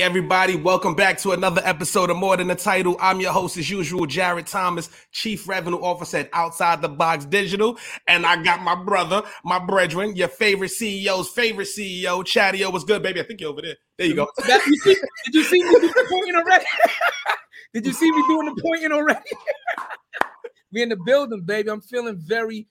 Hey, everybody. Welcome back to another episode of More Than A Title. I'm your host, as usual, Jarrett Thomas, Chief Revenue Officer at Outside the Box Digital. And I got my brother, my brethren, your favorite CEO's favorite CEO, Chadeo. What's good, baby? I think you're over there. There you go. Did you see me doing the pointing already? Did you see me doing the pointing already? We're in the building, baby. I'm feeling very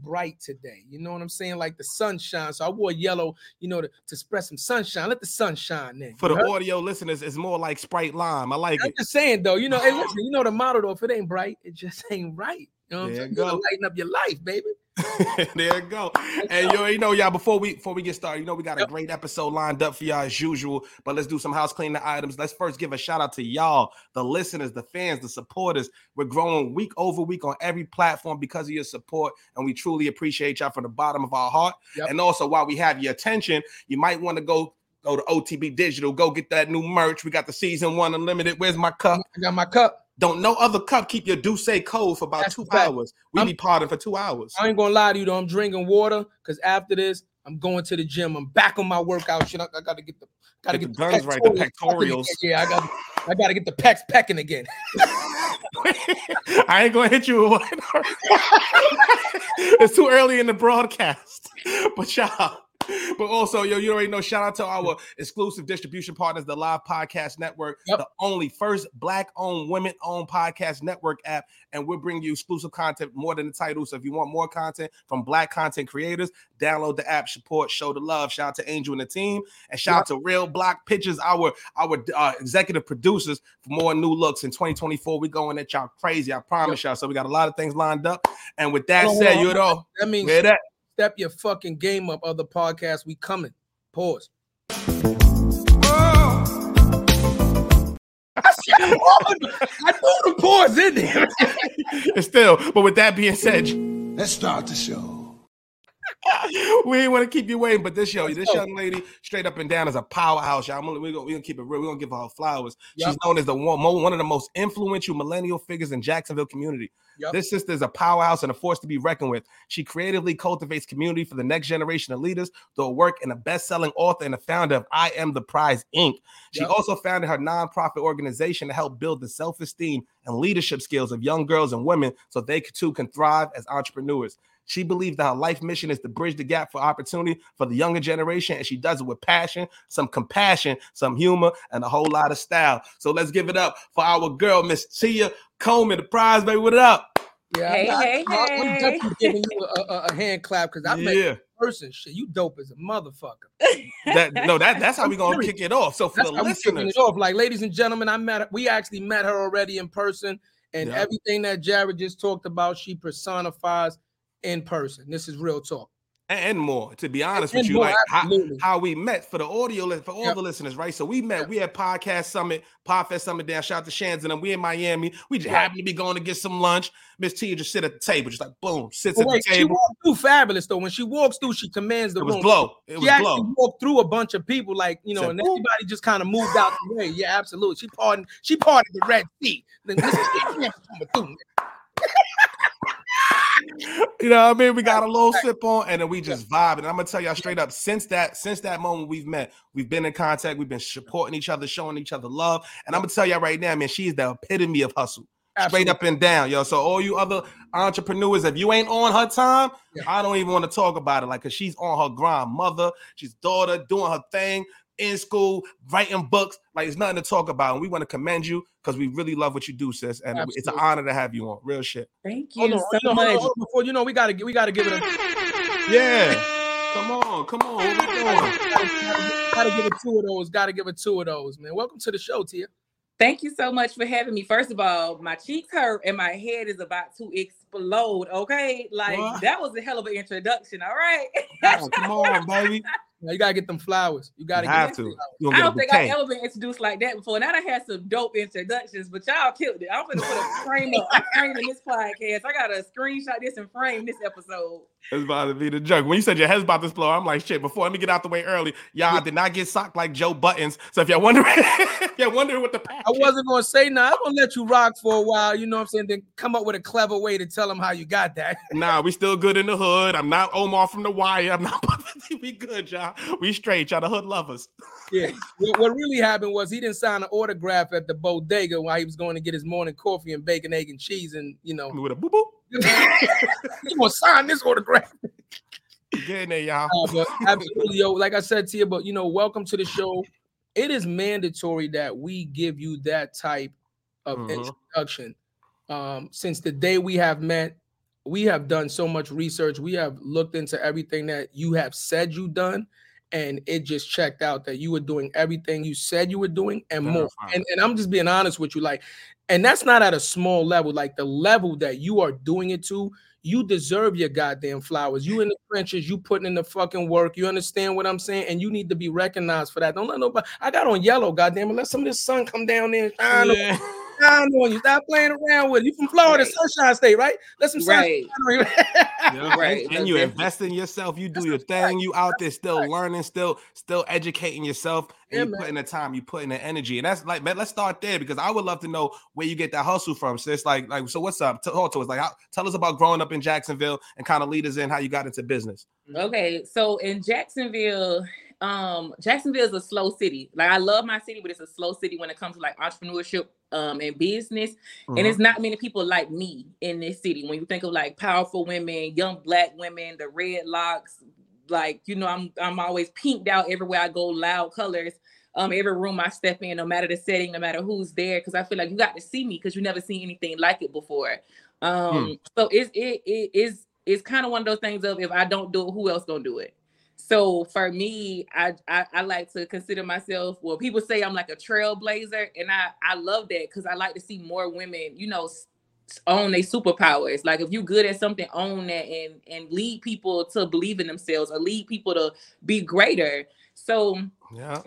bright today. You know what I'm saying? Like the sunshine. So I wore yellow, you know, to spread some sunshine. Let the sun shine in. For the audio listeners, it's more like Sprite Lime. I like it. I'm just saying, though, you know, hey, listen, you know the motto, though, if it ain't bright, it just ain't right. You know what I'm saying? You gotta lighten up your life, baby. There you go. And you know, y'all, before we get started, you know, we got a great episode lined up for y'all as usual, but let's do some house cleaning items. Let's first give a shout out to y'all, the listeners, the fans, the supporters. We're growing week over week on every platform because of your support, and we truly appreciate y'all from the bottom of our heart. Yep. And also, while we have your attention, you might want to go to OTB Digital, go get that new merch. We got the season 1 unlimited. Where's my cup? I got my cup. Don't know other cup. Keep your Douce cold for about 2 hours. We be partying for 2 hours. I ain't gonna lie to you though. I'm drinking water because after this, I'm going to the gym. I'm back on my workout shit. I gotta get the guns right, the pectorials. Yeah, I gotta get the pecs pecking again. I ain't gonna hit you with one. It's too early in the broadcast, but y'all. But also, yo, you already know, shout out to our exclusive distribution partners, the Live Podcast Network, the only first Black-owned, women-owned podcast network app, and we'll bring you exclusive content more than the title. So if you want more content from Black content creators, download the app, support, show the love. Shout out to Angel and the team, and shout out to Real Block Pictures, our executive producers, for more new looks in 2024. We're going at y'all crazy, I promise y'all. So we got a lot of things lined up, and with that said, you know, that means hear that. Step your fucking game up, other podcasts. We coming. Pause. Whoa. I threw the pause in there. It's still, but with that being said, let's start the show. We ain't want to keep you waiting, but this young lady, straight up and down, is a powerhouse, y'all. We're gonna keep it real. We're gonna give her flowers. Yep. She's known as the one of the most influential millennial figures in Jacksonville community. Yep. This sister is a powerhouse and a force to be reckoned with. She creatively cultivates community for the next generation of leaders through her work and a best-selling author and the founder of I Am The Prize, Inc. She also founded her nonprofit organization to help build the self-esteem and leadership skills of young girls and women so they too can thrive as entrepreneurs. She believes that her life mission is to bridge the gap for opportunity for the younger generation, and she does it with passion, some compassion, some humor, and a whole lot of style. So let's give it up for our girl, Miss Tia Coleman, the prize, baby. What up? Yeah, hey. I'm definitely giving you a hand clap because I met you in person. Shit, you dope as a motherfucker. That's how we gonna kick it off. So for the listeners, it off. Like, ladies and gentlemen, we actually met her already in person, and everything that Jared just talked about, she personifies in person. This is real talk. And more, to be honest with you, like how we met for the audio, for all the listeners, right? So we met, we had Podcast Summit, Podfest Summit down, shout out to Shands and them. We in Miami. We just happened to be going to get some lunch. Miss Tia just sit at the table, just like boom, sits at the table. She walked through fabulous though. When she walks through, she commands the room. She walked through a bunch of people, like, you know, and everybody just kind of moved out the way. Yeah, absolutely. She parted the Red Sea. Then this is you know what I mean? We got a little sip on, and then we just vibe. And I'm gonna tell y'all straight up, since that moment we've met, we've been in contact, we've been supporting each other, showing each other love. And I'm gonna tell y'all right now, man, she's the epitome of hustle. Absolutely. Straight up and down, yo. So all you other entrepreneurs, if you ain't on her time, I don't even want to talk about it. Like, cause she's on her grind, mother, she's daughter, doing her thing in school, writing books. Like, it's nothing to talk about. And we want to commend you because we really love what you do, sis. And it's an honor to have you on. Real shit. Thank you. Hold on. Before, you know, we gotta give it a Come on. Gotta give it two of those. Man. Welcome to the show, Tia. Thank you so much for having me. First of all, my cheeks hurt and my head is about to explode. Okay. Like, what? That was a hell of an introduction. All right. Oh, come on, baby. Now you gotta get them flowers. I don't think I've ever been introduced like that before. Now I had some dope introductions, but y'all killed it. I'm gonna put a frame up. I'm framing this podcast. I gotta screenshot this and frame this episode. It's about to be the joke. When you said your head's about to blow, I'm like, shit, before, let me get out the way early. Y'all did not get socked like Joe Buttons. So if y'all wondering, what the pack is. I wasn't going to say no. Nah, I'm going to let you rock for a while. You know what I'm saying? Then come up with a clever way to tell them how you got that. Nah, we still good in the hood. I'm not Omar from The Wire. I'm not we good, y'all. We straight, y'all. The hood lovers. Yeah. What really happened was he didn't sign an autograph at the bodega while he was going to get his morning coffee and bacon, egg, and cheese and, you know. With a boo-boo. You gonna sign this autograph? Get in there, y'all. But absolutely, yo. Like I said to you, but you know, welcome to the show. It is mandatory that we give you that type of introduction. Since the day we have met, we have done so much research. We have looked into everything that you have said you done, and it just checked out that you were doing everything you said you were doing and more. And I'm just being honest with you, like. And that's not at a small level, like the level that you are doing it to, you deserve your goddamn flowers. You in the trenches, you putting in the fucking work. You understand what I'm saying? And you need to be recognized for that. Don't let nobody, I got on yellow, goddamn it. Let some of this sun come down there and shine on you. Stop playing around with it. You from Florida, Sunshine State, right? Let some sun shine on you. And you invest in yourself. You do your thing. You out there still learning, still educating yourself. And you put in the time, you put in the energy, and that's like, man, let's start there because I would love to know where you get that hustle from. So it's like, so what's up? Tell us about growing up in Jacksonville and kind of lead us in how you got into business. Okay, so in Jacksonville, Jacksonville is a slow city. Like I love my city, but it's a slow city when it comes to like entrepreneurship and business. And it's not many people like me in this city. When you think of like powerful women, young black women, the red locks. Like, you know, I'm always pinked out everywhere I go, loud colors, every room I step in, no matter the setting, no matter who's there, because I feel like you got to see me because you never seen anything like it before. So it's kind of one of those things of if I don't do it, who else gonna do it? So for me, I like to consider myself, well, people say I'm like a trailblazer, and I love that because I like to see more women, you know, own their superpowers. Like if you good at something, own that and lead people to believe in themselves or lead people to be greater. So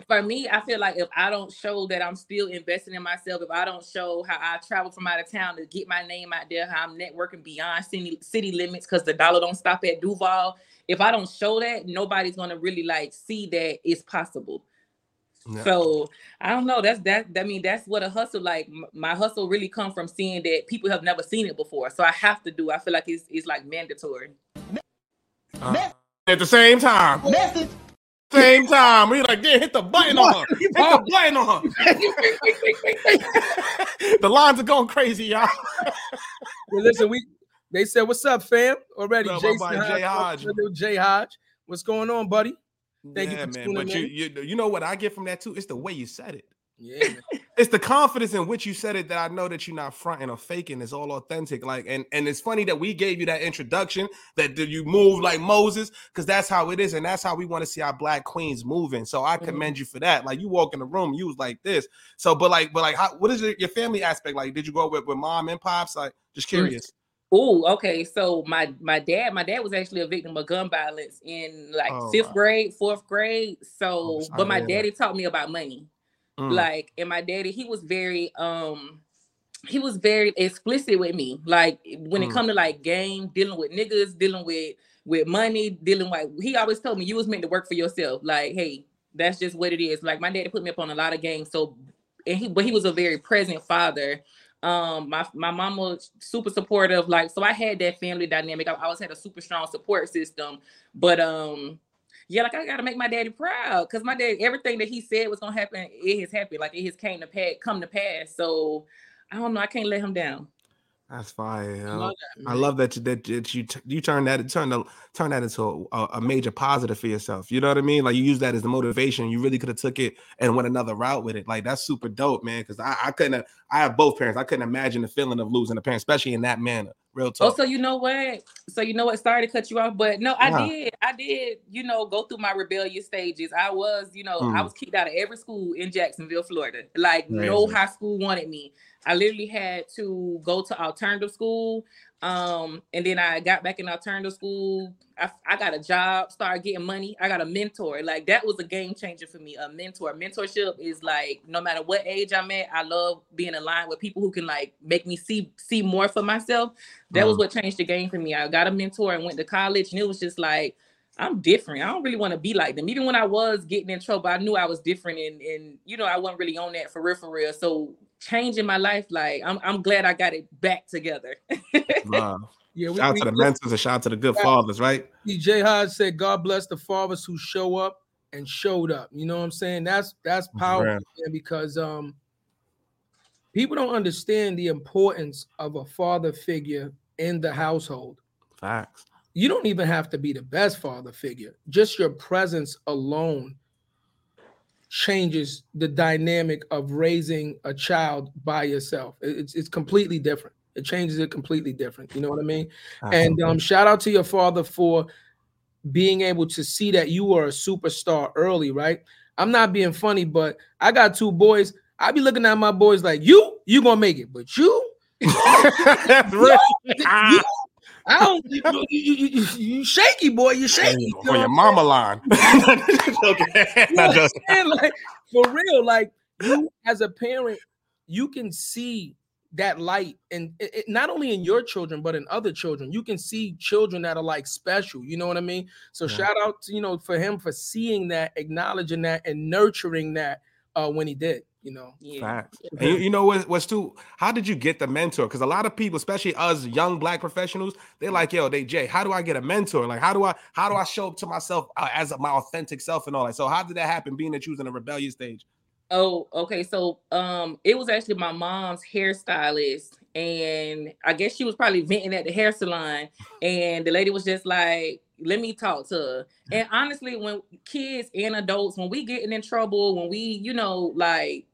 for me, I feel like if I don't show that I'm still investing in myself, if I don't show how I travel from out of town to get my name out there, how I'm networking beyond city limits because the dollar don't stop at Duval. If I don't show that, nobody's going to really like see that it's possible. Yeah. So I don't know. That's what a hustle, like my hustle really come from seeing that people have never seen it before. So I have to do, I feel like it's like mandatory. At the same time. Message. Same time. We're like, yeah, hit the button on her. Hit the button on her. The lines are going crazy, y'all. Well, listen, they said, what's up, fam? Already. Jay Hodge. What's going on, buddy? Thank you, man. But you know what I get from that too? It's the way you said it. Yeah, it's the confidence in which you said it that I know that you're not fronting or faking. It's all authentic. Like, and it's funny that we gave you that introduction that you move like Moses, because that's how it is, and that's how we want to see our black queens moving. So I commend you for that. Like you walk in the room, you was like this. So, but how, what is your family aspect like? Did you grow up with mom and pops? Like, just curious. Oh, okay. So my dad was actually a victim of gun violence in like fourth grade. So, but my daddy taught me about money. Like, and my daddy, he was very explicit with me. Like when it come to like game, dealing with niggas, dealing with money, he always told me you was meant to work for yourself. Like, hey, that's just what it is. Like my daddy put me up on a lot of games. So, but he was a very present father. My mom was super supportive, like, so I had that family dynamic. I always had a super strong support system, but like I gotta make my daddy proud because my dad, everything that he said was gonna happen, it has happened. Like it has come to pass. So I don't know, I can't let him down. That's fire. I love that you turn that into a major positive for yourself. You know what I mean? Like you use that as the motivation. You really could have took it and went another route with it. Like that's super dope, man. Because I have both parents. I couldn't imagine the feeling of losing a parent, especially in that manner. Real talk. Oh, so you know what? Sorry to cut you off, but no, I did. You know, go through my rebellious stages. I was, you know, I was kicked out of every school in Jacksonville, Florida. Like no high school wanted me. I literally had to go to alternative school, and then I got back in alternative school. I got a job, started getting money. I got a mentor. Like, that was a game changer for me, a mentor. Mentorship is like, no matter what age I'm at, I love being aligned with people who can like make me see more for myself. That was what changed the game for me. I got a mentor and went to college, and it was just like, I'm different. I don't really want to be like them. Even when I was getting in trouble, I knew I was different, and you know, I wasn't really on that for real. So changing my life, like I'm glad I got it back together. Wow. Yeah, shout out to the mentors and shout out to the good fathers, right? DJ Hodge said, God bless the fathers who show up and showed up. You know what I'm saying? That's powerful, man, because people don't understand the importance of a father figure in the household. Facts. You don't even have to be the best father figure. Just your presence alone changes the dynamic of raising a child by yourself. It's completely different. It changes it completely different. You know what I mean? Absolutely. And shout out to your father for being able to see that you were a superstar early, right? I'm not being funny, but I got two boys. I be looking at my boys like, you gonna make it, but you, that's right. You I don't. You shaky, boy. You shaky. On your mama line. Okay. Like, for real, like, you as a parent, you can see that light, and it, not only in your children, but in other children. You can see children that are like special. You know what I mean? So shout out to, for him for seeing that, acknowledging that, and nurturing that when he did. Facts. And you know what's too? How did you get the mentor? Because a lot of people, especially us young black professionals, they're like, Jay, how do I get a mentor? Like, how do I show up to myself as my authentic self and all that? So how did that happen? Being that you was in a rebellious stage. Oh, okay. So it was actually my mom's hairstylist, and I guess she was probably venting at the hair salon, and the lady was just like, let me talk to her. And honestly, when kids and adults, when we getting in trouble, when we, like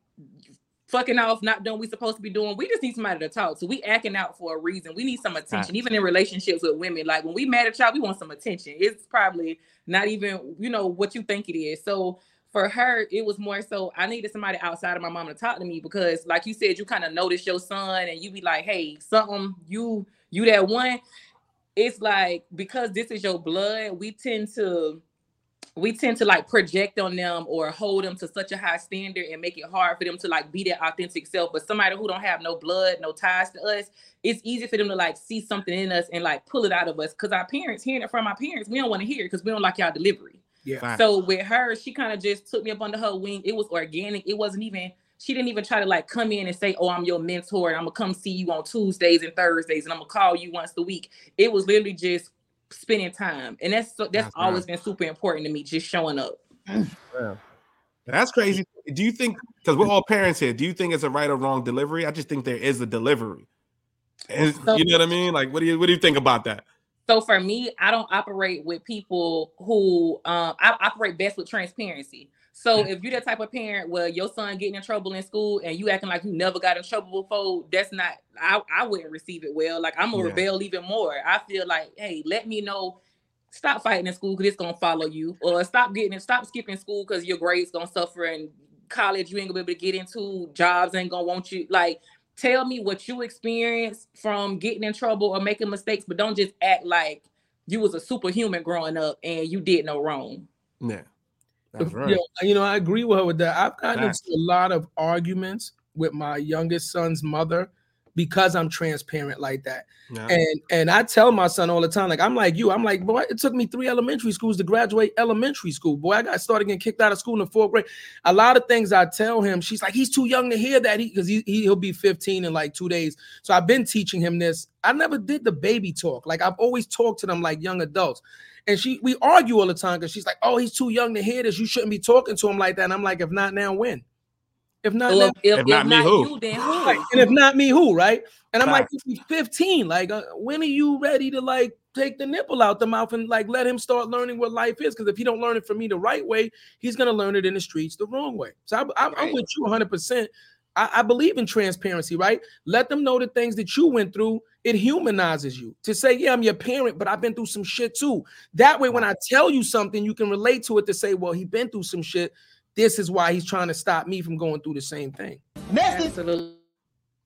fucking off, not doing what we supposed to be doing, we just need somebody to talk to. We acting out for a reason. We need some attention, even in relationships with women. Like, when we mad at y'all, we want some attention. It's probably not even, what you think it is. So for her, it was more so I needed somebody outside of my mom to talk to me, because like you said, you kind of notice your son and you be like, hey, something, you that one. It's like, because this is your blood, we tend to like project on them or hold them to such a high standard and make it hard for them to like be their authentic self. But somebody who don't have no blood, no ties to us, it's easy for them to like see something in us and like pull it out of us. Because our parents, hearing it from our parents, we don't want to hear it because we don't like y'all delivery. Yeah. Fine. So with her, she kind of just took me up under her wing. It was organic. It wasn't even. She didn't even try to like come in and say, oh, I'm your mentor and I'm gonna come see you on Tuesdays and Thursdays and I'm gonna call you once a week. It was literally just spending time. And that's always been super important to me, just showing up. Yeah. That's crazy. Do you think, because we're all parents here, do you think it's a right or wrong delivery? I just think there is a delivery. And, so, you know what I mean? Like, what do you think about that? So for me, I don't operate with people who, I operate best with transparency. So if you're that type of parent where your son getting in trouble in school and you acting like you never got in trouble before, that's not, I wouldn't receive it well. Like, I'm going to rebel even more. I feel like, hey, let me know, stop fighting in school because it's going to follow you, or stop skipping school because your grade's going to suffer, and college you ain't going to be able to get into, jobs ain't going to want you. Like, tell me what you experienced from getting in trouble or making mistakes, but don't just act like you was a superhuman growing up and you did no wrong. Yeah. That's right. I agree with her with that. I've gotten into a lot of arguments with my youngest son's mother because I'm transparent like that. Yeah. And I tell my son all the time, like, I'm like you. I'm like, boy, it took me 3 elementary schools to graduate elementary school. Boy, I started getting kicked out of school in the 4th grade. A lot of things I tell him, she's like, he's too young to hear that, because he'll be 15 in like 2 days. So I've been teaching him this. I never did the baby talk. Like, I've always talked to them like young adults. And we argue all the time because she's like, oh, he's too young to hear this. You shouldn't be talking to him like that. And I'm like, if not now, when? If not me, who? Right. And if not me, who, right? And I'm like, he's 15. Like, when are you ready to, like, take the nipple out the mouth and, like, let him start learning what life is? Because if he don't learn it from me the right way, he's going to learn it in the streets the wrong way. So I'm with you 100%. I believe in transparency, right? Let them know the things that you went through. It humanizes you to say, yeah, I'm your parent, but I've been through some shit too. That way, when I tell you something, you can relate to it to say, well, he's been through some shit. This is why he's trying to stop me from going through the same thing. Absolutely.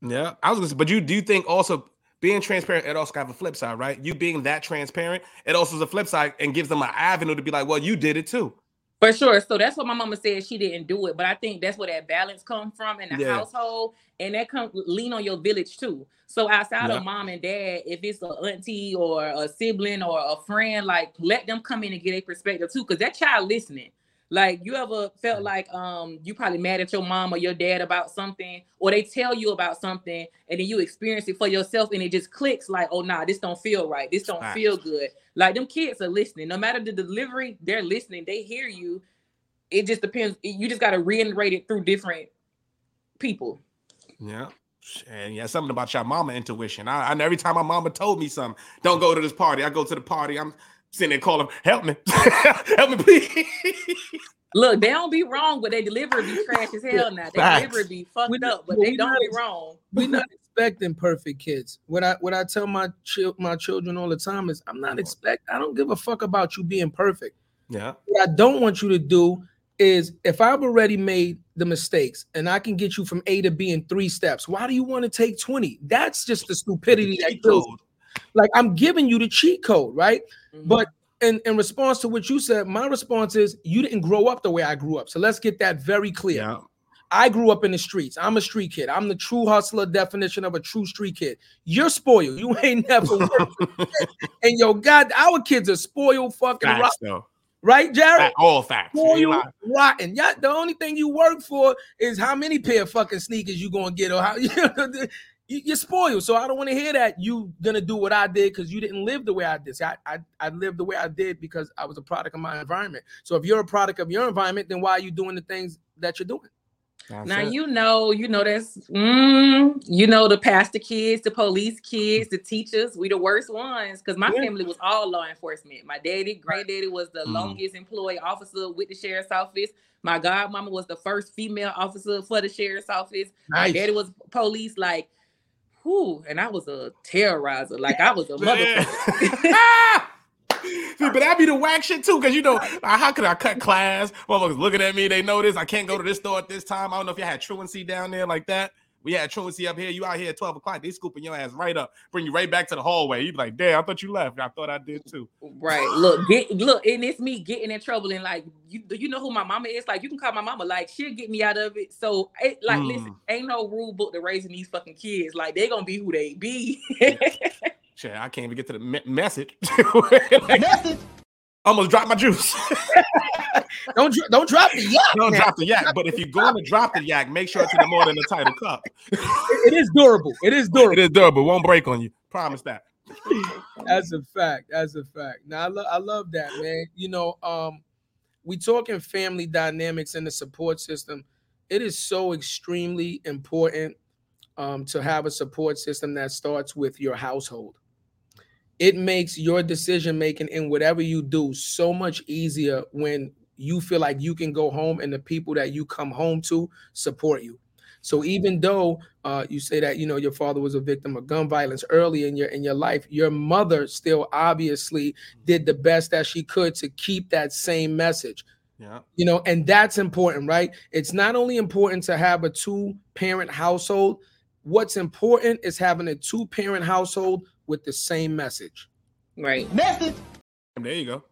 Yeah, I was gonna say, but do you think also being transparent, it also have a flip side, right? You being that transparent, it also is a flip side and gives them an avenue to be like, well, you did it too. For sure. So that's what my mama said. She didn't do it. But I think that's where that balance comes from in the household. And that come lean on your village, too. So outside of mom and dad, if it's an auntie or a sibling or a friend, like, let them come in and get a perspective, too. Because that child listening. Like, you ever felt like you probably mad at your mom or your dad about something, or they tell you about something, and then you experience it for yourself, and it just clicks like, oh, nah, this don't feel right. This don't feel good. Like, them kids are listening. No matter the delivery, they're listening. They hear you. It just depends. You just got to reiterate it through different people. Yeah. And yeah, something about your mama intuition. I know every time my mama told me something, don't go to this party. I go to the party. I'm sitting there calling, help me. Help me, please. Look, they don't be wrong, but they delivery be trash as hell now. They delivery be fucked up, but they don't be wrong. We're not expecting perfect kids. What I tell my children all the time is I'm not I don't give a fuck about you being perfect. Yeah. What I don't want you to do is if I've already made the mistakes and I can get you from A to B in 3 steps, why do you want to take 20? That's just the stupidity that goes. Like, I'm giving you the cheat code, right? Mm-hmm. But in response to what you said, my response is you didn't grow up the way I grew up. So let's get that very clear. Yeah. I grew up in the streets. I'm a street kid. I'm the true hustler definition of a true street kid. You're spoiled. You ain't never worked. And yo, God, our kids are spoiled fucking rotten. Right, Jarrett? All facts. Spoiled rotten. Yeah, the only thing you work for is how many pair of fucking sneakers you gonna get or how you're spoiled, so I don't want to hear that you gonna do what I did because you didn't live the way I did. See, I lived the way I did because I was a product of my environment. So if you're a product of your environment, then why are you doing the things that you're doing? Now you know that's you know the pastor kids, the police kids, the teachers. We the worst ones because my family was all law enforcement. My daddy, granddaddy was the longest employee officer with the sheriff's office. My godmama was the first female officer for the sheriff's office. Nice. My daddy was police, like. Ooh, and I was a terrorizer. Like, I was a motherfucker. But I be the whack shit, too, because, you know, how could I cut class? Motherfuckers looking at me, they know this. I can't go to this store at this time. I don't know if y'all had truancy down there like that. We had truancy up here. You out here at 12 o'clock. They scooping your ass right up, bring you right back to the hallway. You be like, damn, I thought you left. I thought I did, too. Right. Look, and it's me getting in trouble. And, like, you know who my mama is? Like, you can call my mama. Like, she'll get me out of it. So, it, like, listen, ain't no rule book to raising these fucking kids. Like, they going to be who they be. Shit, I can't even get to the message. Message? Almost dropped my juice. Don't drop the yak. Drop the yak. But if you're going to drop the yak, make sure it's in the More Than A Title cup. It is durable. It won't break on you. Promise that. That's a fact. Now I love that, man. You know, we talking family dynamics and the support system. It is so extremely important to have a support system that starts with your household. It makes your decision making and whatever you do so much easier when you feel like you can go home and the people that you come home to support you. So even though you say that, you know, your father was a victim of gun violence early in your life, your mother still obviously did the best that she could to keep that same message. Yeah. You know, and that's important, right? It's not only important to have a 2-parent household. What's important is having a 2-parent household with the same message. Right. Message. There you go.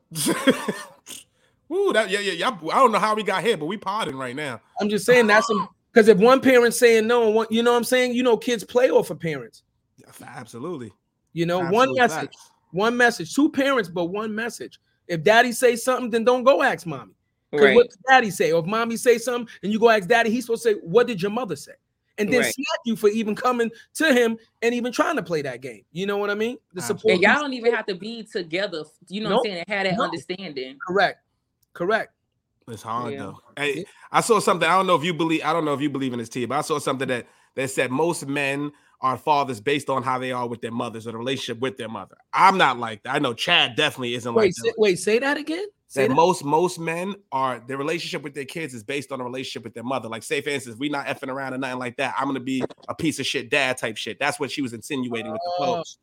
Ooh, that, yeah. I don't know how we got here, but we potting right now. I'm just saying that's because if one parent's saying no, one, you know what I'm saying? You know, kids play off of parents. Absolutely. You know, absolutely. One message, 2 parents, but one message. If daddy say something, then don't go ask mommy. Because what did daddy say? Or if mommy say something and you go ask daddy, he's supposed to say, what did your mother say? And then smack you for even coming to him and even trying to play that game. You know what I mean? The support. And y'all don't even have to be together. You know what I'm saying? And have that understanding. Correct. It's hard though. Hey, I saw something. I don't know if you believe in this, Tia, but I saw something that said most men are fathers based on how they are with their mothers or the relationship with their mother. I'm not like that. I know Chad definitely isn't like that. Wait, say that again? That most men are, their relationship with their kids is based on a relationship with their mother. Like, say for instance, we not effing around or nothing like that. I'm gonna be a piece of shit dad type shit. That's what she was insinuating with the post.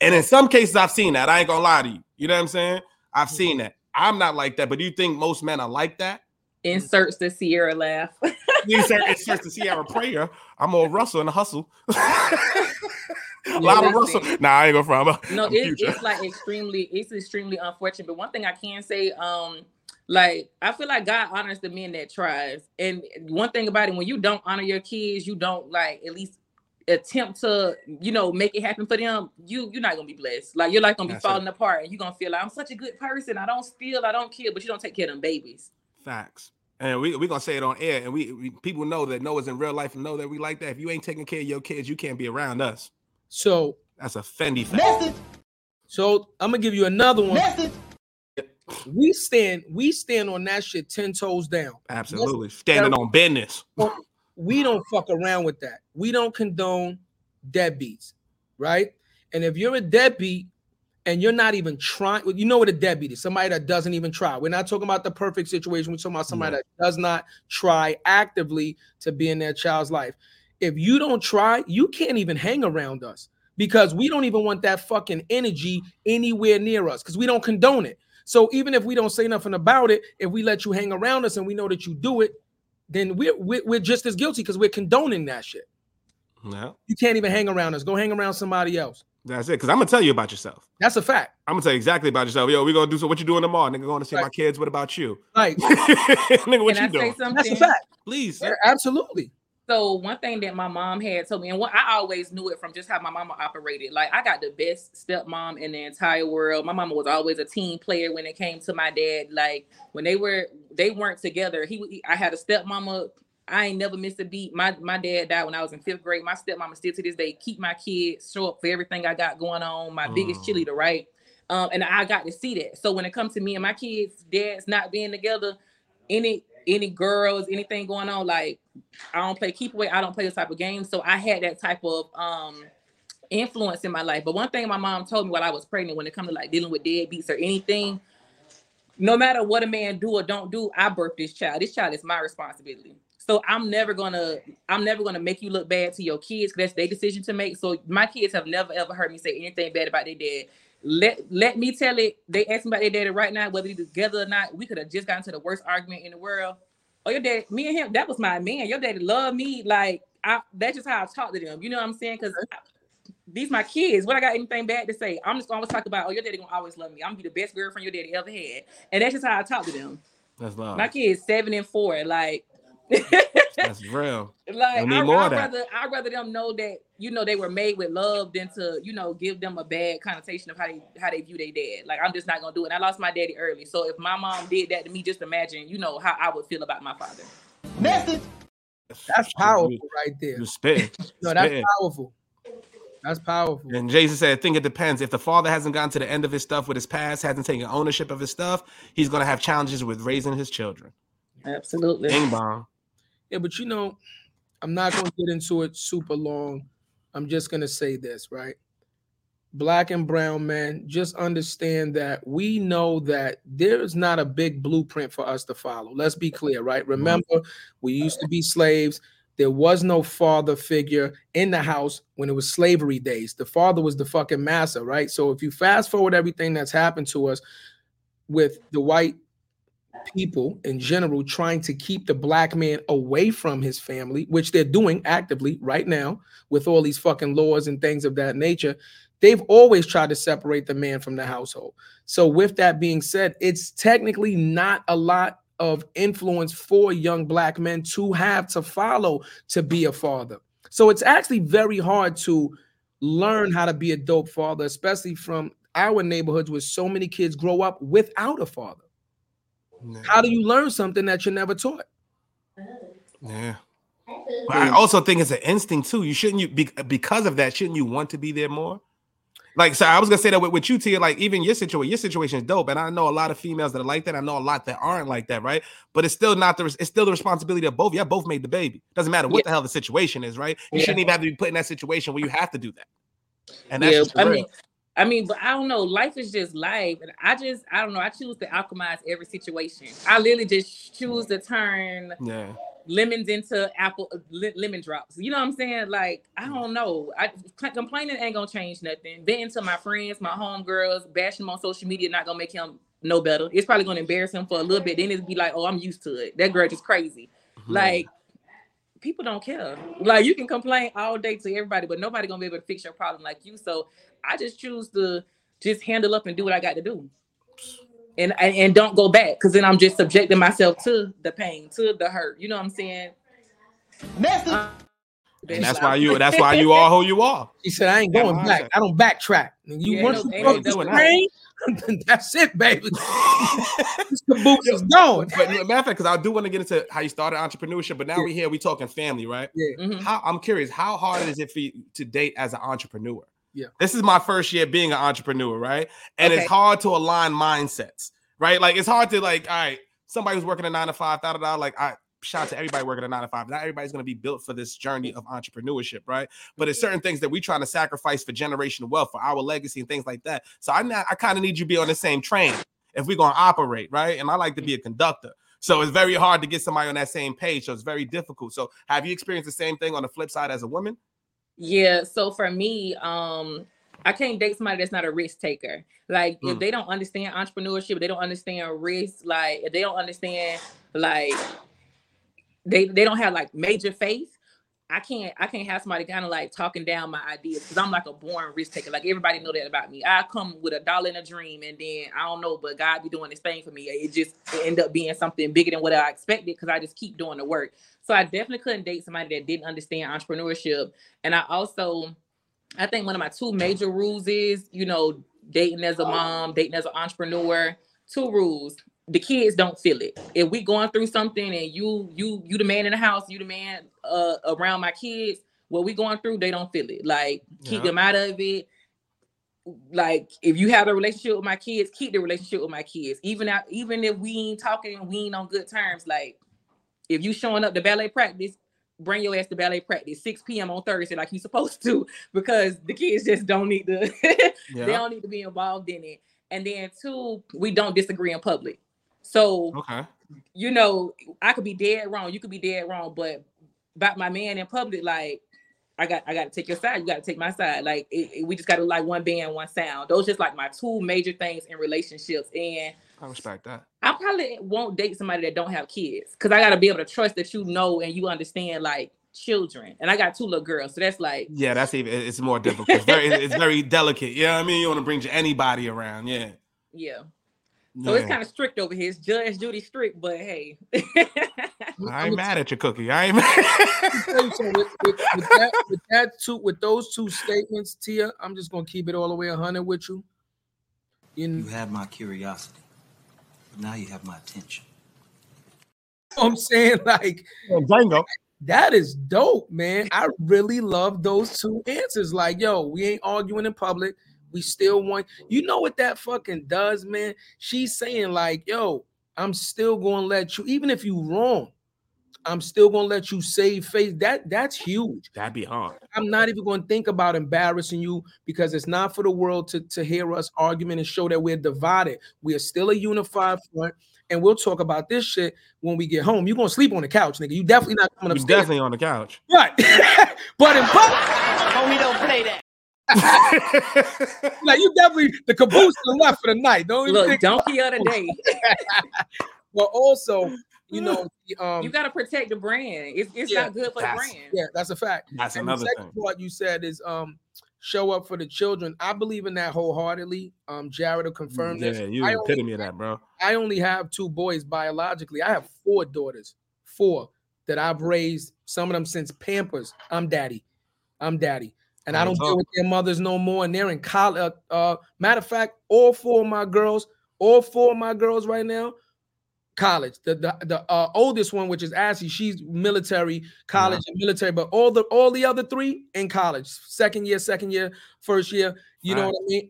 And in some cases, I've seen that. I ain't gonna lie to you. You know what I'm saying? I've seen that. I'm not like that, but do you think most men are like that? Inserts the Sierra laugh. Inserts the Sierra prayer. I'm on Russell and the hustle. Lana Russell. Nah, I ain't gonna find out. No, it's like extremely unfortunate. But one thing I can say, like, I feel like God honors the men that tries. And one thing about it, when you don't honor your kids, you don't like at least attempt to, you know, make it happen for them, you're not gonna be blessed. Like, your life gonna be falling apart, and you're gonna feel like, I'm such a good person, I don't steal, I don't kill, but you don't take care of them babies. Facts. And we're gonna say it on air, and we people know that Noah's in real life and know that we like that. If you ain't taking care of your kids, you can't be around us. So that's a Fendi fact. Message. So I'm gonna give you another one. Message. We stand on that shit 10 toes down. Absolutely. Message. Standing on business. We don't fuck around with that. We don't condone deadbeats, right? And if you're a deadbeat and you're not even trying, you know what a deadbeat is, somebody that doesn't even try. We're not talking about the perfect situation. We're talking about somebody that does not try actively to be in their child's life. If you don't try, you can't even hang around us because we don't even want that fucking energy anywhere near us because we don't condone it. So even if we don't say nothing about it, if we let you hang around us and we know that you do it, then we're just as guilty because we're condoning that shit. No. You can't even hang around us. Go hang around somebody else. That's it. Because I'm going to tell you about yourself. That's a fact. I'm going to tell you exactly about yourself. Yo, we're going to do so. What you doing tomorrow? Nigga, going to see my kids. What about you? Like, nigga, what you doing? That's a fact. Please. Yeah, absolutely. So one thing that my mom had told me, and what I always knew it from just how my mama operated. Like, I got the best stepmom in the entire world. My mama was always a team player when it came to my dad. Like, when they weren't together, I had a stepmama. I ain't never missed a beat. My dad died when I was in 5th grade. My stepmama still to this day keep my kids, show up for everything I got going on. My biggest cheerleader, right? And I got to see that. So when it comes to me and my kids' dads not being together, any girls, anything going on, like, I don't play keep away. I don't play this type of game. So I had that type of influence in my life. But one thing my mom told me while I was pregnant, when it comes to like dealing with deadbeats or anything, no matter what a man do or don't do, I birthed this child. This child is my responsibility. So I'm never gonna make you look bad to your kids. That's their decision to make. So my kids have never ever heard me say anything bad about their dad. Let me tell it. They ask me about their daddy right now, whether they're together or not. We could have just gotten to the worst argument in the world. Oh, your dad, me and him, that was my man. Your daddy loved me. Like, that's just how I talk to them. You know what I'm saying? Because these my kids. What I got anything bad to say? I'm just gonna always talk about, oh, your daddy gonna always love me. I'm gonna be the best girlfriend your daddy ever had. And that's just how I talk to them. That's loud. My kids 7 and 4. Like, that's real. Like, I'd rather them know that, you know, they were made with love than to, you know, give them a bad connotation of how they view their dad. Like, I'm just not gonna do it. And I lost my daddy early, so if my mom did that to me, just imagine, you know, how I would feel about my father. Message. That's powerful right there. You spit. No, that's powerful. That's powerful. And Jason said, I think it depends. If the father hasn't gotten to the end of his stuff with his past, hasn't taken ownership of his stuff, he's gonna have challenges with raising his children. Absolutely. Ding bomb. Yeah, but you know, I'm not going to get into it super long. I'm just going to say this, right? Black and brown men, just understand that we know that there is not a big blueprint for us to follow. Let's be clear, right? Remember, we used to be slaves. There was no father figure in the house when it was slavery days. The father was the fucking master, right? So if you fast forward everything that's happened to us with the white people in general trying to keep the black man away from his family, which they're doing actively right now with all these fucking laws and things of that nature, they've always tried to separate the man from the household. So with that being said, it's technically not a lot of influence for young black men to have to follow to be a father. So it's actually very hard to learn how to be a dope father, especially from our neighborhoods where so many kids grow up without a father. No. How do you learn something that you're never taught? Yeah. But I also think it's an instinct too. Because of that, shouldn't you want to be there more? Like, so I was gonna say that with you, Tia, like, even your situation is dope. And I know a lot of females that are like that. I know a lot that aren't like that, right? But it's still the responsibility of both. Yeah, both made the baby. Doesn't matter what the hell the situation is, right? You shouldn't even have to be put in that situation where you have to do that. And that's just real. I mean, but I don't know. Life is just life. And I don't know. I choose to alchemize every situation. I literally just choose to turn lemons into lemon drops. You know what I'm saying? Like, I don't know. Complaining ain't going to change nothing. Venting to my friends, my homegirls, bashing him on social media, not going to make him no better. It's probably going to embarrass him for a little bit. Then it'll be like, oh, I'm used to it. That girl just crazy. Mm-hmm. Like, people don't care. Like, you can complain all day to everybody, but nobody gonna be able to fix your problem like you. So I just choose to just handle up and do what I got to do, and don't go back, because then I'm just subjecting myself to the pain, to the hurt. You know what I'm saying? And that's why you are who you are. He said, I ain't going back. I don't backtrack. And you want to that's it, baby. The boots is gone. But matter of fact, because I do want to get into how you started entrepreneurship, but now we're here, we talking family, right? Yeah. Mm-hmm. I'm curious, how hard is it for you to date as an entrepreneur? Yeah. This is my first year being an entrepreneur, right? And it's hard to align mindsets, right? Like, it's hard to, like, all right, somebody who's working a 9-to-5, like, I shout out to everybody working a 9-to-5. Not everybody's going to be built for this journey of entrepreneurship, right? But it's certain things that we're trying to sacrifice for generational wealth, for our legacy and things like that. So I kind of need you to be on the same train if we're going to operate, right? And I like to be a conductor. So it's very hard to get somebody on that same page. So it's very difficult. So have you experienced the same thing on the flip side as a woman? Yeah. So for me, I can't date somebody that's not a risk taker. Like, if they don't understand entrepreneurship, they don't understand risk, like, if they don't understand, like, they don't have, like, major faith, I can't have somebody kind of, like, talking down my ideas, because I'm, like, a born risk taker. Like, everybody know that about me. I come with $1 and a dream, and then I don't know, but God be doing this thing for me. It just end up being something bigger than what I expected, because I just keep doing the work. So I definitely couldn't date somebody that didn't understand entrepreneurship. And I think one of my two major rules is, you know, dating as a mom, dating as an entrepreneur, 2 rules. The kids don't feel it. If we going through something and you the man in the house, you the man around my kids, what we going through, they don't feel it. Like, keep them out of it. Like, if you have a relationship with my kids, keep the relationship with my kids. Even if we ain't talking, we ain't on good terms. Like, if you showing up to ballet practice, bring your ass to ballet practice 6 p.m. on Thursday like you're supposed to, because the kids just don't need to. They don't need to be involved in it. And then 2, we don't disagree in public. So, you know, I could be dead wrong. You could be dead wrong, but about my man in public, like, I got to take your side. You got to take my side. Like, we just got to, like, one band, one sound. Those just, like, my 2 major things in relationships. And I respect that. I probably won't date somebody that don't have kids, because I got to be able to trust that you know and you understand, like, children. And I got 2 little girls, so that's like... Yeah, that's even... It's more difficult. It's very delicate. You know what I mean? You want to bring anybody around, Yeah. So it's kind of strict over here. It's Judge Judy strict, but hey. I ain't mad at your cookie. I ain't mad. So with those 2 statements, Tia, I'm just going to keep it all the way 100 with you. You had my curiosity, but now you have my attention. You know what I'm saying? Like, bingo. That is dope, man. I really love those 2 answers. Like, yo, we ain't arguing in public. We still want, you know what that fucking does, man? She's saying, like, yo, I'm still gonna let you, even if you wrong, I'm still gonna let you save face. That's huge. That'd be hard. I'm not even gonna think about embarrassing you, because it's not for the world to hear us argument and show that we're divided. We are still a unified front, and we'll talk about this shit when we get home. You're gonna sleep on the couch, nigga. You definitely not coming upstairs. You definitely on the couch. Right. But in public, homie, don't play that. Like, you definitely the caboose left for the night. Don't even look donkey of the day. But also, you know, you gotta protect the brand. It's not good for the brand. Yeah, that's a fact. That's another thing. What you said is show up for the children. I believe in that wholeheartedly. Jarrett will confirm this. Yeah, you're the epitome of that, bro. I only have 2 boys biologically. I have 4 daughters, 4 that I've raised. Some of them since Pampers. I'm daddy. And I don't deal with their mothers no more. And they're in college. Matter of fact, all four of my girls right now, college. The oldest one, which is Ashley, she's military, college and military. But all the other 3 in college, second year, first year. You know what I mean?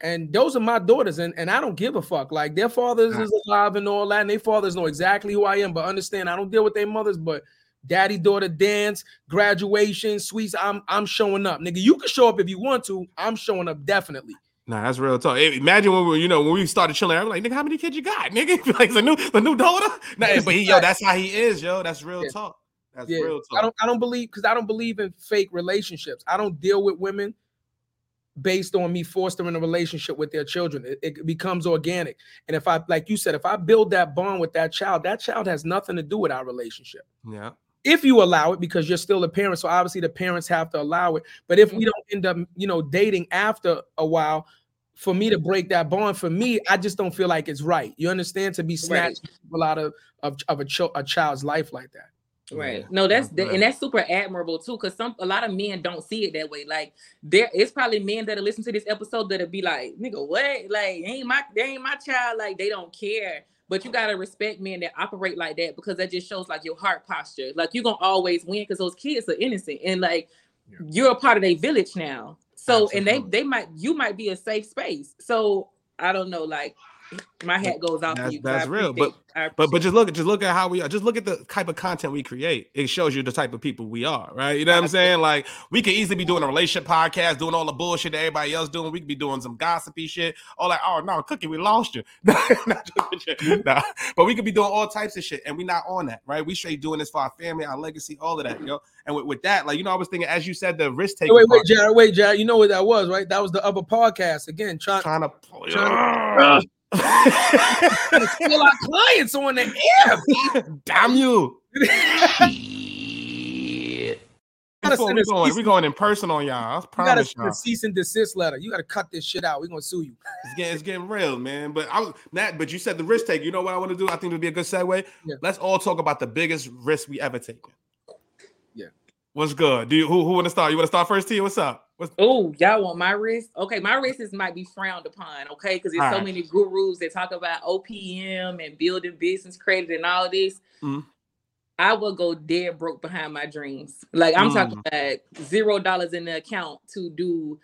And those are my daughters. And I don't give a fuck. Like, their fathers is alive and all that. And their fathers know exactly who I am. But understand, I don't deal with their mothers. But daddy daughter dance, graduation, sweets. I'm showing up, nigga. You can show up if you want to. I'm showing up definitely. Nah, that's real talk. Hey, imagine when we started chilling. I'm like, nigga, how many kids you got, nigga? Like, the new daughter. Nah, but he, yo, that's how he is, yo. That's real talk. That's real talk. I don't believe in fake relationships. I don't deal with women based on me fostering a relationship with their children. It becomes organic. And if I, like you said, if I build that bond with that child has nothing to do with our relationship. Yeah. if you allow it, because you're still a parent. So obviously the parents have to allow it. But if we don't end up, you know, dating after a while, for me to break that bond, for me, I just don't feel like it's right. You understand? To be snatched people out of a child's life like that. Right. No, and that's super admirable too, because a lot of men don't see it that way. Like it's probably men that'll listen to this episode that'll be like, nigga, what? Like, they ain't my child. Like, they don't care. But you gotta respect men that operate like that, because that just shows like your heart posture. Like, you're gonna always win, because those kids are innocent and like you're a part of their village now. So absolutely. And you might be a safe space. So I don't know, like, my hat goes off for you. That's real. But just look at how we are. Just look at the type of content we create. It shows you the type of people we are, right? You know what I'm saying? Like, we could easily be doing a relationship podcast, doing all the bullshit that everybody else doing. We could be doing some gossipy shit. All like, oh no, Cookie, we lost you. Nah. But we could be doing all types of shit, and we're not on that, right? We straight doing this for our family, our legacy, all of that, you know. And with that, like, you know, I was thinking, as you said, the risk taking. Wait, Jared. You know what that was, right? That was the other podcast again, trying to kill our clients on the air. Damn you. We're going in person on y'all. I promise you. You got a cease and desist letter. You got to cut this shit out. We're going to sue you. It's getting real, man. But you said the risk take. You know what I want to do? I think it would be a good segue. Yeah. Let's all talk about the biggest risk we ever taken. Yeah. What's good? Who want to start? You want to start first, Tia? What's up? Oh, y'all want my risk? Okay, my risk might be frowned upon, okay? Because there's so many gurus that talk about OPM and building business credit and all this. Mm. I will go dead broke behind my dreams. Like, I'm talking about $0 in the account to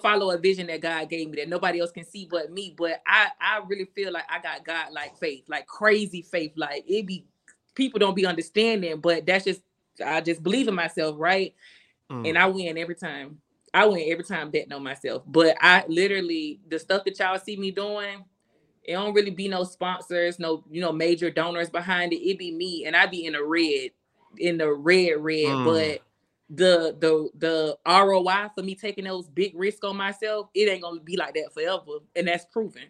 follow a vision that God gave me that nobody else can see but me. But I really feel like I got God-like faith, like crazy faith. Like, people don't be understanding, but that's just, I just believe in myself, right? And I win every time betting on myself. But I literally, the stuff that y'all see me doing, it don't really be no sponsors, no, you know, major donors behind it. It be me, and I be in the red. But the ROI for me taking those big risks on myself, it ain't gonna be like that forever, and that's proven.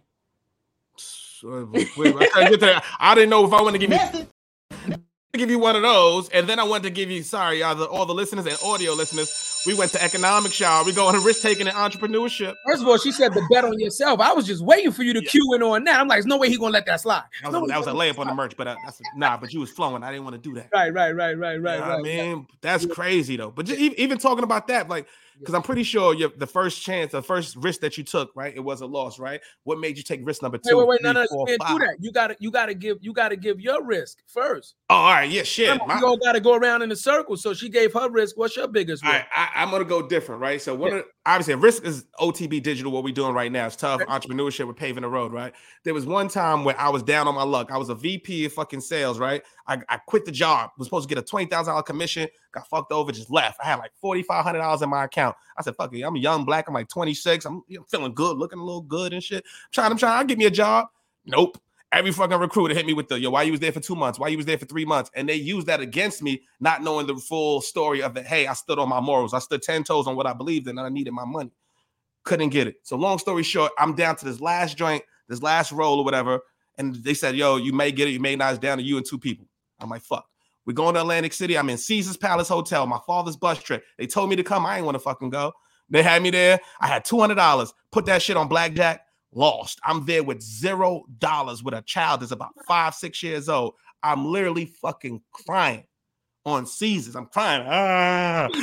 I didn't know if I want to give you. Give you one of those, and then I wanted to give you all the listeners and audio listeners. We went to economics, y'all. We going to risk taking and entrepreneurship. First of all, she said the bet on yourself. I was just waiting for you to cue in on that. I'm like, there's no way he gonna let that slide. That was a layup on the merch, but but you was flowing. I didn't want to do that. Right. You know what I mean, that's crazy though. But just, even talking about that, like, because I'm pretty sure the first risk that you took, right, it was a loss, right? What made you take risk number two? Wait, you can't do that. You gotta give your risk first. Oh, all right, yeah, shit. You all gotta go around in a circle. So she gave her risk. What's your biggest risk? All right, I'm gonna go different, right? So obviously risk is OTB Digital, what we're doing right now. It's tough. Entrepreneurship, we're paving the road, right? There was one time where I was down on my luck. I was a VP of fucking sales, right? I quit the job. Was supposed to get a $20,000 commission. Got fucked over, just left. I had like $4,500 in my account. I said, fuck it, I'm a young black. I'm like 26. I'm feeling good, looking a little good and shit. I'm trying. I'll get me a job. Nope. Every fucking recruiter hit me with why you was there for 2 months? Why you was there for 3 months? And they used that against me, not knowing the full story of that. Hey, I stood on my morals. I stood 10 toes on what I believed in, and I needed my money. Couldn't get it. So long story short, I'm down to this last joint, this last roll or whatever. And they said, yo, you may get it. You may not. It's down to you and two people. I'm like, fuck. We're going to Atlantic City. I'm in Caesars Palace Hotel, my father's bus trip. They told me to come. I ain't want to fucking go. They had me there. I had $200. Put that shit on blackjack. Lost. I'm there with $0 with a child that's about 5, 6 years old. I'm literally fucking crying on Caesars. I'm crying.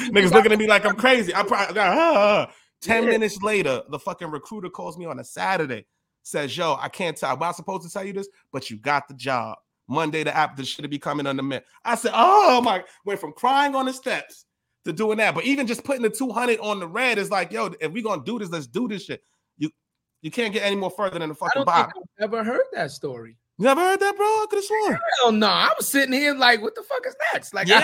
Niggas looking at me like I'm crazy. I probably got 10 minutes later, the fucking recruiter calls me on a Saturday. Says, yo, I can't tell. Well, I'm supposed to tell you this, but you got the job. Monday, the shit will be coming on the mint. I said, oh my, went from crying on the steps to doing that. But even just putting the 200 on the red is like, yo, if we're going to do this, let's do this shit. You can't get any more further than the fucking box. I've never heard that story. You never heard that, bro? I could have sworn. Hell no. I was sitting here like, what the fuck is next? Like, yeah,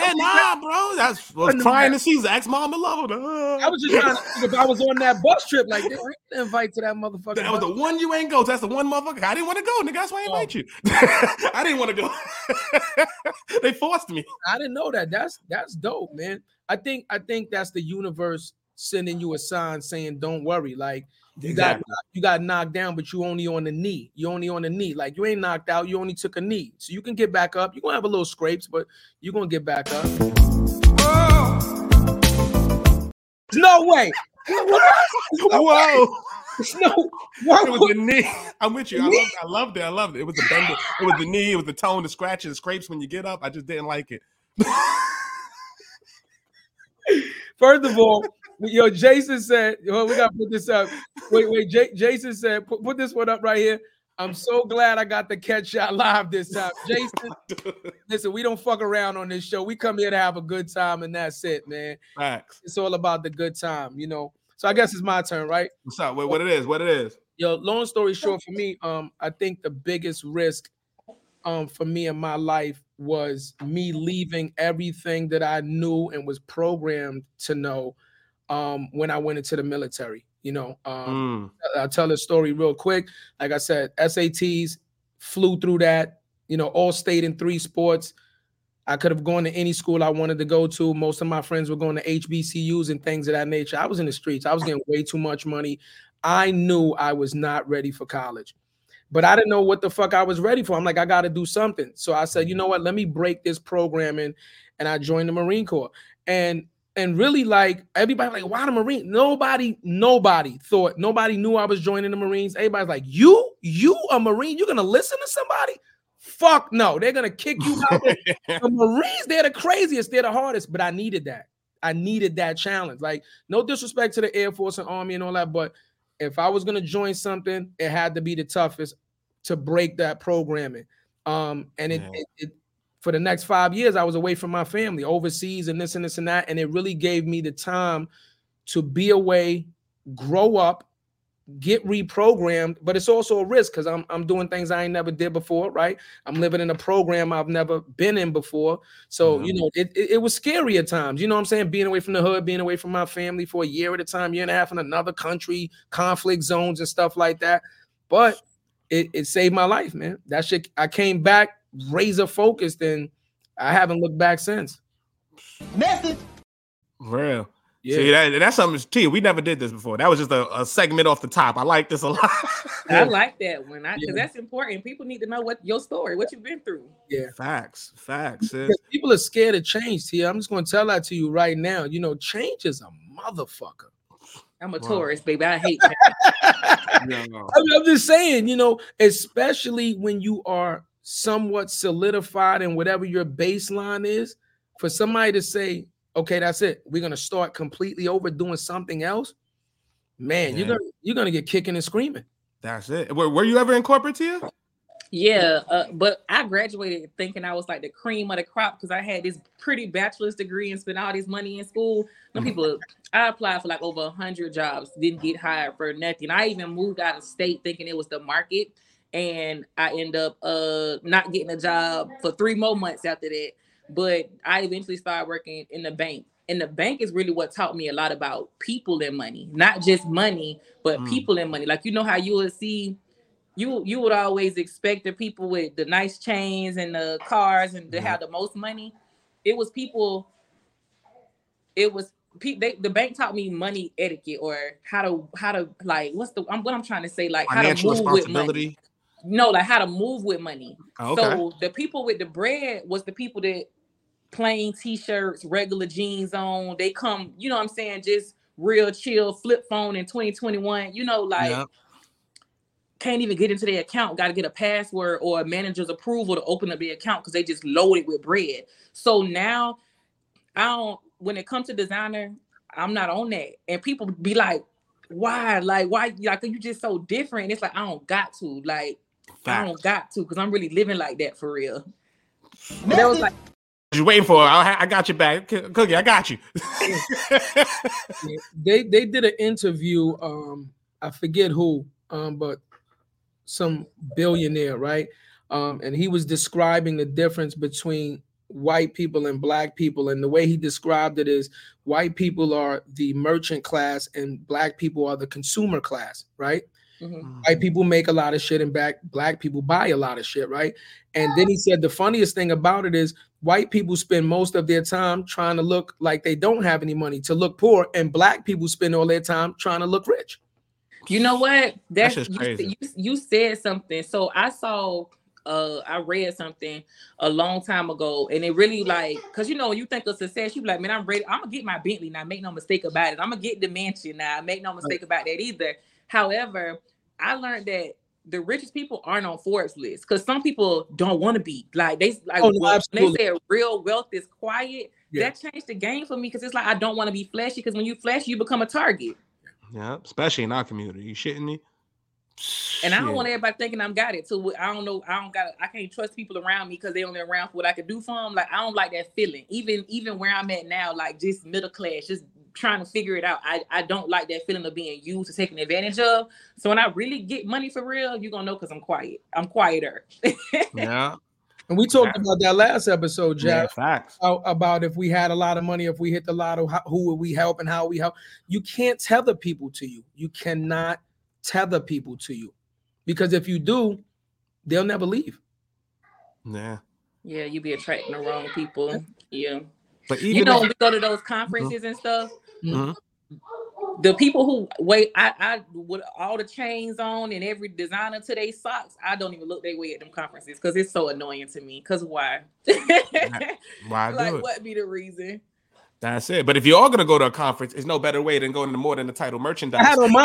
bro. That's crying to see Zach's mom and love. I was just trying to think if I was on that bus trip, like, didn't invite to that motherfucker. That was the one you ain't go. That's the one motherfucker. I didn't want to go, nigga. That's why I invite you. I didn't want to go. They forced me. I didn't know that. That's dope, man. I think that's the universe sending you a sign saying, don't worry. Like, you got knocked down, but you only on the knee. You only on the knee. Like, you ain't knocked out. You only took a knee. So you can get back up. You're going to have a little scrapes, but you're going to get back up. Whoa. No way. Whoa. No, it was the knee. I'm with you. I loved it. It was the bend. It was the knee. It was the tone, the scratches, the scrapes when you get up. I just didn't like it. First of all, yo, Jason said, well, we got to put this up. Wait. Jason said, put this one up right here. I'm so glad I got the catch shot live this time. Jason, listen, we don't fuck around on this show. We come here to have a good time, and that's it, man. Facts. It's all about the good time, you know. So I guess it's my turn, right? What's up? What it is? Yo, long story short, for me, I think the biggest risk, for me in my life was me leaving everything that I knew and was programmed to know, when I went into the military. You know, I'll tell a story real quick. Like I said, SATs, flew through that. You know, all state in 3 sports. I could have gone to any school I wanted to go to. Most of my friends were going to HBCUs and things of that nature. I was in the streets. I was getting way too much money. I knew I was not ready for college, but I didn't know what the fuck I was ready for. I'm like, I got to do something. So I said, you know what? Let me break this programming, and I joined the Marine Corps. And really, like, everybody like, why the Marine? Nobody knew I was joining the Marines. Everybody's like, you a Marine? You're going to listen to somebody? Fuck no, they're gonna kick you out. The Marines, they're the craziest, they're the hardest. But I needed that. I needed that challenge. Like, no disrespect to the Air Force and Army and all that, but if I was gonna join something, it had to be the toughest to break that programming. And for the next 5 years, I was away from my family, overseas, and this and that. And it really gave me the time to be away, grow up, get reprogrammed, but it's also a risk because I'm doing things I ain't never did before, right? I'm living in a program I've never been in before. So, you know, it was scary at times, you know what I'm saying? Being away from the hood, being away from my family for a year at a time, year and a half in another country, conflict zones and stuff like that. But it saved my life, man. That shit, I came back razor focused and I haven't looked back since. Message. Real. Yeah. See, that's something, Tia, we never did this before. That was just a segment off the top. I like this a lot. Yeah. I like that one because that's important. People need to know what your story, what you've been through. Yeah, facts. People are scared of change, Tia. I'm just going to tell that to you right now. You know, change is a motherfucker. I'm a tourist, baby. I hate that. No. I mean, I'm just saying, you know, especially when you are somewhat solidified in whatever your baseline is, for somebody to say, okay, that's it. We're gonna start completely over doing something else. Man. You're gonna get kicking and screaming. That's it. Were you ever in corporate, Tia? Yeah, but I graduated thinking I was like the cream of the crop because I had this pretty bachelor's degree and spent all this money in school. Some people, I applied for like over 100 jobs, didn't get hired for nothing. I even moved out of state thinking it was the market, and I end up not getting a job for 3 more months after that. But I eventually started working in the bank. And the bank is really what taught me a lot about people and money. Not just money, but people and money. Like, you know how you would see, you would always expect the people with the nice chains and the cars and to have the most money. The bank taught me money etiquette or how to like, what I'm trying to say, like financial how to move with money. No, like how to move with money. Okay. So the people with the bread was the people that plain t-shirts, regular jeans on. They come, you know what I'm saying? Just real chill, flip phone in 2021. You know, like can't even get into their account. Got to get a password or a manager's approval to open up the account because they just loaded with bread. So now, when it comes to designer, I'm not on that. And people be like, why? Like, you just so different. And it's like, I don't got to. Like, fact. I don't got to because I'm really living like that for real. That was like, you waiting for? I got you back, Cookie. I got you. They did an interview. I forget who, but some billionaire, right? And he was describing the difference between white people and black people, and the way he described it is white people are the merchant class and black people are the consumer class, right? Mm-hmm. White people make a lot of shit and black people buy a lot of shit, right? And then he said the funniest thing about it is White people spend most of their time trying to look like they don't have any money to look poor, and black people spend all their time trying to look rich. You know what? That's just crazy. You said something. So I saw, I read something a long time ago, and it really, like, because, you know, you think of success, you be like, man, I'm ready. I'm going to get my Bentley now. Make no mistake about it. I'm going to get the mansion now. Make no mistake about that either. However, I learned that the richest people aren't on Forbes list, because some people don't want to be like, they like, oh, no, when they say real wealth is quiet. Yeah. That changed the game for me, because it's like, I don't want to be flashy, because when you flash, you become a target. Yeah, especially in our community. You shitting me? And I don't want everybody thinking I'm got it. So I don't know. I can't trust people around me because they only around for what I could do for them. Like, I don't like that feeling. Even where I'm at now, like, just middle class, just trying to figure it out. I don't like that feeling of being used or taken advantage of. So when I really get money for real, you're gonna know, because I'm quiet. I'm quieter. Yeah. And we talked about that last episode, Jeff, about if we had a lot of money, if we hit the lotto, who would we help and how we help. You can't tether people to you. You cannot tether people to you, because if you do, they'll never leave. Yeah. Yeah, you be attracting the wrong people. Yeah. But even, you know, when we go to those conferences and stuff, the people who I with all the chains on and every designer to their socks, I don't even look their way at them conferences, because it's so annoying to me. Because why? Why do it? What be the reason? That's it. But if you're all going to go to a conference, there's no better way than going to More Than A Title merchandise. I had on my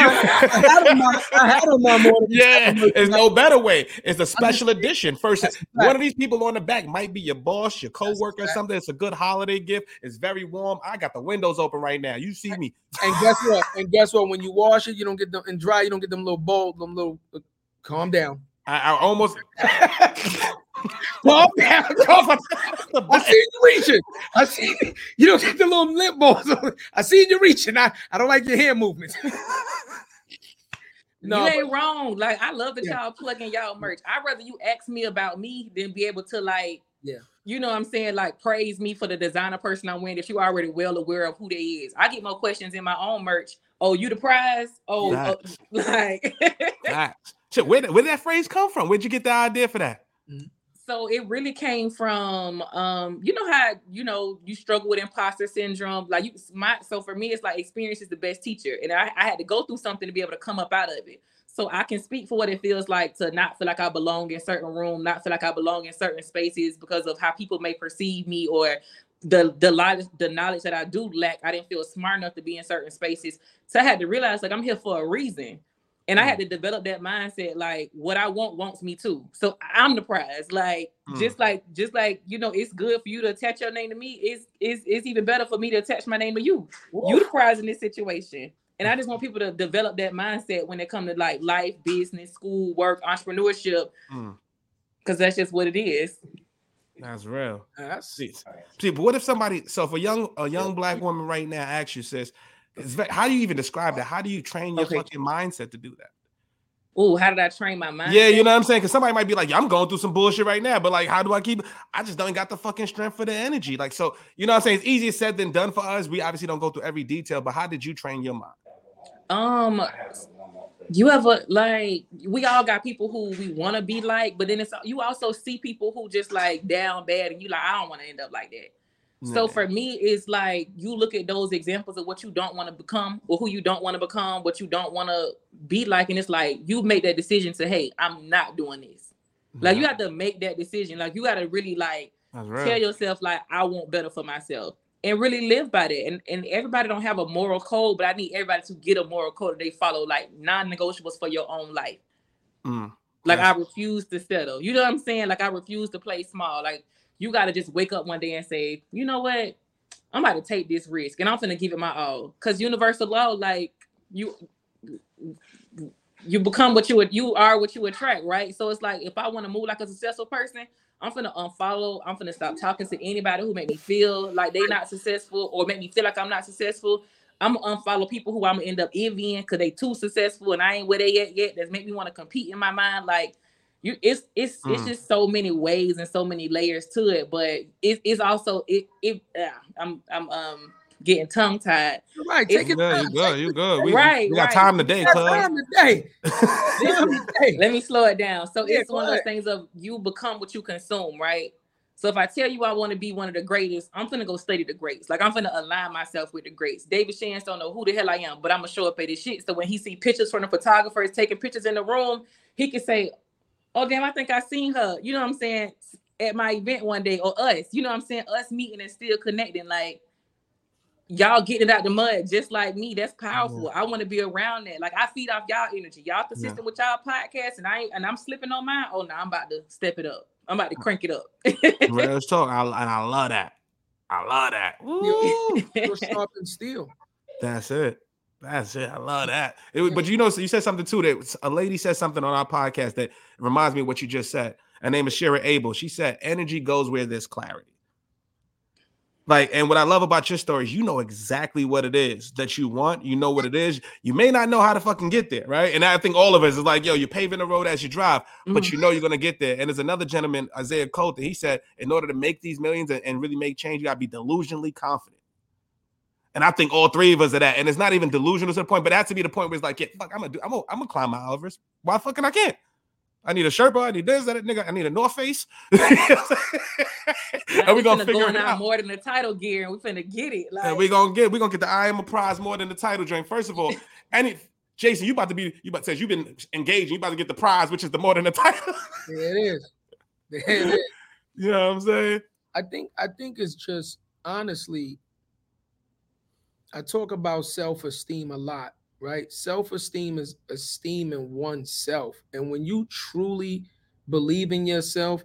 More Than A Title merchandise. There's no better way. It's a special edition. First, one of these people on the back might be your boss, your coworker, something. It's a good holiday gift. It's very warm. I got the windows open right now. You see me. And guess what? When you wash it, you don't get them, and dry, you don't get them little bold, them little, calm down. I almost... Well, I see you reaching. I see you don't get the little lip balls. I see you reaching. I don't like your hand movements. No, you ain't wrong. Like, I love that y'all plugging y'all merch. I'd rather you ask me about me than be able to, like, you know what I'm saying, like, praise me for the designer person I'm wearing if you already well aware of who they is. I get more questions in my own merch. Oh, you the prize? Oh, like. So where did that phrase come from? Where'd you get the idea for that? Mm-hmm. So it really came from, you know how, you know, you struggle with imposter syndrome. Like, for me, it's like experience is the best teacher. And I had to go through something to be able to come up out of it. So I can speak for what it feels like to not feel like I belong in certain room, not feel like I belong in certain spaces because of how people may perceive me, or the knowledge that I do lack. I didn't feel smart enough to be in certain spaces. So I had to realize, like, I'm here for a reason. And I had to develop that mindset, like, what I want wants me too. So I'm the prize. Like, just like, you know, it's good for you to attach your name to me. It's even better for me to attach my name to you. Whoa. You the prize in this situation. And I just want people to develop that mindset when it comes to, like, life, business, school, work, entrepreneurship, because that's just what it is. That's real. See, but what if somebody, so if a young black woman right now asks you, says, how do you even describe that? How do you train your fucking mindset to do that? Oh, how did I train my mind? Yeah, you know what I'm saying? Because somebody might be like, I'm going through some bullshit right now, but, like, how do I keep it? I just don't got the fucking strength for the energy. Like, so, you know what I'm saying? It's easier said than done for us. We obviously don't go through every detail, but how did you train your mind? You ever, like, we all got people who we want to be like, but then you also see people who just, like, down bad, and you like, I don't want to end up like that. So for me, it's like, you look at those examples of what you don't want to become, or who you don't want to become, what you don't want to be like. And it's like, you make that decision to, hey, I'm not doing this. Mm-hmm. Like, you have to make that decision. Like, you got to really, like, tell yourself, like, I want better for myself, and really live by that. And everybody don't have a moral code, but I need everybody to get a moral code that they follow, like, non-negotiables for your own life. Mm-hmm. Like, I refuse to settle. You know what I'm saying? Like, I refuse to play small. Like, you got to just wake up one day and say, you know what? I'm about to take this risk, and I'm going to give it my all. Because universal law, like, you become what you are what you attract, right? So it's like, if I want to move like a successful person, I'm going to unfollow. I'm going to stop talking to anybody who make me feel like they not successful, or make me feel like I'm not successful. I'm going to unfollow people who I'm going to end up envying because they too successful and I ain't where they at yet. That's make me want to compete in my mind, like, it's just so many ways and so many layers to it, but it's also I'm getting tongue tied. Right, take it. You good. We got time today, cuz. Let me slow it down. So it's one of those things of you become what you consume, right? So if I tell you I want to be one of the greatest, I'm going to go study the greats. Like, I'm going to align myself with the greats. David Shands don't know who the hell I am, but I'm going to show up at his shit. So when he see pictures from the photographers taking pictures in the room, he can say, oh, damn, I think I seen her. You know what I'm saying? At my event one day, or us. You know what I'm saying? Us meeting and still connecting. Like, y'all getting it out the mud just like me. That's powerful. Yeah. I want to be around that. Like, I feed off y'all energy. Y'all consistent with y'all podcasts, and I'm slipping on mine. Oh, no, I'm about to step it up. I'm about to crank it up. Real talk. I love that. I love that. Ooh, you're stopping still. That's it. I love that. But you know, so you said something too. That a lady said something on our podcast that reminds me of what you just said. Her name is Shira Abel. She said, energy goes where there's clarity. Like, and what I love about your story is you know exactly what it is that you want. You know what it is. You may not know how to fucking get there, right? And I think all of us is like, yo, you're paving the road as you drive, but you know you're going to get there. And there's another gentleman, Isaiah Colton, he said, in order to make these millions and really make change, you got to be delusionally confident. And I think all three of us are that. And it's not even delusional to the point, but it has to be the point where it's like, yeah, fuck, I'm going to climb my Alvarez. Why fucking I can't? I need a Sherpa. I need this. That nigga. I need a North Face. And we're gonna figure it out. More than the title gear, and we're finna get it. Like, and we're gonna get the I Am A Prize more than the title drink. First of all, Jason, you about to say you've been engaged. You about to get the prize, which is the more than the title. Yeah, it is. You know what I'm saying? I think it's just honestly. I talk about self-esteem a lot. Right? Self-esteem is esteem in oneself. And when you truly believe in yourself,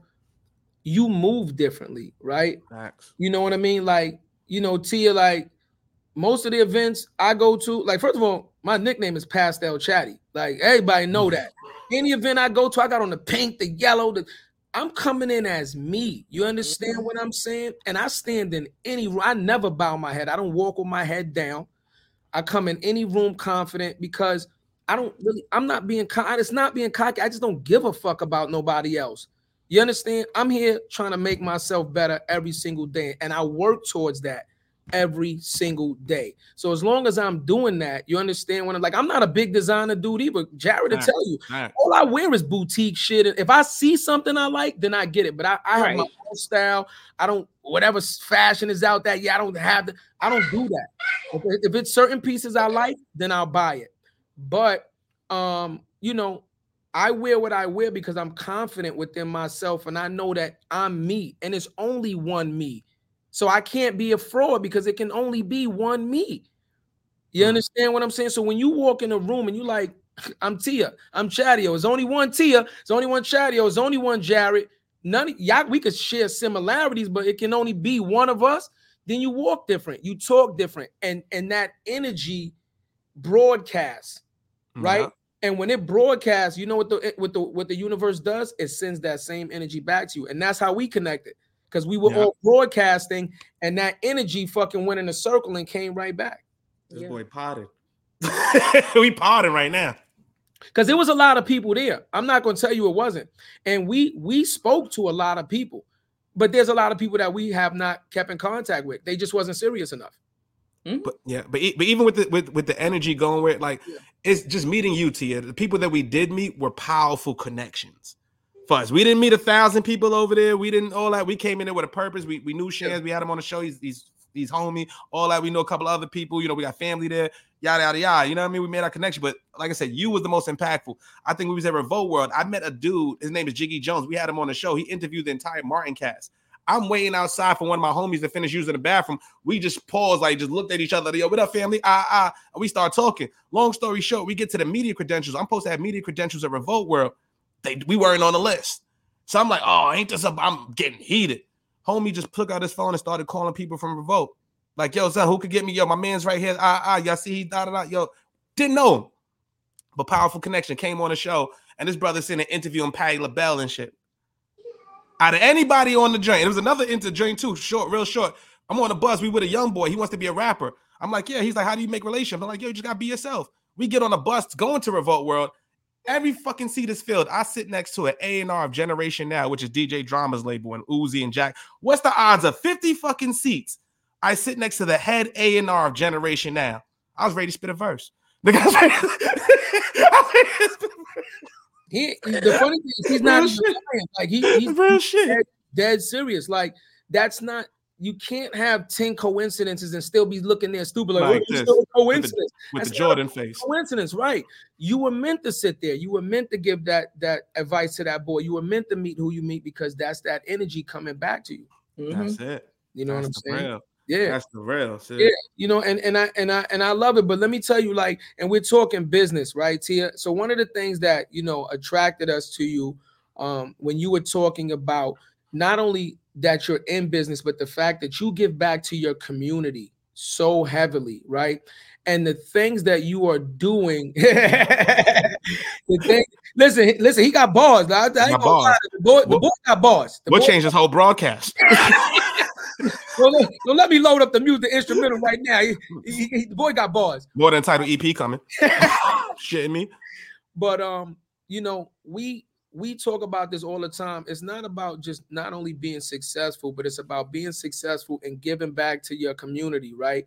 you move differently, right? Facts. You know what I mean? Like, you know, Tia, like most of the events I go to, like, first of all, my nickname is Pastel Chatty. Like, everybody know that. Any event I go to, I got on the pink, the yellow, I'm coming in as me. You understand what I'm saying? And I stand in I never bow my head. I don't walk with my head down. I come in any room confident because it's not being cocky. I just don't give a fuck about nobody else. You understand? I'm here trying to make myself better every single day. And I work towards that every single day. So as long as I'm doing that, you understand when I'm like, I'm not a big designer dude either. Jarrett will tell you, all I wear is boutique shit. If I see something I like, then I get it. But I have my own style. I don't, whatever fashion is out there. Yeah, I don't do that. If it's certain pieces I like, then I'll buy it. But, you know, I wear what I wear because I'm confident within myself and I know that I'm me and it's only one me. So I can't be a fraud because it can only be one me. You understand what I'm saying? So when you walk in a room and you like, I'm Tia, I'm Chadeo. It's only one Tia. It's only one Chadeo. It's only one Jarrett. None of y'all, we could share similarities, but it can only be one of us. Then you walk different. You talk different. And that energy broadcasts, right? And when it broadcasts, you know what the universe does? It sends that same energy back to you. And that's how we connected. Because we were all broadcasting, and that energy fucking went in a circle and came right back. This boy potted. We potted right now. Because there was a lot of people there. I'm not going to tell you it wasn't. And we spoke to a lot of people. But there's a lot of people that we have not kept in contact with. They just wasn't serious enough. But even with the energy going where, like, it's just meeting you, Tia. The people that we did meet were powerful connections. Us. We didn't meet 1,000 people over there. We didn't all that. We came in there with a purpose. We knew Shands. We had him on the show. He's homie. All that. We know a couple of other people. You know, we got family there. Yada, yada, yada. You know what I mean? We made our connection. But like I said, you was the most impactful. I think we was at Revolt World. I met a dude. His name is Jiggy Jones. We had him on the show. He interviewed the entire Martin cast. I'm waiting outside for one of my homies to finish using the bathroom. We just paused, like, just looked at each other. Like, yo, what up, family? And we start talking. Long story short, we get to the media credentials. I'm supposed to have media credentials at Revolt World. We weren't on the list. So I'm like, oh, ain't this up? I'm getting heated. Homie just took out his phone and started calling people from Revolt. Like, yo, son, who could get me? Yo, my man's right here. Y'all see he da-da-da. Yo, didn't know him. But powerful connection. Came on the show, and this brother sent an interview on Patti LaBelle and shit. Out of anybody on the joint, it was another joint too, real short. I'm on a bus. We with a young boy. He wants to be a rapper. I'm like, yeah. He's like, how do you make relationships? I'm like, yo, you just got to be yourself. We get on a bus going to Revolt World. Every fucking seat is filled. I sit next to an A&R of Generation Now, which is DJ Drama's label, and Uzi and Jack. What's the odds of 50 fucking seats? I sit next to the head A&R of Generation Now. I was ready to spit a verse. The funny thing is he's not even lying. Like he's real shit. dead serious. Like, that's not, you can't have 10 coincidences and still be looking there stupid. Like this, still a coincidence. With the Jordan face. Coincidence, right. You were meant to sit there. You were meant to give that advice to that boy. You were meant to meet who you meet because that's that energy coming back to you. Mm-hmm. That's it. You know that's what I'm saying? Real. Yeah. That's the real shit. Yeah. You know, and I love it. But let me tell you, like, and we're talking business, right, Tia? So one of the things that, you know, attracted us to you when you were talking about not only that you're in business, but the fact that you give back to your community so heavily, right? And the things that you are doing. Listen, he got bars. The boy got bars. We'll change this whole broadcast. So let me load up the music, the instrumental right now. The boy got bars. More Than A Title EP coming. Shitting me. But you know, we talk about this all the time. It's not about just not only being successful, but it's about being successful and giving back to your community, right?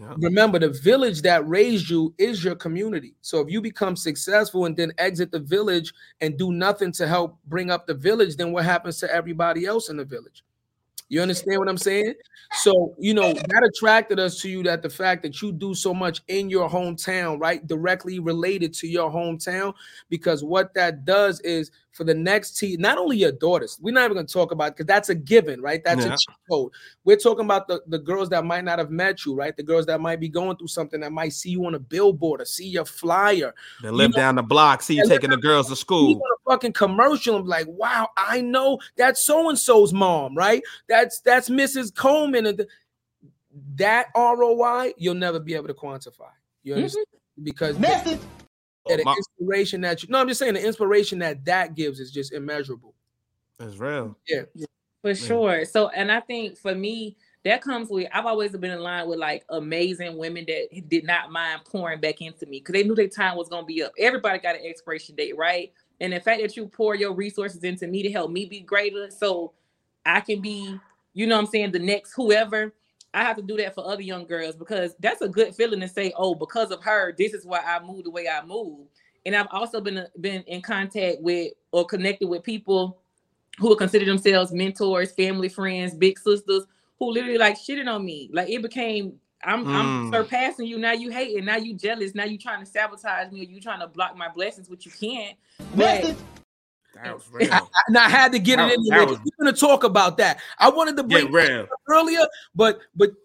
Yeah. Remember, the village that raised you is your community. So if you become successful and then exit the village and do nothing to help bring up the village, then what happens to everybody else in the village? You understand what I'm saying? So, you know, that attracted us to you, that the fact that you do so much in your hometown, right? Directly related to your hometown, because what that does is for the next not only your daughters, we're not even going to talk about, because that's a given, right? That's a cheat code. We're talking about the girls that might not have met you, right? The girls that might be going through something, that might see you on a billboard or see your flyer. They live down the block, see you taking the girls to school. On a fucking commercial, I'm like, wow, I know that's so-and-so's mom, right? That's Mrs. Coleman. And that ROI, you'll never be able to quantify. You understand? Mm-hmm. Because message. The inspiration that I'm just saying, the inspiration that gives is just immeasurable. That's real. Yeah. For sure. So, and I think for me, that comes with, I've always been in line with like amazing women that did not mind pouring back into me because they knew their time was going to be up. Everybody got an expiration date, right? And the fact that you pour your resources into me to help me be greater so I can be, you know what I'm saying, the next whoever. I have to do that for other young girls because that's a good feeling to say, oh, because of her, this is why I moved the way I moved. And I've also been in contact with or connected with people who would consider themselves mentors, family friends, big sisters, who literally like shitted on me. Like it became, I'm surpassing you. Now you hating, now you jealous, now you trying to sabotage me or you trying to block my blessings, which you can't. But that was real. I had to get it in there. We're going to talk about that. I wanted to bring it up earlier, but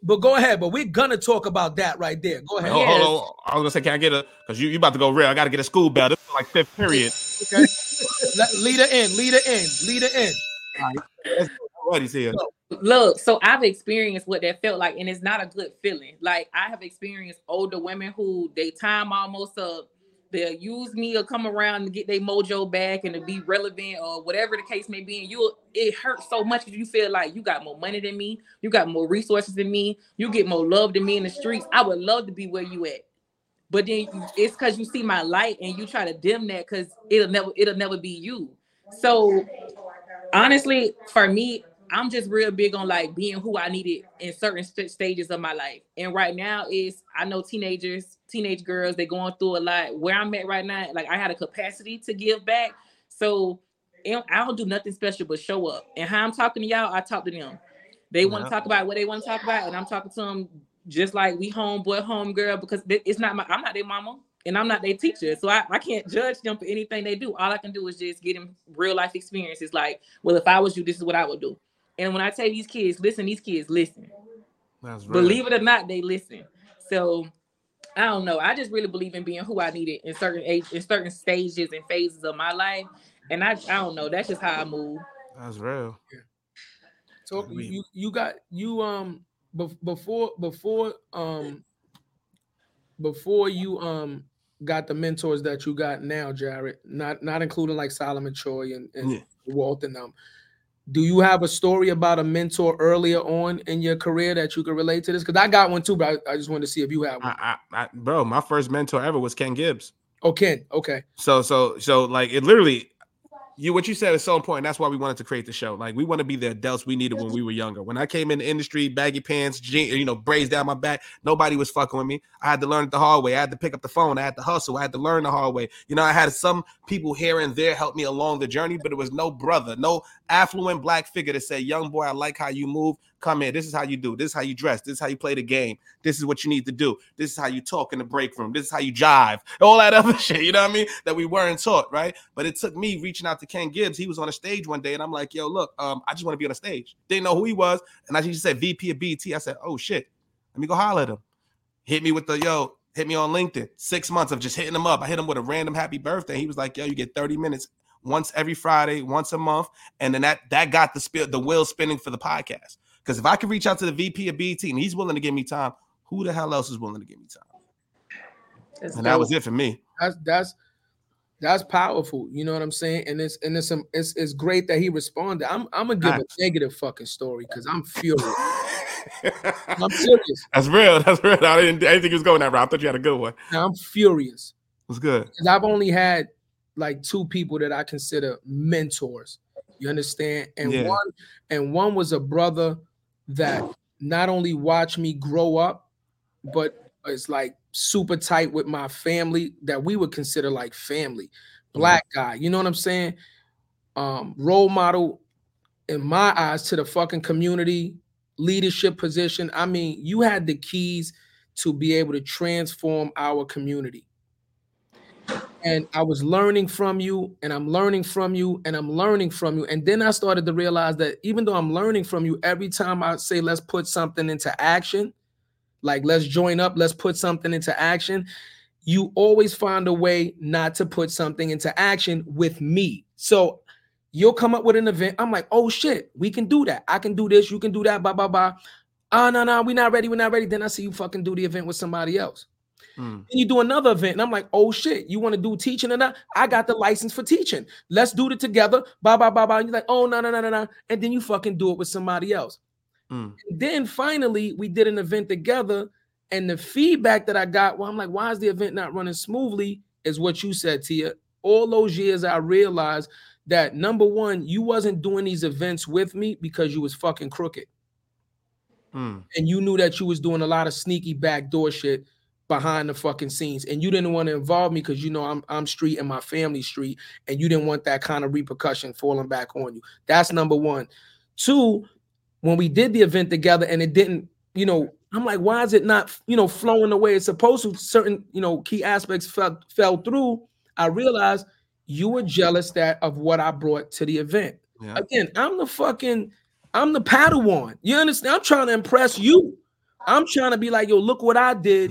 go ahead. But we're going to talk about that right there. Go ahead. Hold on. I was going to say, can I get a, because you about to go real. I got to get a school bell. This is like fifth period. Okay. Lead her in. All right. Everybody's here. Look, so I've experienced what that felt like, and it's not a good feeling. Like I have experienced older women who they time almost up. They'll use me or come around and get their mojo back and to be relevant or whatever the case may be. And it hurts so much because you feel like you got more money than me. You got more resources than me. You get more love than me in the streets. I would love to be where you at. But then it's because you see my light and you try to dim that because it'll never be you. So honestly, for me, I'm just real big on like being who I needed in certain stages of my life. And right now is, I know teenage girls, they're going through a lot. Where I'm at right now, like I had a capacity to give back. So I don't do nothing special but show up. And how I'm talking to y'all, I talk to them. They want to talk about what they want to talk about. And I'm talking to them just like we homeboy, homegirl, because it's not I'm not their mama and I'm not their teacher. So I can't judge them for anything they do. All I can do is just get them real life experiences. Like, well, if I was you, this is what I would do. And when I tell these kids listen. That's right. Believe it or not, they listen. So I don't know. I just really believe in being who I needed in certain stages and phases of my life. And I don't know. That's just how I move. That's real. So before you got the mentors that you got now, Jarrett, not including like Solomon Choi and Walt and them. Do you have a story about a mentor earlier on in your career that you can relate to this? Because I got one too, but I just wanted to see if you had one. Bro, my first mentor ever was Ken Gibbs. Oh, Ken. Okay. So like it literally, What you said is so important. That's why we wanted to create the show. Like, we want to be the adults we needed when we were younger. When I came in the industry, baggy pants, braids down my back, nobody was fucking with me. I had to learn it the hard way. I had to pick up the phone. I had to hustle. I had to learn the hard way. I had some people here and there help me along the journey, but it was no brother, no affluent black figure to say, young boy, I like how you move. Come here. This is how you do. This is how you dress. This is how you play the game. This is what you need to do. This is how you talk in the break room. This is how you jive. All that other shit, you know what I mean? That we weren't taught, right? But it took me reaching out to Ken Gibbs. He was on a stage one day, and I'm like, yo, look, I just want to be on a stage. Didn't know who he was. And I just said, VP of BET. I said, oh, shit. Let me go holler at him. Hit me on LinkedIn. 6 months of just hitting him up. I hit him with a random happy birthday. He was like, yo, you get 30 minutes once every Friday, once a month. And then that got the wheel spinning for the podcast. Because if I could reach out to the VP of BET and he's willing to give me time, who the hell else is willing to give me time? That was it for me. That's powerful. You know what I'm saying? And it's great that he responded. I'm gonna give a negative fucking story because I'm furious. I'm serious. That's real. That's real. I didn't think he was going that route. I thought you had a good one. Now, I'm furious. That's good. Because I've only had like two people that I consider mentors. You understand? One was a brother that not only watched me grow up, but it's like super tight with my family that we would consider like family. Black guy, you know what I'm saying? Role model in my eyes to the fucking community, leadership position. I mean, you had the keys to be able to transform our community. And I was learning from you, and I'm learning from you, and I'm learning from you. And then I started to realize that even though I'm learning from you, every time I say, let's put something into action, like let's join up, let's put something into action, you always find a way not to put something into action with me. So you'll come up with an event. I'm like, oh, shit, we can do that. I can do this. You can do that. Blah, blah, blah. Oh, no, we're not ready. We're not ready. Then I see you fucking do the event with somebody else. And you do another event, and I'm like, oh shit, you want to do teaching or not? I got the license for teaching. Let's do it together. Blah, blah, blah, blah. And you're like, oh, no. And then you fucking do it with somebody else. And then finally, we did an event together, and the feedback that I got, well, I'm like, why is the event not running smoothly? Is what you said, Tia. All those years, I realized that number one, you wasn't doing these events with me because you was fucking crooked. And you knew that you was doing a lot of sneaky backdoor shit behind the fucking scenes, and you didn't want to involve me because I'm street and my family street, and you didn't want that kind of repercussion falling back on you. That's number one. Two, when we did the event together and it didn't, I'm like, why is it not, flowing the way it's supposed to? Certain, key aspects fell through. I realized you were jealous of what I brought to the event. Yeah. Again, I'm the Padawan. You understand? I'm trying to impress you. I'm trying to be like, yo, look what I did.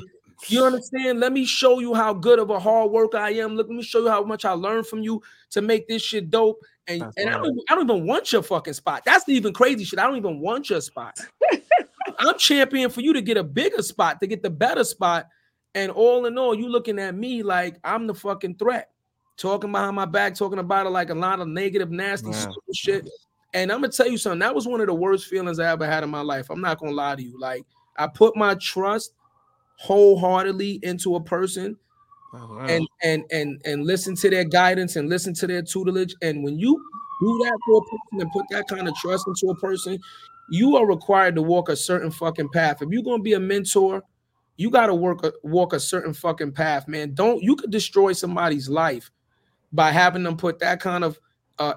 You understand? Let me show you how good of a hard worker I am. Let me show you how much I learned from you to make this shit dope. And I don't even want your fucking spot. That's the even crazy shit. I don't even want your spot. I'm championing for you to get a bigger spot, to get the better spot. And all in all, you looking at me like I'm the fucking threat. Talking behind my back, talking about it like a lot of negative, nasty shit. And I'm going to tell you something. That was one of the worst feelings I ever had in my life. I'm not going to lie to you. Like, I put my trust wholeheartedly into a person and listen to their guidance and listen to their tutelage. And when you do that for a person and put that kind of trust into a person, you are required to walk a certain fucking path. If you're going to be a mentor, you got to walk a certain fucking path, man. You could destroy somebody's life by having them put that kind of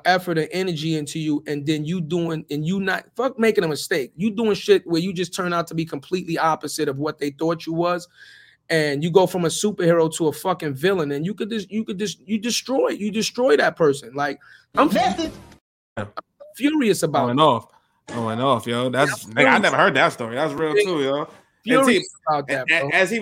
effort and energy into you, and then making a mistake. You doing shit where you just turn out to be completely opposite of what they thought you was, and you go from a superhero to a fucking villain, and you destroy that person. Like, I'm furious about it. Going off, yo. That's I never heard that story. That's real too, yo. About that, bro. As you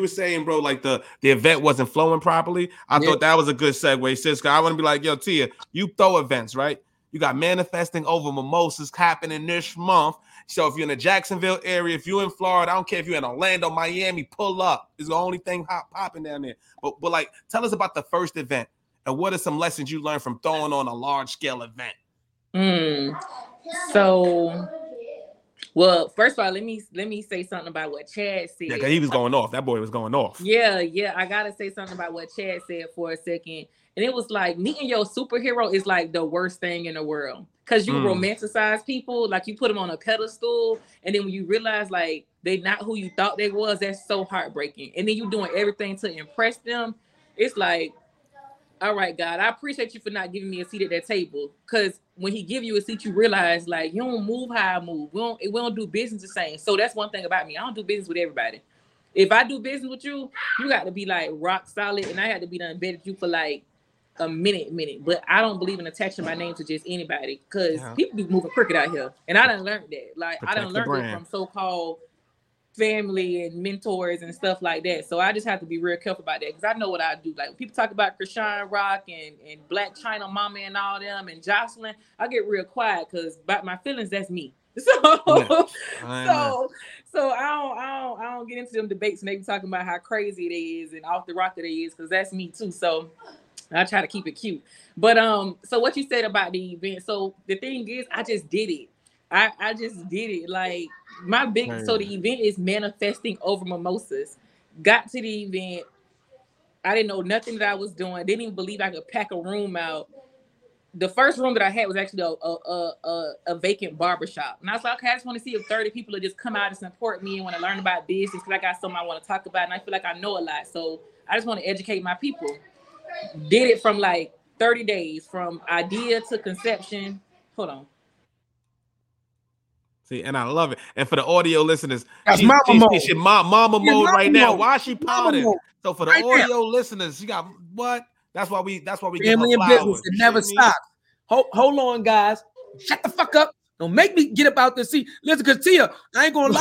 were saying, bro, like the event wasn't flowing properly. I thought that was a good segue, Cisco. I want to be like, yo, Tia, you throw events, right? You got Manifesting Over Mimosas happening this month. So if you're in the Jacksonville area, if you're in Florida, I don't care if you're in Orlando, Miami, pull up. It's the only thing popping down there. But like, tell us about the first event and what are some lessons you learned from throwing on a large scale event? So. Well, first of all, let me say something about what Chad said. Yeah, because he was going off. That boy was going off. Yeah. I got to say something about what Chad said for a second. And it was like, meeting your superhero is like the worst thing in the world. Because you romanticize people, like you put them on a pedestal. And then when you realize like they not who you thought they was, that's so heartbreaking. And then you doing everything to impress them. It's like, all right, God, I appreciate you for not giving me a seat at that table. Because when he give you a seat, you realize like, you don't move how I move. We don't do business the same. So that's one thing about me. I don't do business with everybody. If I do business with you, you got to be like rock solid. And I had to be done bed with you for like a minute. But I don't believe in attaching my name to just anybody, because people be moving crooked out here. And I done learned that. Like, protect I done learned it from so-called family and mentors and stuff like that. So I just have to be real careful about that, because I know what I do. Like, when people talk about Krishan Rock and Black China Mama and all them and Jocelyn, I get real quiet, because by my feelings, that's me. So I don't get into them debates and they be talking about how crazy it is and off the rock that it is, because that's me too. So I try to keep it cute. But so what you said about the event. So the thing is, I just did it. I just did it. Like my big so the event is Manifesting Over Mimosas. Got to the event. I didn't know nothing that I was doing. Didn't even believe I could pack a room out. The first room that I had was actually a vacant barbershop. And I was like, okay, I just want to see if 30 people will just come out and support me and want to learn about business, because I got something I want to talk about. And I feel like I know a lot. So I just want to educate my people. Did it from like 30 days, from idea to conception. Hold on. See, and I love it. And for the audio listeners, that's she's mama mode right now. Why is she pouting? So for the audio listeners, she got what? That's why we get family and business and never stop. Hold on, guys. Shut the fuck up. Don't make me get up out this seat. Listen, because Tia, I ain't gonna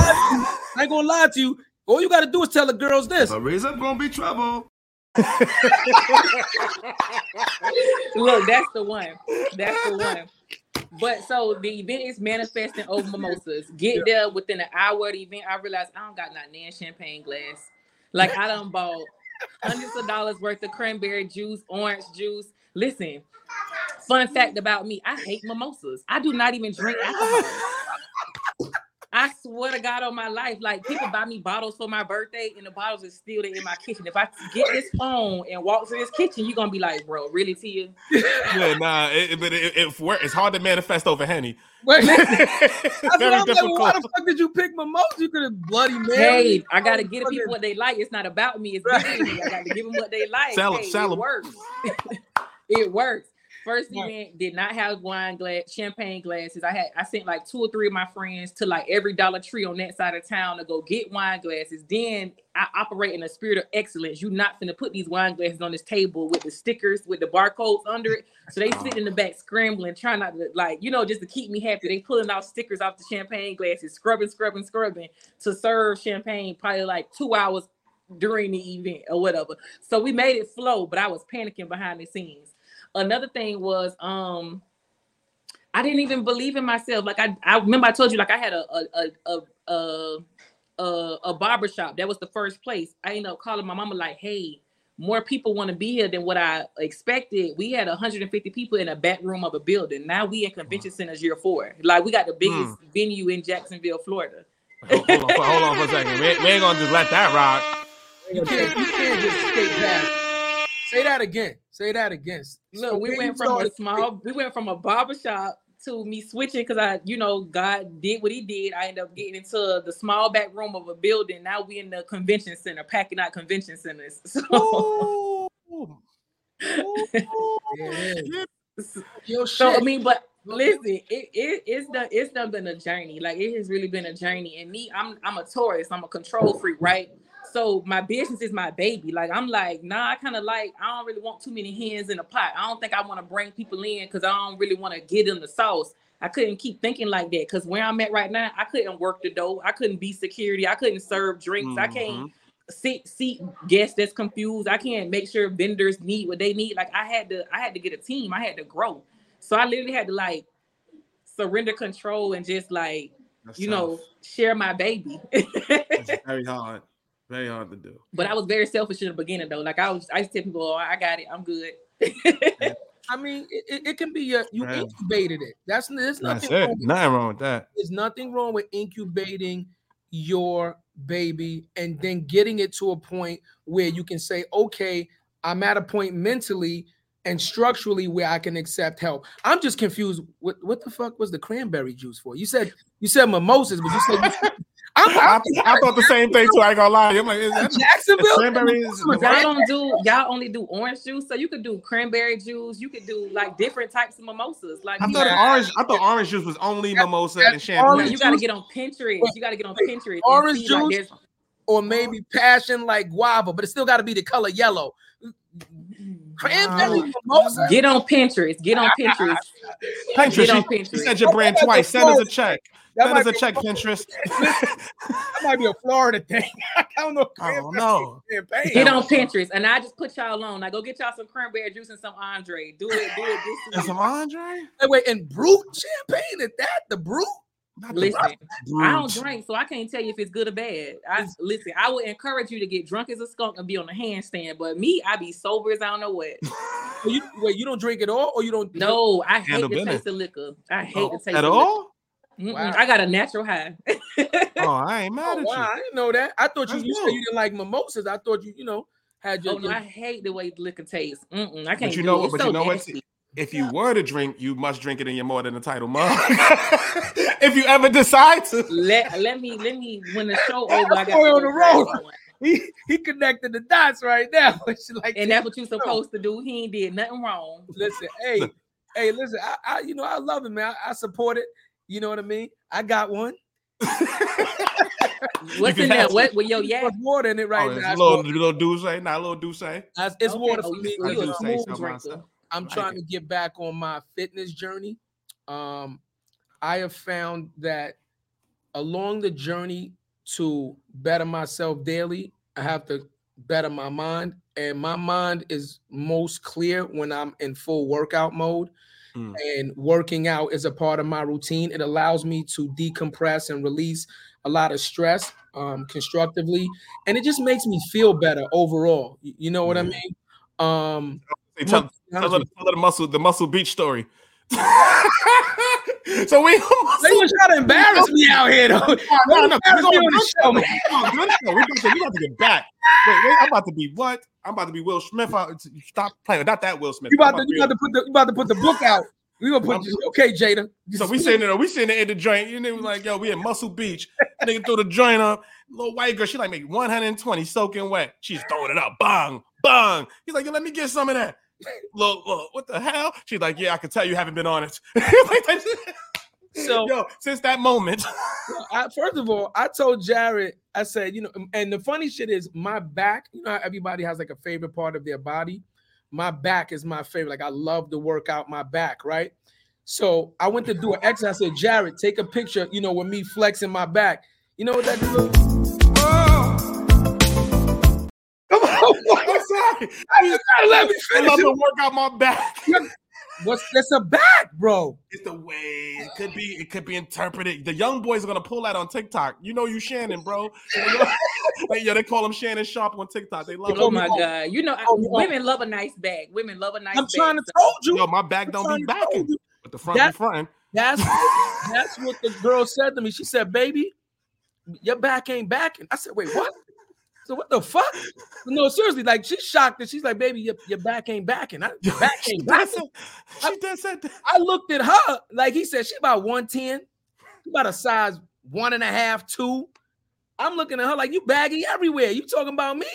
lie to you. All you gotta do is tell the girls this. The reason gonna be trouble. Look, that's the one. But so the event is Manifesting Over Mimosas. Get there within an hour of the event. I realized I don't got nothing in champagne glass. Like, I done bought hundreds of dollars worth of cranberry juice, orange juice. Listen, fun fact about me, I hate mimosas. I do not even drink alcohol. I swear to God on my life, like, people buy me bottles for my birthday and the bottles are still there in my kitchen. If I get this phone and walk to this kitchen, you're going to be like, bro, really, Tia? Yeah, nah, it's hard to manifest over Henny. Wait, very difficult. Why the fuck did you pick mimosa? You could have bloody married. Hey, I got to give people what they like. It's not about me. It's me. I got to give them what they like. Sell them. It works. It works. First event did not have wine glass, champagne glasses. I sent like 2 or 3 of my friends to like every Dollar Tree on that side of town to go get wine glasses. Then I operate in a spirit of excellence. You're not finna put these wine glasses on this table with the stickers, with the barcodes under it. So they sit in the back scrambling, trying not to, like, you know, just to keep me happy. They pulling out stickers off the champagne glasses, scrubbing to serve champagne probably like 2 hours during the event or whatever. So we made it flow, but I was panicking behind the scenes. Another thing was, I didn't even believe in myself. Like, I remember I told you, like, I had a barbershop. That was the first place. I ended up calling my mama like, hey, more people want to be here than what I expected. We had 150 people in a back room of a building. Now we in convention centers year 4. Like, we got the biggest venue in Jacksonville, Florida. Hold on for a second. We ain't going to just let that rock. You can't just skate past. Say that again. Look, we went from a barbershop to me switching, because I, you know, God did what he did. I ended up getting into the small back room of a building. Now we in the convention center, packing out convention centers. So, I mean, but listen, it's done been a journey. Like, it has really been a journey. And me, I'm a Taurus. I'm a control freak, right? So my business is my baby. Like, I'm like, nah, I don't really want too many hands in a pot. I don't think I want to bring people in because I don't really want to get in the sauce. I couldn't keep thinking like that, because where I'm at right now, I couldn't work the dough. I couldn't be security. I couldn't serve drinks. Mm-hmm. I can't seat guests that's confused. I can't make sure vendors need what they need. Like, I had to get a team. I had to grow. So I literally had to, like, surrender control and just, like, you know, share my baby. That's very hard. Very hard to do. But I was very selfish in the beginning, though. Like, I used to tell people, oh, I got it. I'm good. I mean, it can be you incubated it. There's nothing wrong with that. There's nothing wrong with incubating your baby and then getting it to a point where you can say, okay, I'm at a point mentally and structurally where I can accept help. I'm just confused. What the fuck was the cranberry juice for? You said mimosas, but you said I thought the same thing too. I ain't gonna lie. I'm like, is that Jacksonville? Cranberries? Y'all only do orange juice, so you could do cranberry juice. You could do like different types of mimosas. Like I thought orange juice was only mimosa and champagne. You gotta get on Pinterest. Orange juice, like, or maybe passion like guava, but it still gotta be the color yellow. Cranberry mimosa. Get on Pinterest. Pinterest. You said your brand twice. Send us a check. That is a check, Pinterest. That might be a Florida thing. I don't know. Get on Pinterest, and I just put y'all on. I go get y'all some cranberry juice and some Andre. Do it. And some Andre? Wait, and brute champagne? Is that the brute? Listen, I don't drink, so I can't tell you if it's good or bad. I would encourage you to get drunk as a skunk and be on a handstand, but me, I be sober as I don't know what. You don't drink at all, or you don't? No, I hate the taste of liquor. I hate the taste of liquor. At all? Wow. I got a natural high. I ain't mad at you. Wow, I didn't know that. I thought you said you didn't like mimosas. I thought you had your... Oh, no, I hate the way liquor tastes. I can't. But you know what? If you were to drink, you must drink it in your More Than A Title mug. If you ever decide to. Let me when the show over, I got to on the road. He connected the dots right now. That's what you're supposed to do. He ain't did nothing wrong. Listen, hey, listen. I love it, man. I support it. You know what I mean? I got one. What's in there? What yo, yeah. There's water in it right now. Little Douce, not little Douce. It's water for me. I'm trying to get back on my fitness journey. I have found that along the journey to better myself daily, I have to better my mind. And my mind is most clear when I'm in full workout mode. And working out is a part of my routine. It allows me to decompress and release a lot of stress constructively. And it just makes me feel better overall. You know what I mean? Tell the muscle beach story. So they were trying to embarrass me out here, though. No. We're about to get back. Wait, I'm about to be what? I'm about to be Will Smith. Stop playing. Not that Will Smith. You about to put the book out. We gonna put okay, Jada. So we sitting there in the joint. You know, like yo, we at Muscle Beach. Nigga throw the joint up. Little white girl, she like make 120 soaking wet. She's throwing it up. Bang, bang. He's like, yo, let me get some of that. Look, what the hell? She's like, yeah, I can tell you haven't been on it. So, since that moment. First of all, I told Jarrett, I said, and the funny shit is my back, how everybody has like a favorite part of their body. My back is my favorite. Like I love to work out my back, right? So I went to do an exercise. I said, Jarrett, take a picture, with me flexing my back. You know what that is? I just gotta let me finish. I love to work out my back. That's a back, bro. It's the way it could be interpreted. The young boys are gonna pull that on TikTok. You Shannon, bro. They call him Shannon Sharp on TikTok. They love him. Oh my God. Women love a nice back. I'm trying to tell you. My back don't be backing. But the front be front. That's what the girl said to me. She said, baby, your back ain't backing. I said, wait, what? So what the fuck? No, seriously, like she's shocked that she's like, baby, your back ain't backing. Your back ain't backing. She does that. I looked at her, like he said, she about 110, about a size 1.5, 2. I'm looking at her like you baggy everywhere. You talking about me?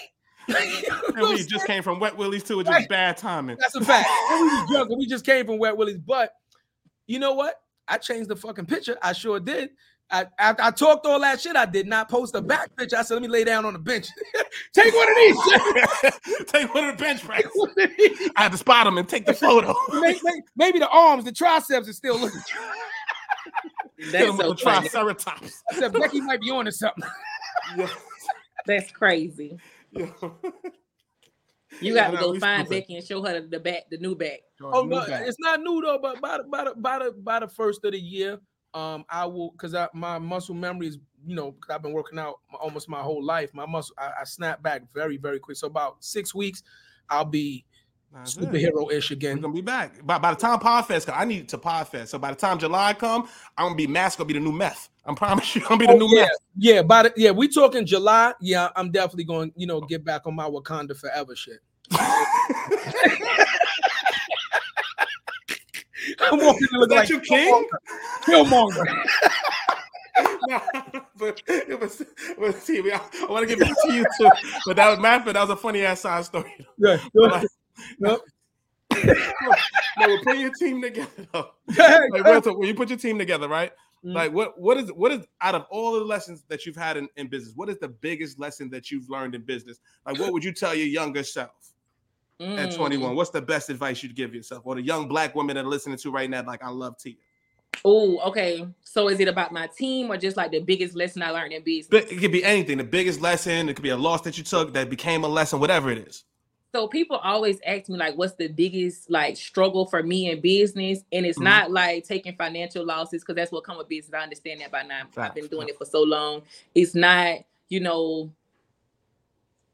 And we just came from Wet Willie's too. It's just bad timing. That's a fact. And we was drunk and we just came from Wet Willie's. But you know what? I changed the fucking picture. I sure did. I talked all that shit. I did not post a back picture. I said, let me lay down on the bench. Take one of these. Take one of the bench press. I had to spot him and take the photo. Maybe the arms, the triceps are still looking. That's so funny. Triceratops. I said, Becky might be on to something. Yeah. That's crazy. Yeah. You got to go find Becky and show her the back, the new back. Oh, no, it's not new, though, but by the first of the year, I will, because my muscle memory is, I've been working out almost my whole life. My muscle, I snap back very, very quick. So about 6 weeks, I'll be superhero-ish again. We're gonna be back by the time Podfest. Cause I need to Podfest. So by the time July come, I'm gonna be masked. Gonna be the new meth. I promise you, I'm gonna be the new meth. Yeah, we talking July. Yeah, I'm definitely going. Get back on my Wakanda Forever shit. I want him to look like you, King Killmonger. But it was TV. I want to give it to you too. But that was my. But that was a funny ass side story. Yeah. No. No, put your team together. Like, when you put your team together, right? Mm-hmm. Like what is out of all the lessons that you've had in business, what is the biggest lesson that you've learned in business? Like what would you tell your younger self at 21? What's the best advice you'd give yourself? Or the young black women that are listening to right now, like I love Tia. Oh, okay. So is it about my team or just like the biggest lesson I learned in business? But it could be anything, the biggest lesson, it could be a loss that you took that became a lesson, whatever it is. So people always ask me like, what's the biggest like struggle for me in business? And it's not like taking financial losses, because that's what comes with business. I understand that by now. I've been doing it for so long. It's not, you know,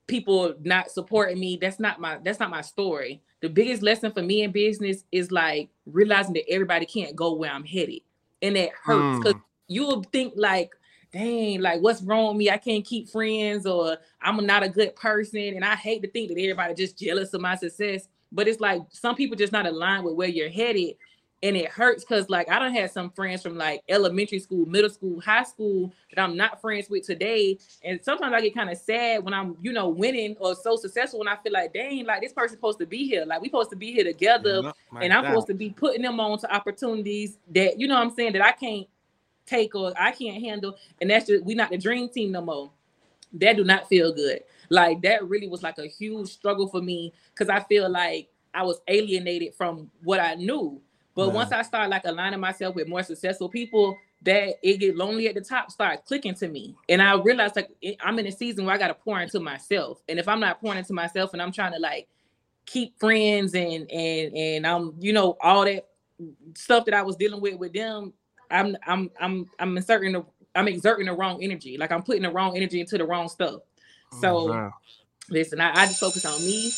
people not supporting me. That's not my story. The biggest lesson for me in business is like realizing that everybody can't go where I'm headed. And that hurts because you will think like, dang, like what's wrong with me? I can't keep friends, or I'm not a good person. And I hate to think that everybody just jealous of my success, but it's like some people just not aligned with where you're headed. And it hurts because like I done had some friends from like elementary school, middle school, high school that I'm not friends with today. And sometimes I get kind of sad when I'm, you know, winning or so successful, when I feel like, dang, like this person's supposed to be here. Like we supposed to be here together. Yeah, and I'm supposed to be putting them on to opportunities that, you know what I'm saying, that I can't take or I can't handle. And that's just, we not the dream team no more. That do not feel good. Like that really was like a huge struggle for me, because I feel like I was alienated from what I knew. But once I started like aligning myself with more successful people, that it get lonely at the top, start clicking to me. And I realized like I'm in a season where I got to pour into myself. And if I'm not pouring into myself and I'm trying to like keep friends and I'm, you know, all that stuff that I was dealing with them, I'm exerting the wrong energy. Like I'm putting the wrong energy into the wrong stuff. So listen, I just focus on me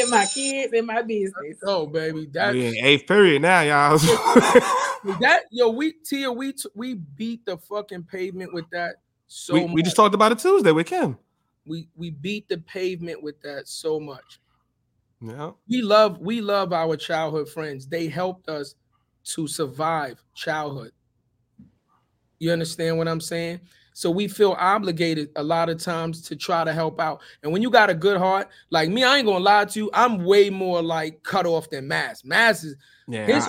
and my kids and my business. Oh baby, that's we in eighth period now, y'all. Tia, we beat the fucking pavement with that so much. We just talked about it Tuesday with Kim. We beat the pavement with that so much. Yeah. We love our childhood friends. They helped us to survive childhood. You understand what I'm saying? So we feel obligated a lot of times to try to help out. And when you got a good heart, like me, I ain't gonna lie to you, I'm way more like cut off than Mass. Mass is his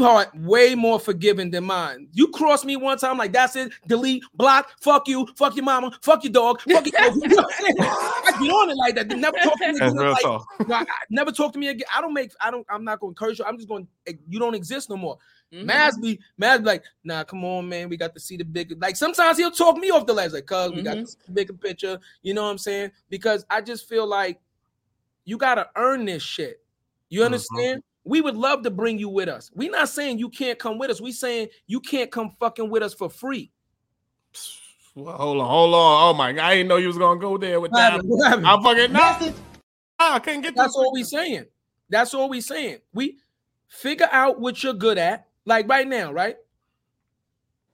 heart way more forgiving than mine. You cross me one time, like that's it, delete, block, fuck you, fuck your mama, fuck your dog, fuck your dog. I get on it like that. They never talk to me again. Like, never talk to me again. I'm not gonna curse you. I'm just gonna, you don't exist no more. Mm-hmm. Masby like, nah, come on, man. We got to see the bigger. Like sometimes he'll talk me off the ledge, like, cuz we got to see the bigger picture. You know what I'm saying? Because I just feel like you gotta earn this shit. You understand? We would love to bring you with us. We're not saying you can't come with us. We saying you can't come fucking with us for free. Well, hold on. Oh my God, I didn't know you was gonna go there with that. I'm fucking nothing. I couldn't get that. That's all we saying. That's all we saying. We figure out what you're good at. Like right now, right?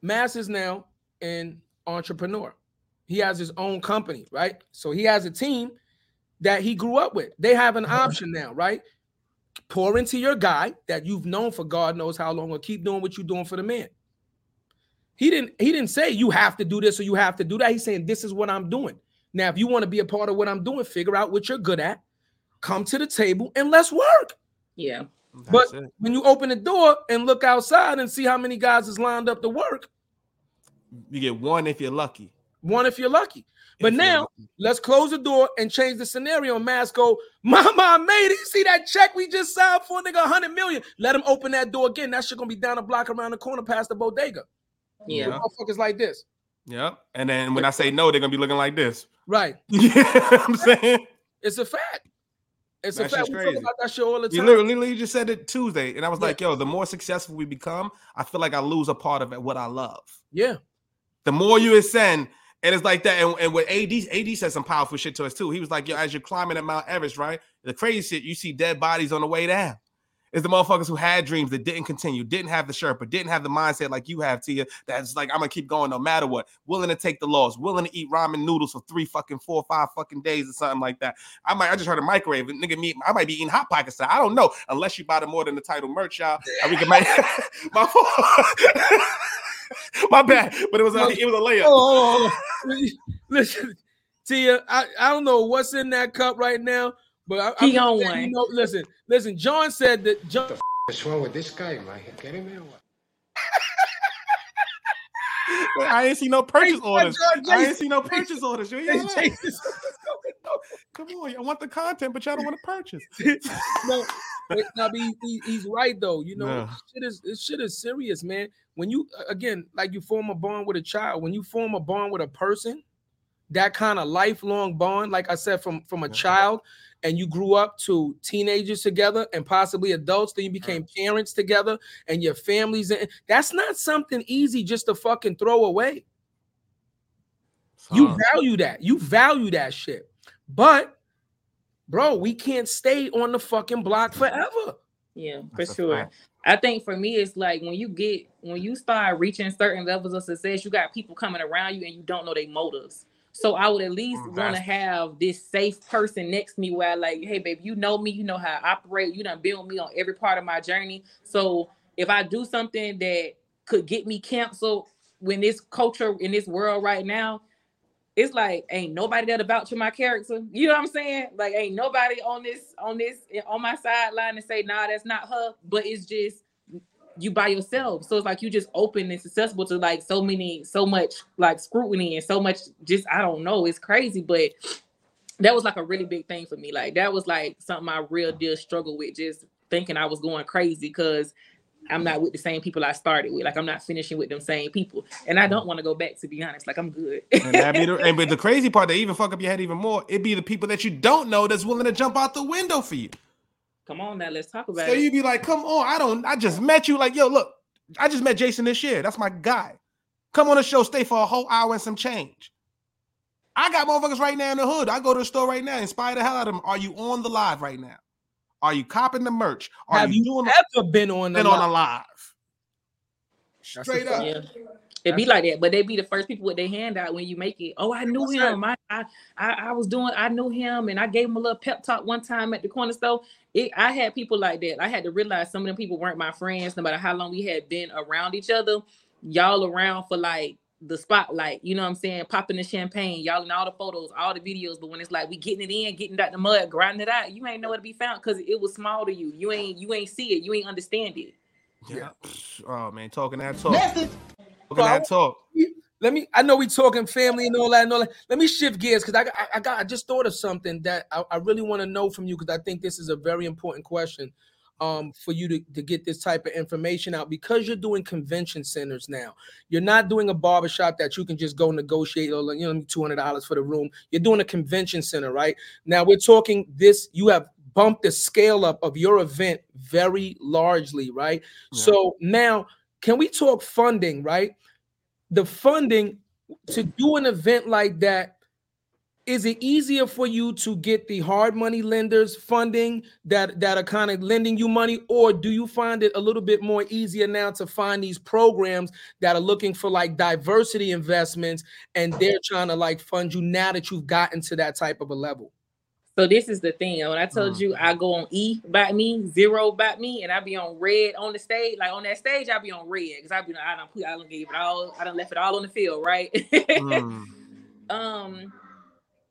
Mass is now an entrepreneur. He has his own company, right? So he has a team that he grew up with. They have an option now, right? Pour into your guy that you've known for God knows how long, or keep doing what you're doing for the man. He didn't say you have to do this or you have to do that. He's saying this is what I'm doing. Now, if you want to be a part of what I'm doing, figure out what you're good at, come to the table, and let's work. Yeah. But when you open the door and look outside and see how many guys is lined up to work, you get one if you're lucky. One if you're lucky. But now let's close the door and change the scenario. Masco, mama, I made it. You see that check we just signed for, nigga, 100 million. Let him open that door again. That shit gonna be down a block, around the corner, past the bodega. Yeah, motherfuckers like this. Yeah, and then when I say no, they're gonna be looking like this. Right. I'm saying it's a fact. It's a fact. We talk about that shit all the time. You literally just said it Tuesday, and I was like, yo, the more successful we become, I feel like I lose a part of it, what I love. Yeah. The more you ascend, and it's like that. And with AD said some powerful shit to us too. He was like, yo, as you're climbing at Mount Everest, right? The crazy shit, you see dead bodies on the way down. It's the motherfuckers who had dreams that didn't continue, didn't have the Sherpa, didn't have the mindset like you have, Tia, that's like, I'm going to keep going no matter what, willing to take the loss, willing to eat ramen noodles for four or five fucking days or something like that. I just heard a microwave. Nigga, I might be eating Hot Pockets. I don't know. Unless you buy the More Than A Title merch, y'all. Yeah. My bad, but it was a layup. Oh. Listen, Tia, I don't know what's in that cup right now, but he on one. You know, listen. John said that. John, what the f- is wrong with this guy, man? You kidding me or what? I ain't see no purchase orders. I ain't see no purchase orders. Come on, y'all want the content, but y'all don't want to purchase. No, but he's right though. You know, this shit is serious, man. When you you form a bond with a child, when you form a bond with a person, that kind of lifelong bond, like I said, from a child, and you grew up to teenagers together and possibly adults, then you became parents together and your families. And that's not something easy just to fucking throw away. You value that. You value that shit. But, bro, we can't stay on the fucking block forever. Yeah, for sure. I think for me, it's like when you start reaching certain levels of success, you got people coming around you and you don't know their motives. So I would at least want to have this safe person next to me where I like, hey, baby, you know me, you know how I operate, you done been with me on every part of my journey. So if I do something that could get me canceled when this culture in this world right now, it's like, ain't nobody that vouch for my character. You know what I'm saying? Like, ain't nobody on my sideline to say, nah, that's not her, but it's just you by yourself. So it's like you just open and susceptible to like so much like scrutiny and so much just, I don't know, it's crazy. But that was like a really big thing for me. Like that was like something I real deal struggled with, just thinking I was going crazy because I'm not with the same people I started with. Like I'm not finishing with them same people. And I don't want to go back, to be honest. Like I'm good. But the crazy part, they even fuck up your head even more. It'd be the people that you don't know that's willing to jump out the window for you. Come on now, let's talk about it. So you'd be like, come on, I just met you. Like, yo, look, I just met Jason this year. That's my guy. Come on the show, stay for a whole hour and some change. I got motherfuckers right now in the hood. I go to the store right now, inspire the hell out of them. Are you on the live right now? Are you copping the merch? Have you ever been on a live? Straight up. Yeah. It be like that, but they be the first people with their hand out when you make it. Oh, I knew him. I knew him, and I gave him a little pep talk one time at the corner store. I had people like that. I had to realize some of them people weren't my friends, no matter how long we had been around each other. Y'all around for like the spotlight, you know what I'm saying? Popping the champagne, y'all in all the photos, all the videos. But when it's like we getting it in, getting out the mud, grinding it out, you ain't know where to be found because it was small to you. You ain't see it. You ain't understand it. Yeah. Oh man, talking that talk. I know we talking family and all that. Let me shift gears because I just thought of something that I really want to know from you because I think this is a very important question for you to get this type of information out because you're doing convention centers now. You're not doing a barbershop that you can just go negotiate or $200 for the room. You're doing a convention center, right? Now we're talking this. You have bumped the scale up of your event very largely, right? Yeah. So now, can we talk funding, right? The funding to do an event like that, is it easier for you to get the hard money lenders funding that are kind of lending you money, or do you find it a little bit more easier now to find these programs that are looking for like diversity investments and they're trying to like fund you now that you've gotten to that type of a level? So this is the thing. When I told you I go on E by me, zero by me, and I be on red on the stage, like on that stage, I be on red because I done left it all on the field, right?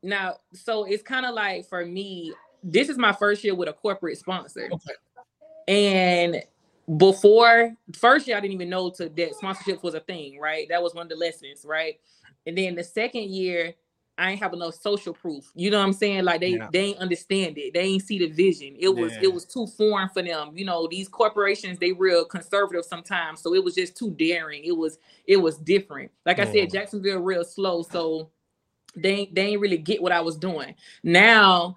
Now, so it's kind of like for me, this is my first year with a corporate sponsor, and before first year, I didn't even know that sponsorships was a thing, right? That was one of the lessons, right? And then the second year, I ain't have enough social proof. You know what I'm saying? Like they ain't understand it. They ain't see the vision. It was too foreign for them. You know, these corporations, they real conservative sometimes. So it was just too daring. It was different. Like I said, Jacksonville real slow. So they ain't really get what I was doing. Now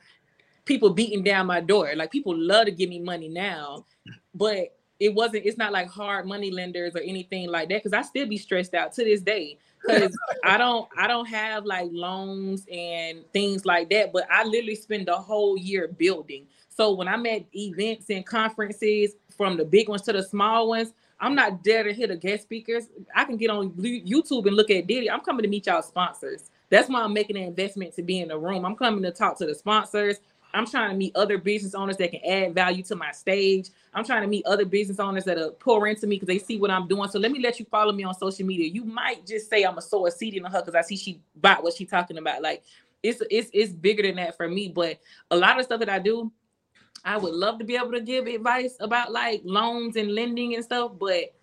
people beating down my door. Like people love to give me money now, but it's not like hard money lenders or anything like that. Cause I still be stressed out to this day. Because I don't have like loans and things like that, but I literally spend the whole year building. So when I'm at events and conferences, from the big ones to the small ones, I'm not there to hear the guest speakers. I can get on YouTube and look at Diddy. I'm coming to meet y'all sponsors. That's why I'm making an investment to be in the room. I'm coming to talk to the sponsors. I'm trying to meet other business owners that can add value to my stage. I'm trying to meet other business owners that are pour into me because they see what I'm doing. So let me let you follow me on social media. You might just say I'm a sow a seed in her because I see she bought what she's talking about. Like it's bigger than that for me. But a lot of stuff that I do, I would love to be able to give advice about like loans and lending and stuff. But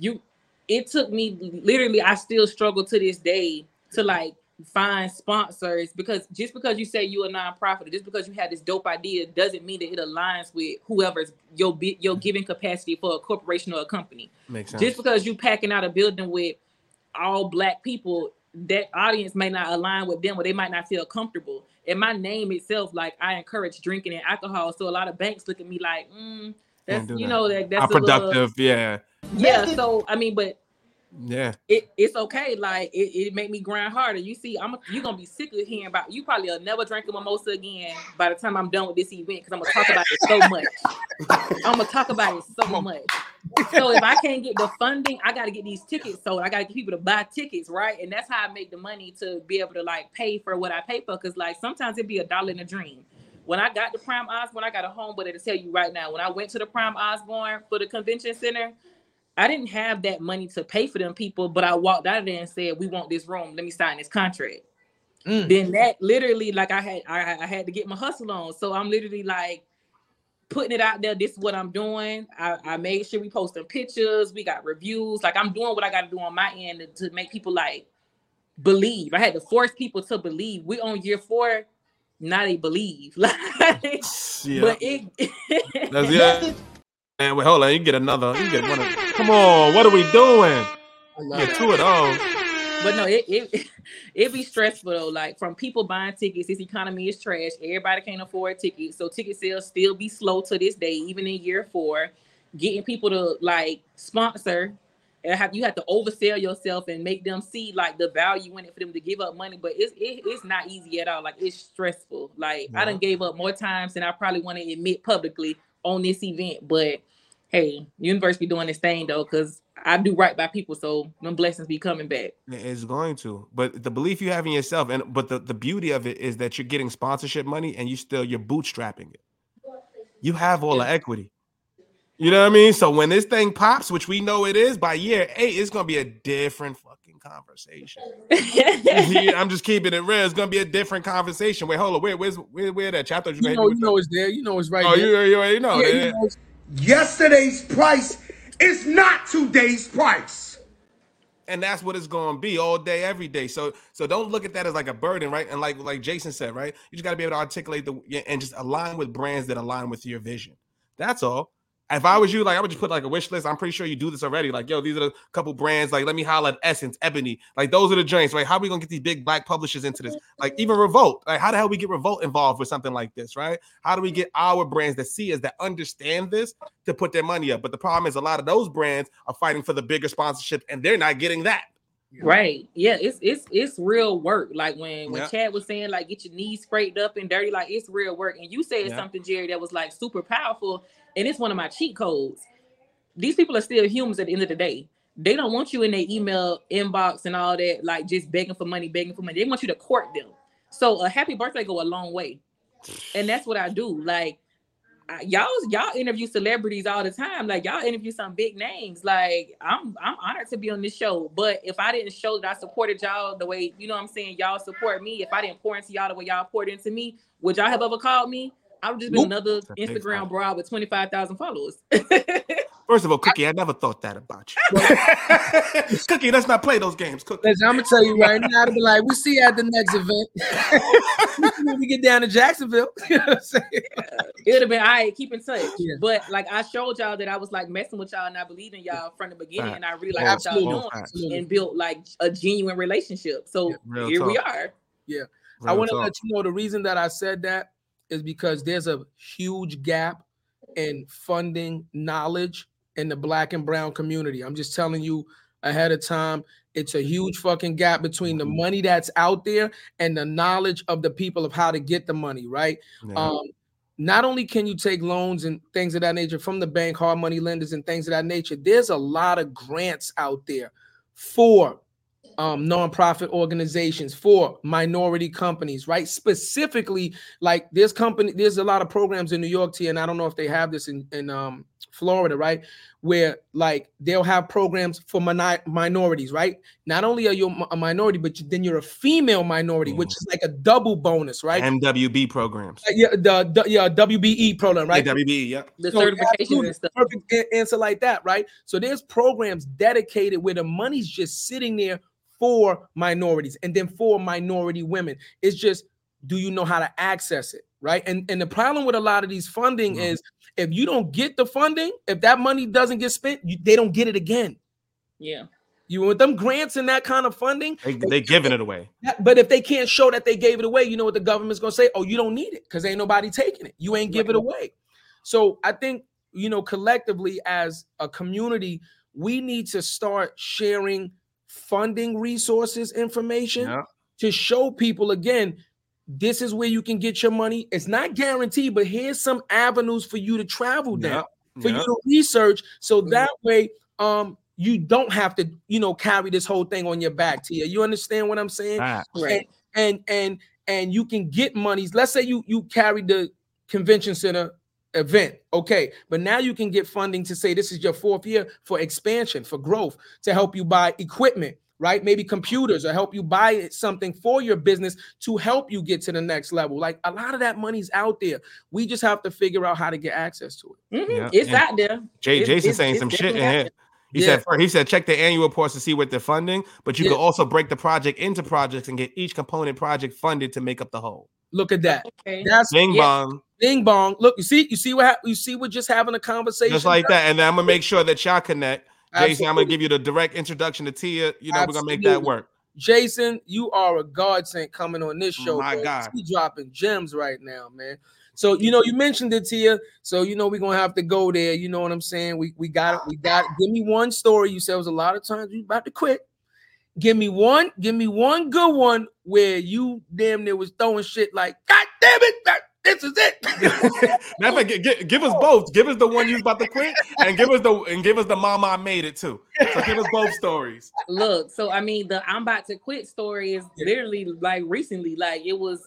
it took me literally, I still struggle to this day to like find sponsors, because just because you say you're a nonprofit, just because you have this dope idea, doesn't mean that it aligns with whoever's your giving capacity for a corporation or a company. Makes sense. Just because you packing out a building with all black people, that audience may not align with them, or they might not feel comfortable. And my name itself, like I encourage drinking and alcohol, so a lot of banks look at me like, that's that. You know, like that's productive, little... yeah. So I mean, but. Yeah, it's okay. Like it make me grind harder. You see, you're gonna be sick of hearing about. You probably will never drink a mimosa again by the time I'm done with this event, because I'm gonna talk about it so much. So if I can't get the funding, I gotta get these tickets sold. I gotta get people to buy tickets, right? And that's how I make the money to be able to like pay for what I pay for. Because like sometimes it'd be a dollar in a dream. When I got to Prime Osborne, I got a homebody to tell you right now. When I went to the Prime Osborne for the convention center, I didn't have that money to pay for them people, but I walked out of there and said, we want this room. Let me sign this contract. Then that literally, like I had to get my hustle on. So I'm literally like putting it out there. This is what I'm doing. I made sure we posted pictures. We got reviews. Like I'm doing what I got to do on my end to make people like believe. I had to force people to believe. We're on year 4. Now they believe. Like, yeah. But it. That's it. Man, wait, hold on. You get one. Come on, what are we doing? Get two of those. But no, it be stressful though. Like from people buying tickets, this economy is trash. Everybody can't afford tickets, so ticket sales still be slow to this day, even in year 4. Getting people to like sponsor, and you have to oversell yourself and make them see like the value in it for them to give up money. But it's not easy at all. Like it's stressful. Like I done gave up more times than I probably want to admit publicly on this event, but hey, universe be doing this thing though, because I do right by people, so them blessings be coming back. It's going to, but the belief you have in yourself, and but the beauty of it is that you're getting sponsorship money, and you're bootstrapping it. You have all the equity. You know what I mean? So when this thing pops, which we know it is, by year 8, it's gonna be a different fucking conversation. I'm just keeping it real. It's gonna be a different conversation. Wait, hold on. Where's that chapter? You know it's there. You know it's right there. Oh, you already know. Yeah, yesterday's price is not today's price. And that's what it's gonna be all day, every day. So don't look at that as like a burden, right? And like Jason said, right? You just gotta be able to articulate and just align with brands that align with your vision. That's all. If I was you, like I would just put like a wish list. I'm pretty sure you do this already. Like, yo, these are a couple brands. Like, let me holler at Essence, Ebony. Like, those are the joints, right? How are we gonna get these big black publishers into this? Like, even Revolt. Like, how the hell we get Revolt involved with something like this, right? How do we get our brands that see us, that understand this, to put their money up? But the problem is, a lot of those brands are fighting for the bigger sponsorship, and they're not getting that. Right. Yeah. It's real work. Like when Chad was saying, like, get your knees scraped up and dirty, like it's real work. And you said something, Jerry, that was like super powerful. And it's one of my cheat codes. These people are still humans at the end of the day. They don't want you in their email inbox and all that, like just begging for money. They want you to court them. So a happy birthday go a long way. And that's what I do. Like y'all interview celebrities all the time. Like y'all interview some big names. Like I'm honored to be on this show. But if I didn't show that I supported y'all the way, you know what I'm saying, y'all support me, if I didn't pour into y'all the way y'all poured into me, would y'all have ever called me? I would just be another Instagram broad with 25,000 followers. First of all, Cookie, I never thought that about you. Cookie, let's not play those games, Cookie. Listen, I'm gonna tell you right now, I'd be like, we'll see you at the next event. When we get down to Jacksonville. You know what I'm saying? It would have been all right, keep in touch. Yeah. But like I showed y'all that I was like messing with y'all and I believed in y'all from the beginning, and I really like what y'all doing and built like a genuine relationship. So here we are. Yeah. I want to let you know the reason that I said that is because there's a huge gap in funding knowledge in the black and brown community. I'm just telling you ahead of time, it's a huge fucking gap between the money that's out there and the knowledge of the people of how to get the money, right? Yeah. not only can you take loans and things of that nature from the bank, hard money lenders and things of that nature, there's a lot of grants out there for nonprofit organizations, for minority companies, right? Specifically, like there's a lot of programs in New York, Tia, and I don't know if they have this in Florida, right? Where like they'll have programs for minorities, right? Not only are you a minority, but then you're a female minority, which is like a double bonus, right? MWB programs. WBE program, right? Yeah, WBE, yeah. The certification and stuff. Perfect answer like that, right? So there's programs dedicated where the money's just sitting there for minorities and then for minority women. It's just, do you know how to access it? Right. And the problem with a lot of these funding is if you don't get the funding, if that money doesn't get spent, they don't get it again. Yeah. You with them grants and that kind of funding, they're giving it away. But if they can't show that they gave it away, you know what the government's going to say? Oh, you don't need it because ain't nobody taking it. You ain't give it away. So I think, you know, collectively as a community, we need to start sharing funding resources information to show people again, this is where you can get your money. It's not guaranteed, but here's some avenues for you to travel down, for you to research. So that way you don't have to, you know, carry this whole thing on your back, Tia. You understand what I'm saying? Right. And you can get monies. Let's say you carry the convention center event. Okay. But now you can get funding to say, this is your fourth year for expansion, for growth, to help you buy equipment, right? Maybe computers, or help you buy something for your business to help you get to the next level. Like a lot of that money's out there. We just have to figure out how to get access to it. Mm-hmm. Yeah. It's out there. Jason's saying some shit in here. He said, check the annual reports to see what they're funding, but you can also break the project into projects and get each component project funded to make up the whole. Look at that. Okay. That's bing bong. Bing bong. Look, you see we're just having a conversation. Just like that. And then I'm gonna make sure that y'all connect. Jason, absolutely. I'm going to give you the direct introduction to Tia. You know, absolutely. We're going to make that work. Jason, you are a godsend coming on this show. My God. You dropping gems right now, man. So, you know, you mentioned it, Tia. So, you know, we're going to have to go there. You know what I'm saying? We got it. Give me one story. You said it was a lot of times you about to quit. Give me one good one where you damn near was throwing shit like, God damn it, this is it. Never give us both. Give us the one you're about to quit, and give us the mama I made it to. So give us both stories. Look, so I mean, the I'm about to quit story is literally like recently, like it was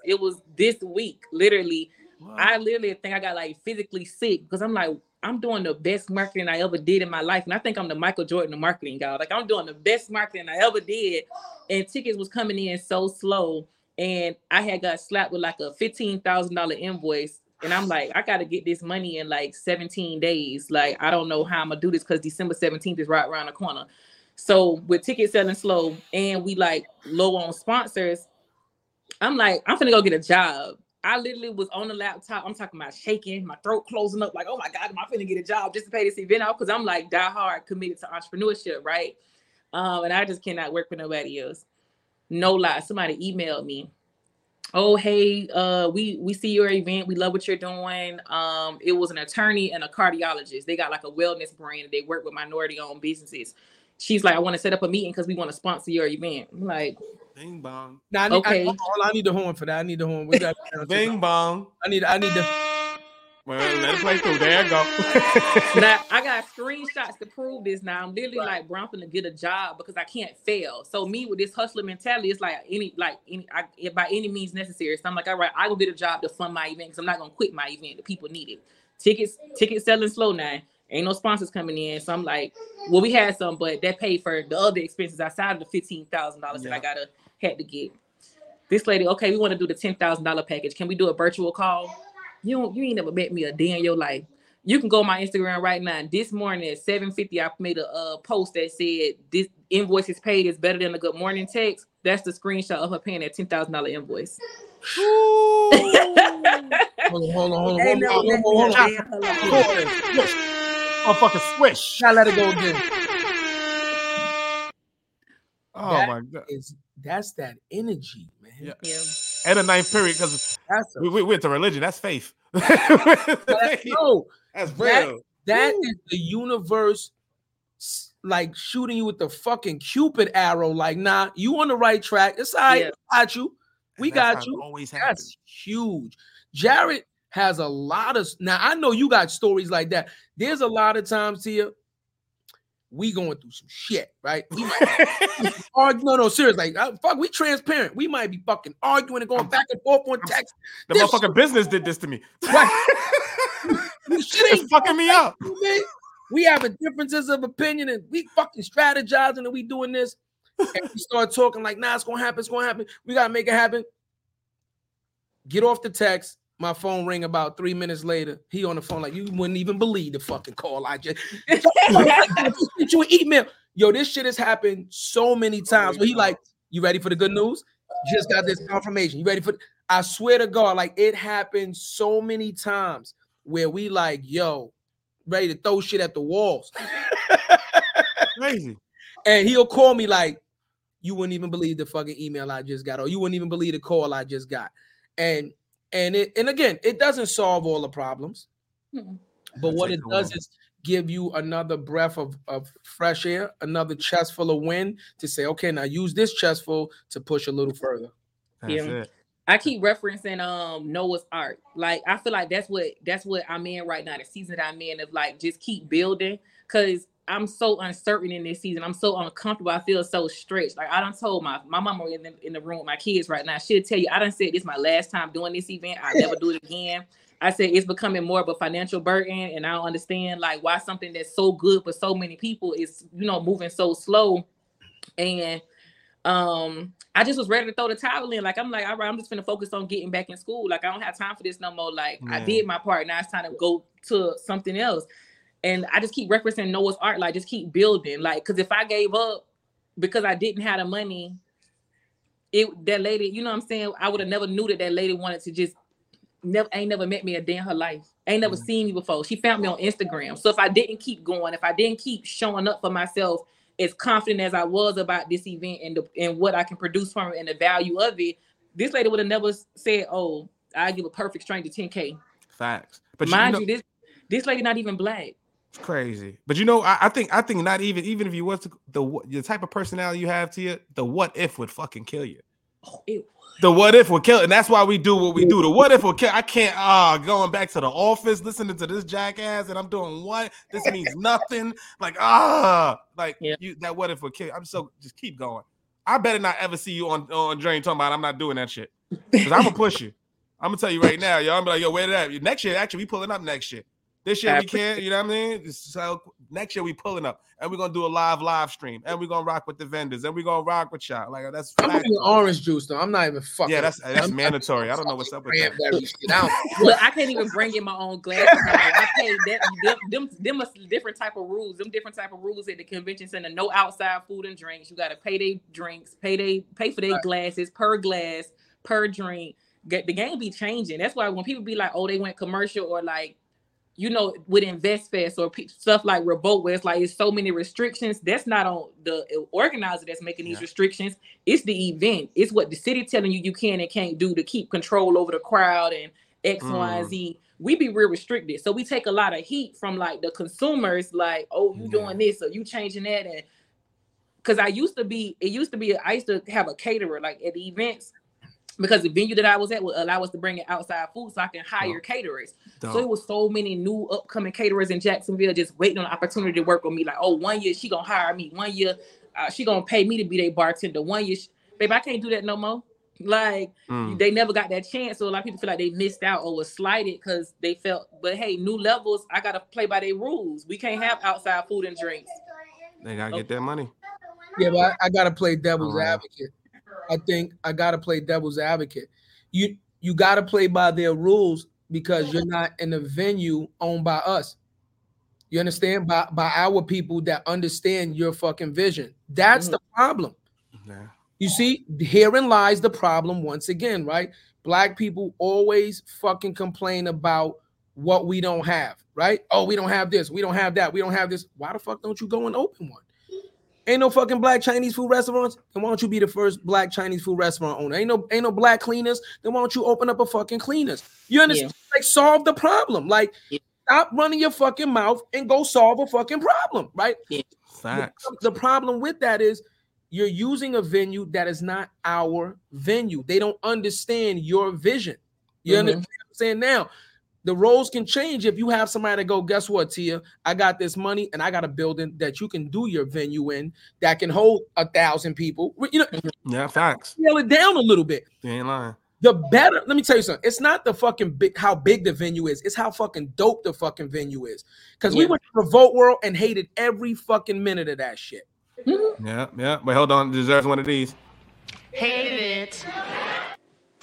this week, literally. Wow. I literally think I got like physically sick because I'm like, I'm doing the best marketing I ever did in my life. And I think I'm the Michael Jordan of marketing, guy. Like I'm doing the best marketing I ever did. And tickets was coming in so slow. And I had got slapped with like a $15,000 invoice. And I'm like, I got to get this money in like 17 days. Like, I don't know how I'm going to do this because December 17th is right around the corner. So with ticket selling slow and we like low on sponsors, I'm like, I'm finna go get a job. I literally was on the laptop. I'm talking about shaking, my throat closing up. Like, oh my God, am I finna get a job just to pay this event off? Because I'm like die hard committed to entrepreneurship, right? And I just cannot work for nobody else. No lie, somebody emailed me. Oh, hey, we see your event. We love what you're doing. It was an attorney and a cardiologist. They got like a wellness brand. They work with minority-owned businesses. She's like, I want to set up a meeting because we want to sponsor your event. I'm like, bing bong. Now, I need the horn for that. I need the horn. We got bing bong. I need the. Well, let it play through. There you go. Now, I got screenshots to prove this. Now, I'm literally like, bro, I'm finna get a job because I can't fail. So me with this hustler mentality, it's like by any means necessary. So I'm like, all right, I will get a job to fund my event because I'm not going to quit my event. The people need it. Tickets selling slow now. Ain't no sponsors coming in. So I'm like, well, we had some, but that paid for the other expenses outside of the $15,000 that I had to get. This lady, okay, we want to do the $10,000 package. Can we do a virtual call? You ain't never met me a day in your life. You can go on my Instagram right now. This morning at 7:50, I made a post that said this invoice is paid is better than a good morning text. That's the screenshot of her paying that $10,000 invoice. Hold on. Motherfucker, swish. Now let it go again. Oh my God. That's that energy, man. Yeah. And a ninth period, because we're into religion. That's faith. That's real. That is the universe, like shooting you with the fucking Cupid arrow. Like, nah, you on the right track. It's all right. Yeah. Got you. We got you. Always happens. That's huge. Jarrett has a lot of, now I know you got stories like that. There's a lot of times here, we going through some shit, right? We might no, seriously, like, fuck, we transparent. We might be fucking arguing and going back and forth on text. The motherfucking business did this to me. Right. Shit ain't fucking me up. We having differences of opinion and we fucking strategizing and we doing this. And we start talking like, nah, it's gonna happen, it's gonna happen. We gotta make it happen. Get off the text. My phone ring about 3 minutes later. He on the phone like, you wouldn't even believe the fucking call I just sent you an email. Yo, this shit has happened so many times. But he like, you ready for the good news? Just got this confirmation. You ready for? I swear to God, like it happened so many times where we like, yo, ready to throw shit at the walls. Crazy. And he'll call me like, you wouldn't even believe the fucking email I just got, or you wouldn't even believe the call I just got. And again, it doesn't solve all the problems, but what it does is give you another breath of fresh air, another chest full of wind to say, okay, now use this chest full to push a little further. That's it. I keep referencing Noah's Ark. Like I feel like that's what I'm in right now, the season that I'm in of like just keep building, because I'm so uncertain in this season. I'm so uncomfortable. I feel so stretched. Like I done told my mama in the room with my kids right now, she'll tell you, I done said this my last time doing this event. I'll never do it again. I said it's becoming more of a financial burden, and I don't understand like why something that's so good for so many people is, you know, moving so slow. And I just was ready to throw the towel in. Like I'm like, all right, I'm just gonna focus on getting back in school. Like I don't have time for this no more. Like I did my part. Now it's time to go to something else. And I just keep referencing Noah's Ark, like just keep building, like because if I gave up because I didn't have the money, that lady, you know what I'm saying? I would have never knew that lady wanted to just ain't never met me a day in her life, ain't never seen me before. She found me on Instagram. So if I didn't keep going, if I didn't keep showing up for myself as confident as I was about this event and what I can produce from it and the value of it, this lady would have never said, "Oh, I give a perfect stranger 10K." Facts, but mind you, this lady not even black. It's crazy, but you know, I think not even if you was the type of personality you have, Tia, the what if would fucking kill you. Oh, it would. The what if would kill, and that's why we do what we do. The what if would kill. I can't going back to the office listening to this jackass, and I'm doing what? This means nothing. Like that what if would kill. I'm so just keep going. I better not ever see you on Drain talking about I'm not doing that shit, because I'm gonna push you. I'm gonna tell you right now, y'all. I'm gonna be like, yo, where did that? Next year, actually, we pulling up next year. This year we can't, you know what I mean? So next year we pulling up, and we're gonna do a live stream, and we're gonna rock with the vendors, and we're gonna rock with y'all. Like that's. I'm gonna do orange juice though. I'm not even fucking. Yeah, that's mandatory. I don't know what's up with that. Look, I can't even bring in my own glasses. I paid that. Them a different type of rules. Them different type of rules at the convention center. No outside food and drinks. You gotta pay their drinks. Pay for their glasses per glass per drink. The game be changing. That's why when people be like, oh, they went commercial or like. You know, with InvestFest or stuff like Revolt, where it's like it's so many restrictions. That's not on the organizer that's making these restrictions. It's the event. It's what the city telling you can and can't do to keep control over the crowd and X, Y, and Z. We be real restricted, so we take a lot of heat from like the consumers. Like, oh, you doing this or you changing that, and because I used to have a caterer like at the events. Because the venue that I was at would allow us to bring in outside food, so I can hire caterers. So it was so many new upcoming caterers in Jacksonville just waiting on the opportunity to work with me. Like, oh, 1 year she gonna hire me. 1 year she gonna pay me to be their bartender. 1 year, babe, I can't do that no more. Like they never got that chance. So a lot of people feel like they missed out or was slighted because they felt. But hey, new levels. I gotta play by their rules. We can't have outside food and drinks. They gotta get that money. Yeah, but I gotta play devil's advocate. I think I gotta play devil's advocate. You gotta play by their rules because you're not in a venue owned by us. You understand? By our people that understand your fucking vision. That's the problem. Yeah. You see, herein lies the problem once again, right? Black people always fucking complain about what we don't have, right? Oh, we don't have this, we don't have that, we don't have this. Why the fuck don't you go and open one? Ain't no fucking black Chinese food restaurants. Then why don't you be the first black Chinese food restaurant owner? Ain't no black cleaners. Then why don't you open up a fucking cleaners? You understand? Yeah. Like solve the problem. Like stop running your fucking mouth and go solve a fucking problem, right? Yeah. Facts. The problem with that is you're using a venue that is not our venue. They don't understand your vision. You understand what I'm saying now? The roles can change if you have somebody to go, guess what, Tia? I got this money and I got a building that you can do your venue in that can hold 1,000 people. You know, yeah, facts. Nail it down a little bit. You ain't lying. The better, let me tell you something. It's not the fucking big, how big the venue is. It's how fucking dope the fucking venue is. Because we went to Revolt World and hated every fucking minute of that shit. Yeah. But hold on, deserves one of these. Hate it.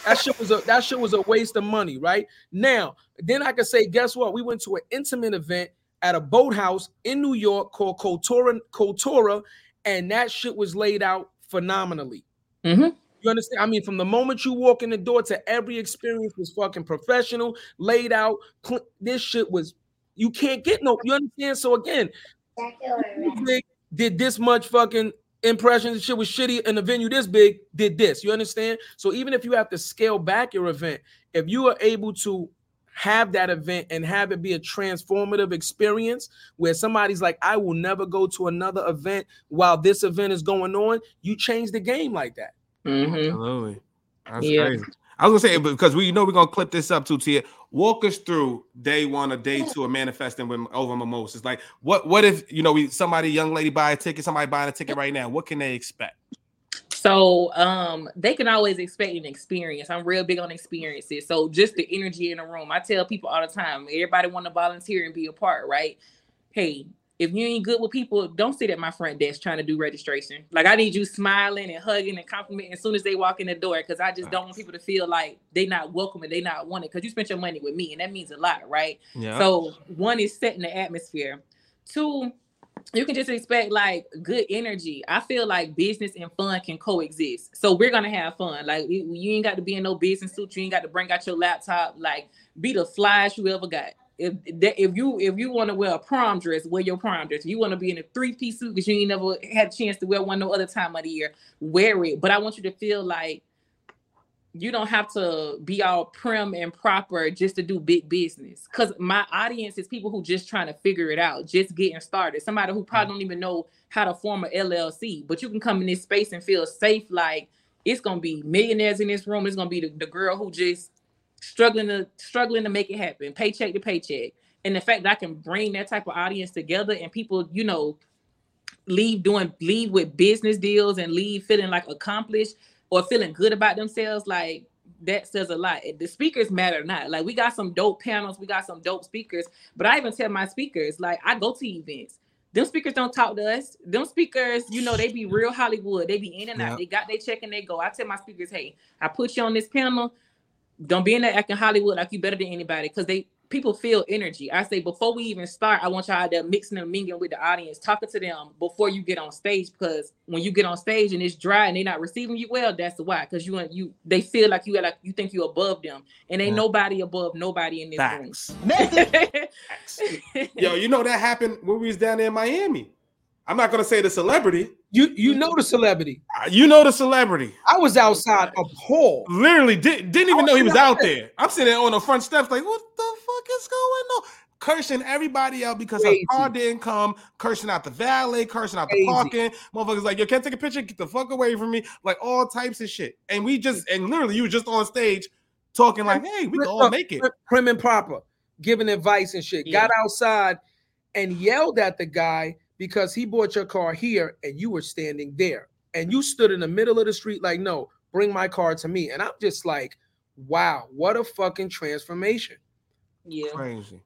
That shit was a waste of money, right? Now, then I could say, guess what? We went to an intimate event at a boathouse in New York called Cotura, and that shit was laid out phenomenally. Mm-hmm. You understand? I mean, from the moment you walk in the door to every experience was fucking professional, laid out. This shit was, you can't get no, you understand? So again, did this much fucking impressions and shit was shitty and the venue this big did this. You understand? So even if you have to scale back your event, if you are able to have that event and have it be a transformative experience where somebody's like, I will never go to another event while this event is going on, you change the game like that. Mm-hmm. Absolutely. That's crazy. I was gonna say, because we know we're gonna clip this up too, Tia. Walk us through day one or day two of Manifesting with Over Mimosas. Like, what if young lady buy a ticket, somebody buying a ticket right now? What can they expect? So they can always expect an experience. I'm real big on experiences. So just the energy in the room. I tell people all the time, everybody want to volunteer and be a part, right? Hey, if you ain't good with people, don't sit at my front desk trying to do registration. Like, I need you smiling and hugging and complimenting as soon as they walk in the door, because I just don't want people to feel like they not welcome and they not wanted, because you spent your money with me, and that means a lot, right? Yeah. So one is setting the atmosphere. Two, you can just expect like good energy. I feel like business and fun can coexist. So we're going to have fun. Like, you ain't got to be in no business suit. You ain't got to bring out your laptop. Like, be the flyest you ever got. If you want to wear a prom dress, wear your prom dress. If you want to be in a 3-piece suit because you ain't never had a chance to wear one no other time of the year, wear it. But I want you to feel like you don't have to be all prim and proper just to do big business. Because my audience is people who just trying to figure it out, just getting started. Somebody who probably don't even know how to form an LLC. But you can come in this space and feel safe. Like, it's going to be millionaires in this room. It's going to be the girl who just struggling to make it happen, paycheck to paycheck. And the fact that I can bring that type of audience together and people, leave with business deals and leave feeling like accomplished or feeling good about themselves, like, that says a lot. The speakers matter or not. Like, we got some dope panels, we got some dope speakers, but I even tell my speakers, like, I go to events. Them speakers don't talk to us. Them speakers, they be real Hollywood. They be in and out. They got their check and they go. I tell my speakers, hey, I put you on this panel. Don't be in there acting Hollywood like you better than anybody, because people feel energy. I say, before we even start, I want y'all out there mixing and mingling with the audience, talking to them before you get on stage, because when you get on stage and it's dry and they're not receiving you well, that's the why. Because they feel like you think you're above them, and ain't nobody above nobody in this room. Yo, that happened when we was down there in Miami. I'm not gonna say the celebrity. You know the celebrity. I was outside appalled. Literally didn't even know he was out there. I'm sitting there on the front steps like, what the fuck is going on? Cursing everybody out because her car didn't come. Cursing out the valet. Cursing out the parking. Motherfuckers like, yo, can't take a picture. Get the fuck away from me. Like, all types of shit. And literally you were just on stage talking like, hey, we can all make it. Prim and proper, giving advice and shit. Yeah. Got outside and yelled at the guy, because he bought your car here and you were standing there and you stood in the middle of the street like, no, bring my car to me. And I'm just like, wow, what a fucking transformation. Yeah. Crazy.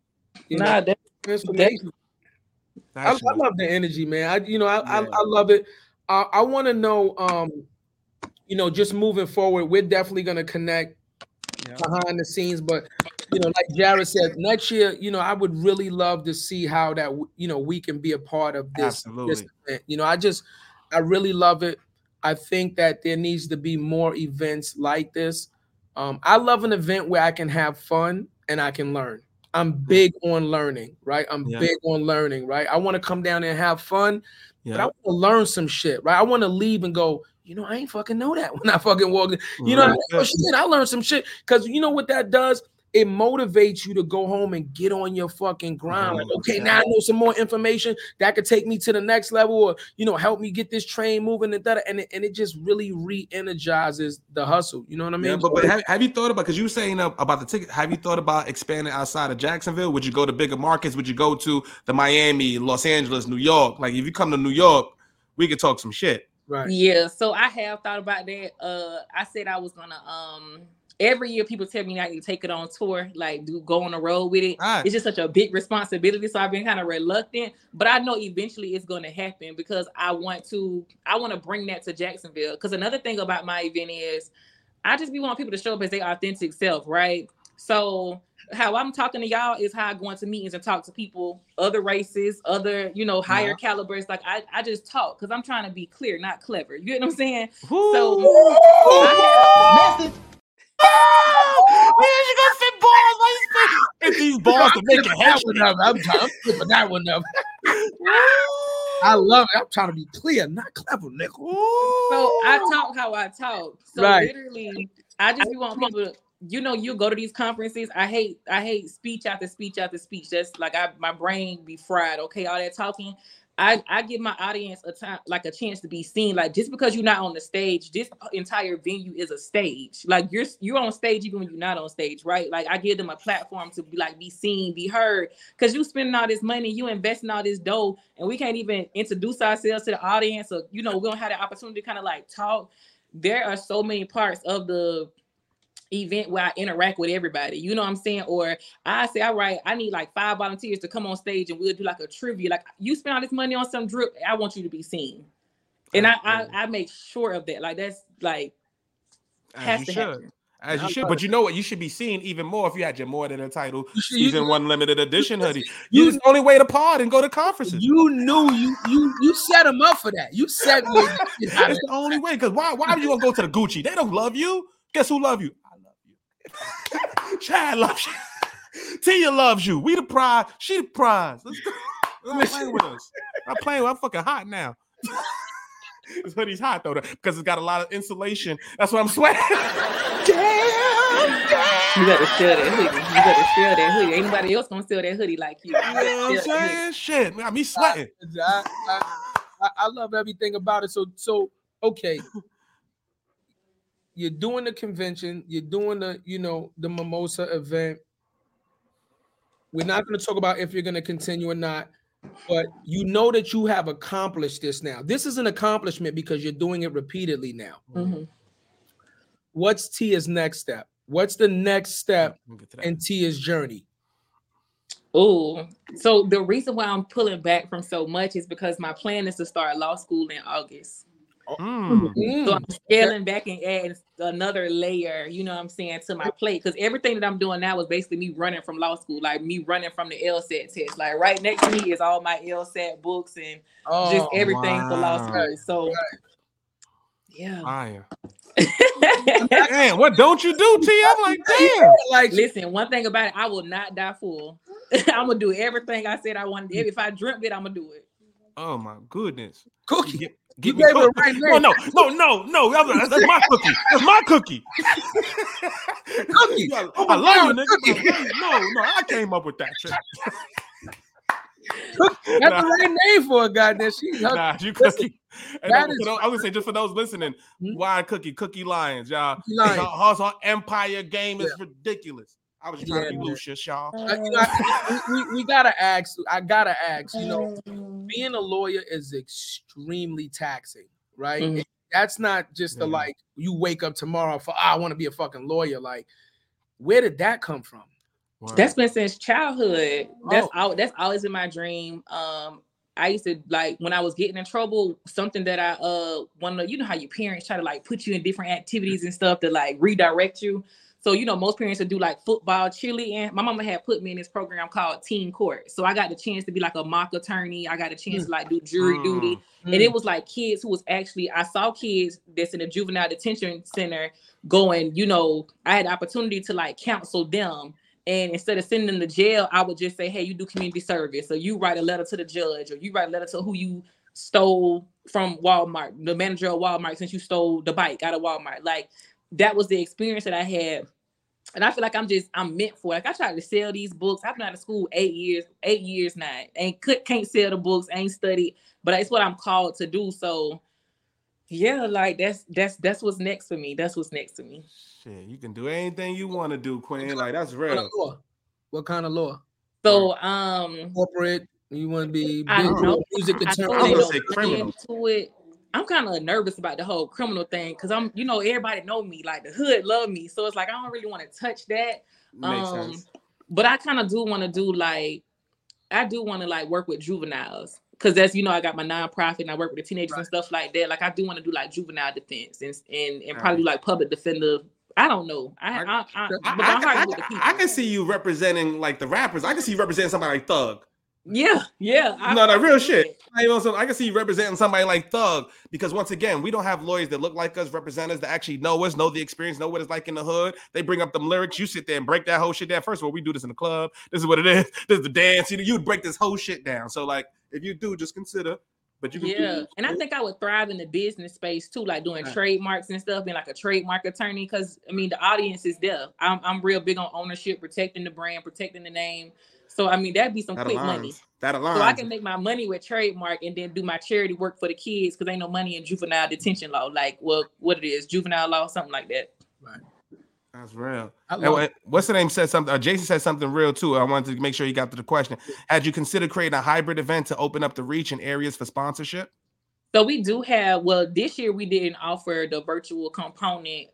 That's transformation. I love the energy, man. I love it. I want to know, just moving forward, we're definitely going to connect behind the scenes, but like Jarrett said, next year, I would really love to see how that, we can be a part of this. Absolutely. This event. I really love it. I think that there needs to be more events like this. I love an event where I can have fun and I can learn. I'm big on learning, right? I want to come down and have fun, but I want to learn some shit, right? I want to leave and go, I ain't fucking know that when I fucking walk in. I learned some shit. Because you know what that does? it motivates you to go home and get on your fucking grind. Like, okay, now I know some more information that could take me to the next level, or, you know, help me get this train moving and that. And it just really re-energizes the hustle. You know what I mean? Yeah, but have you thought about, because you were saying about the ticket, have you thought about expanding outside of Jacksonville? Would you go to bigger markets? Would you go to the Miami, Los Angeles, New York? Like, if you come to New York, we could talk some shit. Right. Yeah. So I have thought about that. I said I was gonna every year people tell me I need to take it on tour, like go on the road with it. Right. It's just such a big responsibility. So I've been kind of reluctant, but I know eventually it's gonna happen because I want to bring that to Jacksonville. Because another thing about my event is I just be wanting people to show up as their authentic self, right? So how I'm talking to y'all is how I go into meetings and talk to people, other races, other, you know, higher calibers. Like I just talk because I'm trying to be clear, not clever. You get what I'm saying? Ooh, so message. If these balls can make a head one up, I'm flipping that one up. I love it. I'm trying to be clear, not clever, Nick. Ooh. So I talk how I talk. So literally, I just want people to. You know, you go to these conferences. I hate speech after speech after speech. That's like my brain be fried. Okay, all that talking. I give my audience a time, like a chance to be seen. Like just because you're not on the stage, this entire venue is a stage. Like you're on stage even when you're not on stage, right? Like I give them a platform to be like be seen, be heard. Cause you spending all this money, you investing all this dough, and we can't even introduce ourselves to the audience. Or you know, we don't have the opportunity to kind of like talk. There are so many parts of the event where I interact with everybody, you know what I'm saying? Or I say, all right, I need like 5 volunteers to come on stage and we'll do like a trivia. Like you spend all this money on some drip, I want you to be seen. And I make sure of that. Like that's like has to happen. As you should, but you know what? You should be seen even more if you had your More Than A Title season 1 limited edition hoodie. You the only way to pod and go to conferences. You knew you set them up for that. You set me. That's the only way. Because why are you gonna go to the Gucci? They don't love you. Guess who love you? Chad loves you. Tia loves you. We the prize. She the prize. Let's go. Not playing with us. Not playing with us. I'm fucking hot now. This hoodie's hot though, because it's got a lot of insulation. That's why I'm sweating. Damn. You gotta steal that hoodie. Ain't nobody else gonna steal that hoodie like you. You know what I'm saying? Shit, man, me sweating. I love everything about it. So okay. You're doing the convention. You're doing the Mimosa event. We're not going to talk about if you're going to continue or not, but you know that you have accomplished this now. This is an accomplishment because you're doing it repeatedly now. Mm-hmm. What's Tia's next step? What's the next step in Tia's journey? Oh, so the reason why I'm pulling back from so much is because my plan is to start law school in August. Mm. So I'm scaling back and adding another layer, you know what I'm saying, to my plate, because everything that I'm doing now is basically me running from law school, like me running from the LSAT test. Like right next to me is all my LSAT books and just everything for law school. So yeah. Damn, what don't you do, T? I'm like, damn. Like, listen, one thing about it, I will not die full. I'm gonna do everything I said I wanted to. If I dreamt it, I'm gonna do it. Oh my goodness, Cookie. Yeah. Give me cookie. Right there. No. That's my cookie. That's my cookie. Cookie. I love you, nigga. No, I came up with that shit. That's the right name for a goddamn. Nah, you cookie. I would say just for those listening, why cookie? Cookie Lions, y'all. Her empire game is ridiculous. I was trying to be Lucius, y'all. We gotta ask. I gotta ask. You know, being a lawyer is extremely taxing, right? Mm-hmm. That's not just the like you wake up tomorrow for. I want to be a fucking lawyer. Like, where did that come from? Wow. That's been since childhood. That's always been my dream. I used to, like, when I was getting in trouble, something that I wanted. You know how your parents try to like put you in different activities and stuff to like redirect you. So, you know, most parents would do like football, cheerleading. My mama had put me in this program called Teen Court. So I got the chance to be like a mock attorney. I got a chance to like do jury duty. And it was like kids who was actually, I saw kids that's in a juvenile detention center going, you know, I had the opportunity to like counsel them. And instead of sending them to jail, I would just say, hey, you do community service. So you write a letter to the judge, or you write a letter to who you stole from Walmart, the manager of Walmart, since you stole the bike out of Walmart. Like that was the experience that I had And I feel like I'm meant for it. Like I tried to sell these books. I've been out of school 8 years now. And can't sell the books, ain't studied, but it's what I'm called to do. So yeah, like that's what's next for me. That's what's next to me. Shit, you can do anything you want to do, Queen. Like that's real. What kind of law? So corporate, you want to be music to it. I'm kind of nervous about the whole criminal thing because I'm, you know, everybody know me, like the hood love me. So it's like, I don't really want to touch that. Makes sense. But I kind of do want to do like, I do want to like work with juveniles because that's, you know, I got my nonprofit and I work with the teenagers and stuff like that. Like I do want to do like juvenile defense and probably like public defender. I don't know. I can see you representing like the rappers. I can see you representing somebody like Thug. Yeah. No, real shit. I can see you representing somebody like Thug because once again, we don't have lawyers that look like us, representatives that actually know us, know the experience, know what it's like in the hood. They bring up them lyrics. You sit there and break that whole shit down. First of all, we do this in the club. This is what it is. This is the dance. You'd break this whole shit down. So like, if you do, just consider. But you can do and I think I would thrive in the business space too, like doing trademarks and stuff, being like a trademark attorney. Because I mean, the audience is there. I'm real big on ownership, protecting the brand, protecting the name. So, I mean, that'd be some quick money. That aligns. So I can make my money with trademark and then do my charity work for the kids because ain't no money in juvenile detention law. Like, well, what it is, juvenile law, something like that. Right. That's real. What's the name said something? Jason said something real, too. I wanted to make sure you got to the question. Had you considered creating a hybrid event to open up the reach and areas for sponsorship? So we do have, this year we didn't offer the virtual component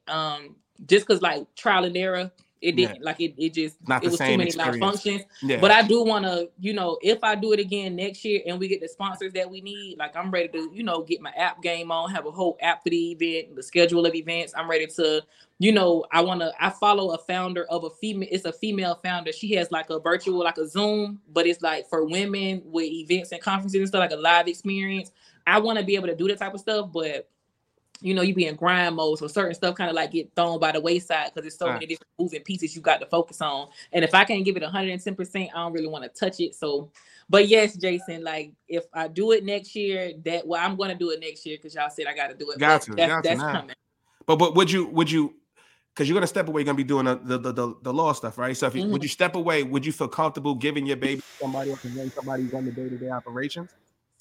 just because, like, trial and error. It didn't it just not it was too many live functions. Yeah. But I do want to, you know, if I do it again next year and we get the sponsors that we need, like I'm ready to, you know, get my app game on, have a whole app for the event, the schedule of events. I'm ready to, you know, I follow a founder of a female founder. She has like a virtual, like a Zoom, but it's like for women with events and conferences and stuff, like a live experience. I want to be able to do that type of stuff, but you know, you be in grind mode, so certain stuff kind of like get thrown by the wayside because there's so many different moving pieces you got to focus on. And if I can't give it 110%, I don't really want to touch it. So, but yes, Jason, like if I do it next year, I'm going to do it next year because y'all said I got to do it. That's coming. But would you? Because you're going to step away, you're going to be doing the law stuff, right? So if you, would you step away? Would you feel comfortable giving your baby to somebody else and letting somebody run the day-to-day operations?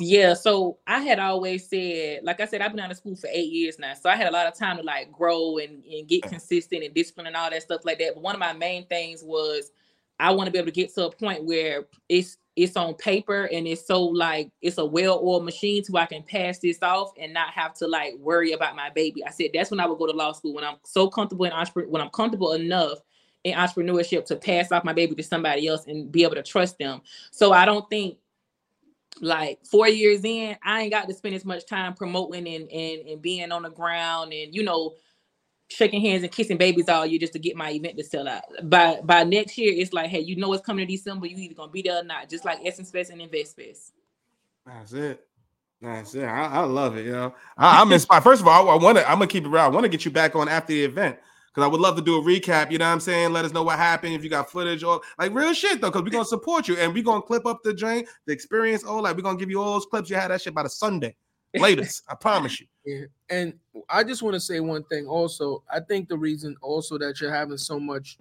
Yeah, so I had always said, like I said, I've been out of school for 8 years now. So I had a lot of time to like grow and get consistent and discipline and all that stuff like that. But one of my main things was I want to be able to get to a point where it's on paper and it's so like it's a well-oiled machine so I can pass this off and not have to like worry about my baby. I said that's when I would go to law school, when I'm so comfortable when I'm comfortable enough in entrepreneurship to pass off my baby to somebody else and be able to trust them. So I don't think like 4 years in, I ain't got to spend as much time promoting and being on the ground and, you know, shaking hands and kissing babies all year just to get my event to sell out. By next year, it's like, hey, you know it's coming in December. You either going to be there or not, just like Essence Fest and InvestFest. That's it. I love it, you know. I'm inspired. First of all, I'm going to keep it real. I want to get you back on after the event. Because I would love to do a recap, you know what I'm saying? Let us know what happened, if you got footage or like real shit, though, because we're going to support you and we're going to clip up the drink, the experience, all that. We're going to give you all those clips. You had that shit by the Sunday latest. I promise you. Yeah. And I just want to say one thing also. I think the reason also that you're having so much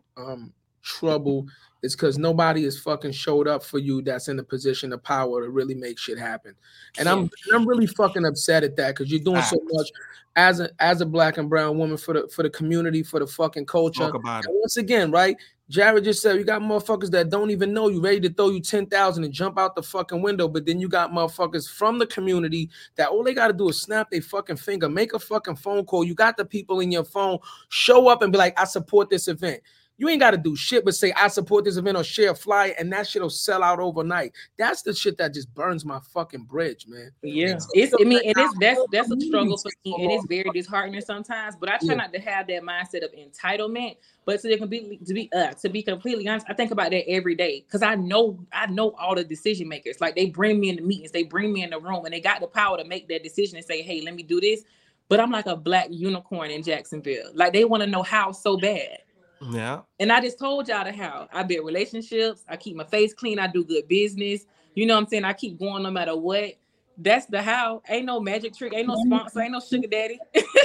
trouble is because nobody has fucking showed up for you that's in a position of power to really make shit happen. And I'm really fucking upset at that because you're doing so much as a black and brown woman for the community, for the fucking culture. Talk about it. Once again, right? Jarrett just said you got motherfuckers that don't even know you, ready to throw you 10,000 and jump out the fucking window, but then you got motherfuckers from the community that all they got to do is snap their fucking finger, make a fucking phone call. You got the people in your phone, show up and be like, I support this event. You ain't got to do shit but say, I support this event or share a flyer, and that shit will sell out overnight. That's the shit that just burns my fucking bridge, man. Yeah. That's a struggle for me, and it's very disheartening sometimes, but I try not to have that mindset of entitlement, but to be completely honest, I think about that every day because I know all the decision makers. Like, they bring me in the meetings, they bring me in the room, and they got the power to make that decision and say, hey, let me do this, but I'm like a black unicorn in Jacksonville. Like, they want to know how so bad. Yeah, and I just told y'all how I build relationships, I keep my face clean, I do good business, you know what I'm saying? I keep going no matter what. That's the how. Ain't no magic trick, ain't no sponsor, ain't no sugar daddy.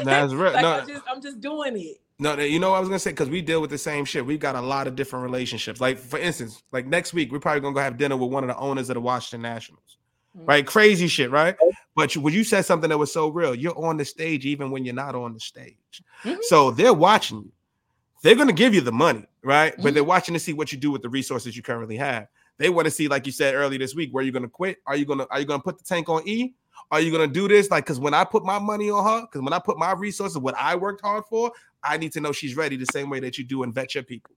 That's right. Like, no. I'm just doing it. No, you know what I was gonna say, because we deal with the same shit. We've got a lot of different relationships. Like, for instance, like next week, we're probably gonna go have dinner with one of the owners of the Washington Nationals. Mm-hmm. Right? Crazy shit, right? But you said something that was so real. You're on the stage even when you're not on the stage. Mm-hmm. So they're watching you. They're gonna give you the money, right? Mm-hmm. But they're watching to see what you do with the resources you currently have. They want to see, like you said earlier this week, where you're gonna quit. Are you gonna put the tank on E? Are you gonna do this? Like, because when I put my money on her, because when I put my resources, what I worked hard for, I need to know she's ready the same way that you do and vet your people.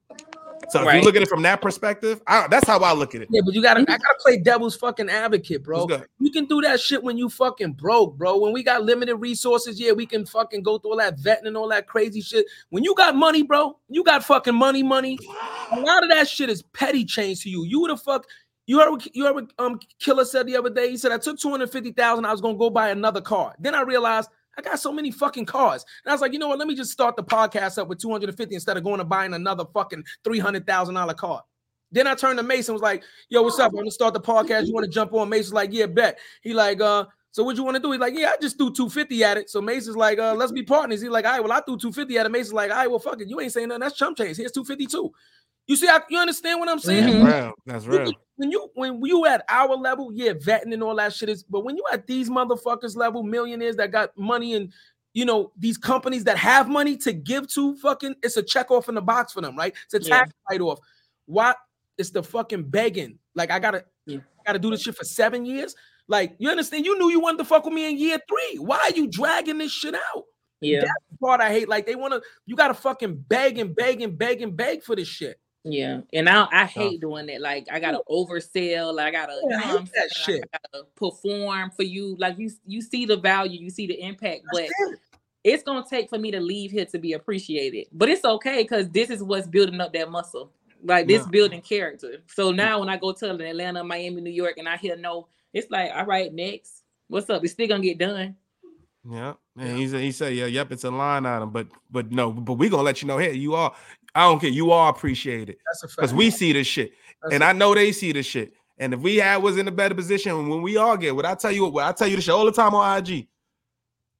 So if you look at it from that perspective, that's how I look at it. Yeah, but I gotta play devil's fucking advocate, bro. You can do that shit when you fucking broke, bro. When we got limited resources, yeah, we can fucking go through all that vetting and all that crazy shit. When you got money, bro, you got fucking money. A lot of that shit is petty change to you. You heard what Killer said the other day? He said, I took $250,000. I was gonna go buy another car. Then I realized I got so many fucking cars. And I was like, you know what? Let me just start the podcast up with $250 instead of going and buying another fucking $300,000 car. Then I turned to Mason, was like, yo, what's up? I'm gonna start the podcast. You want to jump on? Mason's like, yeah, bet. He like, so what you want to do? He's like, yeah, I just threw $250 at it. So Mason's like, let's be partners. He's like, all right, well, I threw $250 at it. Mason's like, all right, well, fuck it. You ain't saying nothing. That's chump change. Here's $252. You see, you understand what I'm saying? Mm-hmm. That's real. When you at our level, yeah, vetting and all that shit is. But when you at these motherfuckers level, millionaires that got money and, you know, these companies that have money to give to fucking, it's a check off in the box for them, right? It's a tax write-off. Why? It's the fucking begging. Like, I gotta do this shit for 7 years. Like, you understand? You knew you wanted to fuck with me in year 3. Why are you dragging this shit out? Yeah. That's the part I hate. Like, you gotta fucking beg for this shit. Yeah, and I hate doing that. Like, I gotta oversell. Like, I gotta perform for you. Like, you see the value, you see the impact, but it's gonna take for me to leave here to be appreciated. But it's okay, because this is what's building up that muscle. Like, this building character. So now when I go to Atlanta, Miami, New York, and I hear no, it's like, all right, next, what's up? It's still gonna get done. Yeah, and he said, yeah, yep, it's a line item, but we gonna let you know, here you are. I don't care. You all appreciate it. That's a fact. Because we see this shit. I know they see this shit. And if we was in a better position, when we all get, I tell you this shit all the time on IG.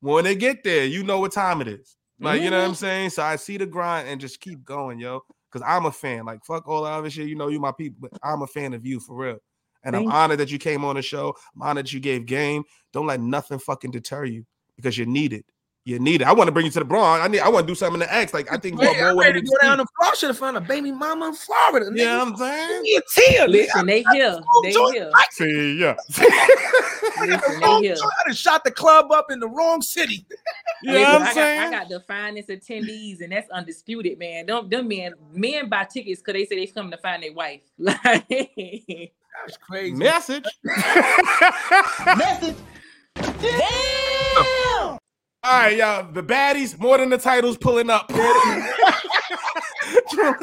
When they get there, you know what time it is. Like, you know what I'm saying? So I see the grind and just keep going, yo. Because I'm a fan. Like, fuck all that other shit. You know, you my people. But I'm a fan of you, for real. And I'm honored that you came on the show. I'm honored that you gave game. Don't let nothing fucking deter you, because you're needed. You need it. I want to bring you to the Bronx. I want to do something to X. Like, I think you're more ready to go down to Florida. Should have found a baby mama in Florida. Nigga. Yeah, I'm saying. Tia, listen, they here. See, yeah. I done shot the club up in the wrong city. You know what I'm saying? I got the finest attendees, and that's undisputed, man. Men buy tickets because they say they come to find their wife. Like, that's crazy. Message. Damn. All right, y'all. The baddies, more than the titles, pulling up. And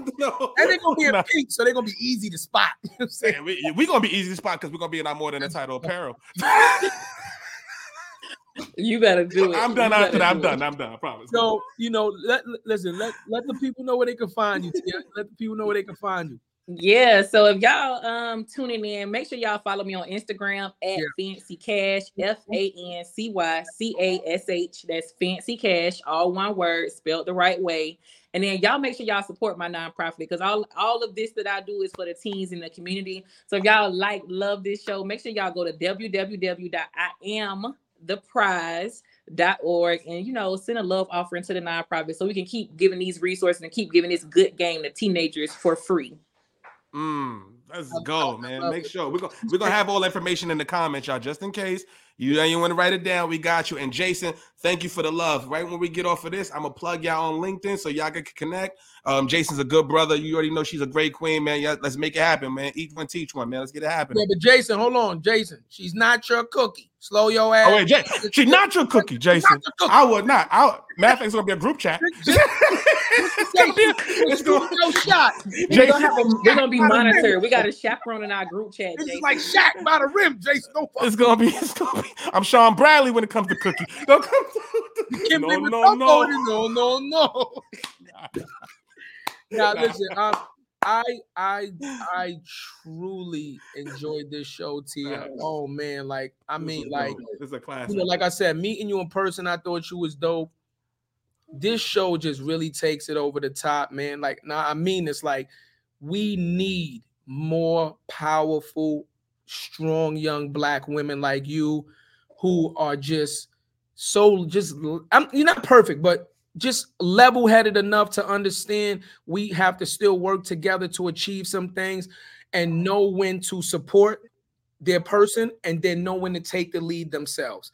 they're gonna be in pink, so they're gonna be easy to spot. You know what I'm saying? We're gonna be easy to spot because we're gonna be in our more than a title apparel. You better do it. I'm done. I promise. So, you know, let the people know where they can find you. Tia. Let the people know where they can find you. Yeah, so if y'all tuning in, make sure y'all follow me on Instagram at Fancy Cash, FancyCash. That's Fancy Cash, all one word, spelled the right way. And then y'all make sure y'all support my nonprofit, because all of this that I do is for the teens in the community. So if y'all love this show, make sure y'all go to www.iamtheprize.org and, you know, send a love offering to the nonprofit so we can keep giving these resources and keep giving this good game to teenagers for free. Let's go, man. Make sure we're gonna have all information in the comments, y'all, just in case you want to write it down. We got you. And Jason, thank you for the love. Right when we get off of this, I'm gonna plug y'all on LinkedIn so y'all can connect. Jason's a good brother. You already know she's a great queen, man. Yeah, let's make it happen, man. Eat one, teach one, man. Let's get it happen. Yeah, but Jason, hold on, Jason. She's not your cookie. Slow your ass. Oh wait, Jason, she's not your cookie, Jason. I would not. Matter of fact, it's gonna be a group chat. It's gonna be no shot. They're gonna be monitored. We got a chaperone in our group chat. It's like Shaq by the rim, Jason. It's gonna be. I'm Sean Bradley when it comes to cookie. Don't come to No. Now listen, I truly enjoyed this show, Tia. Oh man, like, I mean, like, it's a classic. You know, like I said, meeting you in person, I thought you was dope. this show just really takes it over the top, man. Like, nah, I mean this. Like, we need more powerful, strong young black women like you who are just so just you're not perfect, but just level-headed enough to understand we have to still work together to achieve some things and know when to support their person and then know when to take the lead themselves.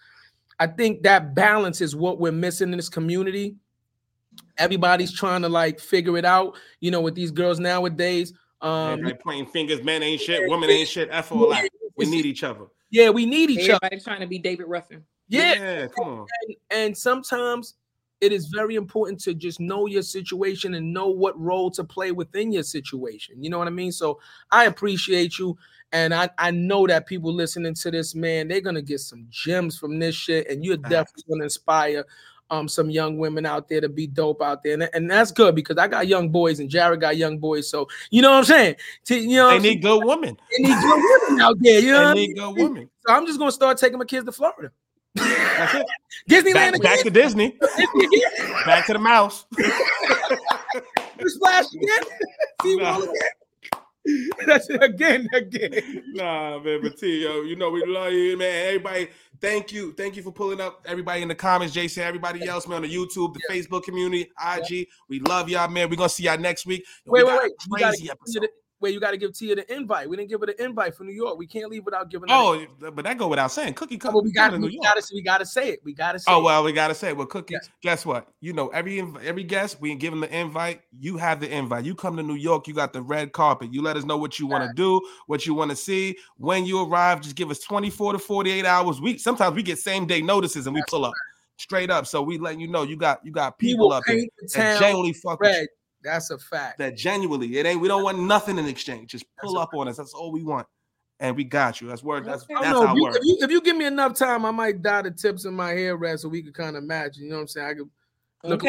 I think that balance is what we're missing in this community. Everybody's trying to like figure it out, you know, with these girls nowadays. They're playing fingers, men ain't shit, women ain't shit. F all out. We need each other. Yeah, we need each other. Everybody's trying to be David Ruffin. Yeah, come on. And sometimes it is very important to just know your situation and know what role to play within your situation. You know what I mean? So I appreciate you. And I know that people listening to this, man, they're going to get some gems from this shit. And you're definitely going to inspire some young women out there to be dope out there. And that's good because I got young boys and Jarrett got young boys. So, you know what I'm saying? They need good women. They need good women out there. You know good women. So I'm just going to start taking my kids to Florida. That's it. Disneyland again. Back to Disney. Back to the mouse. Splash again. See all of that. That's it again. Nah, man, but T, you know we love you, man. Everybody, thank you for pulling up. Everybody in the comments, Jason, everybody else, man, on the YouTube, the Facebook community, IG. We love y'all, man. We're gonna see y'all next week. Wait, you gotta give Tia the invite. We didn't give her the invite for New York. We can't leave without giving. But that go without saying. Cookie comes. Well, we gotta say it. We gotta say. We gotta say it. Well, Cookie, guess what? You know, every guest we give them the invite. You have the invite. You come to New York. You got the red carpet. You let us know what you want to do, what you want to see. When you arrive, just give us 24 to 48 hours. Sometimes we get same day notices and we pull up straight up. So we letting you know you got people up here and genuinely fuck with you. That's a fact. That genuinely, we don't want nothing in exchange. Just pull up on us. That's all we want, and we got you. That's word. That's our word. If you give me enough time, I might dye the tips in my hair red so we could kind of match. You know what I'm saying? I could look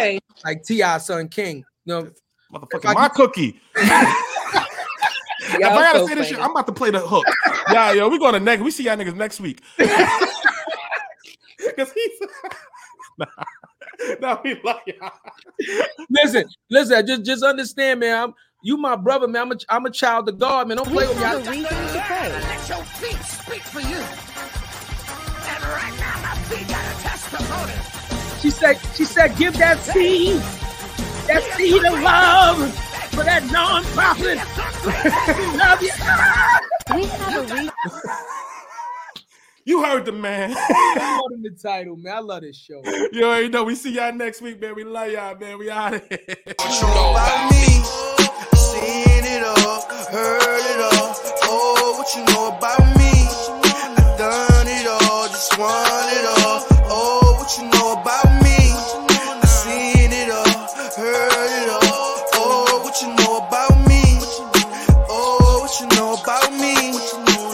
like T.I. Son King. You know, motherfucking my cookie. If I gotta say this shit, I'm about to play the hook. Yeah, yo, we going to next. We see y'all niggas next week. Because he's. No, we love y'all. Listen. Just understand, man. You my brother, man. I'm a child of God, man. Don't play with me. I reason to pray. Let your feet speak for you. And right now, my feet got a testimony. She said, give that seed of love for that non-profit. Love you. We have a reason. You heard the man. I love the title, man. I love this show. You already know. We see y'all next week, man. We love y'all, man. We out of here. What you know about me? Seen it all, heard it all. Oh, what you know about me?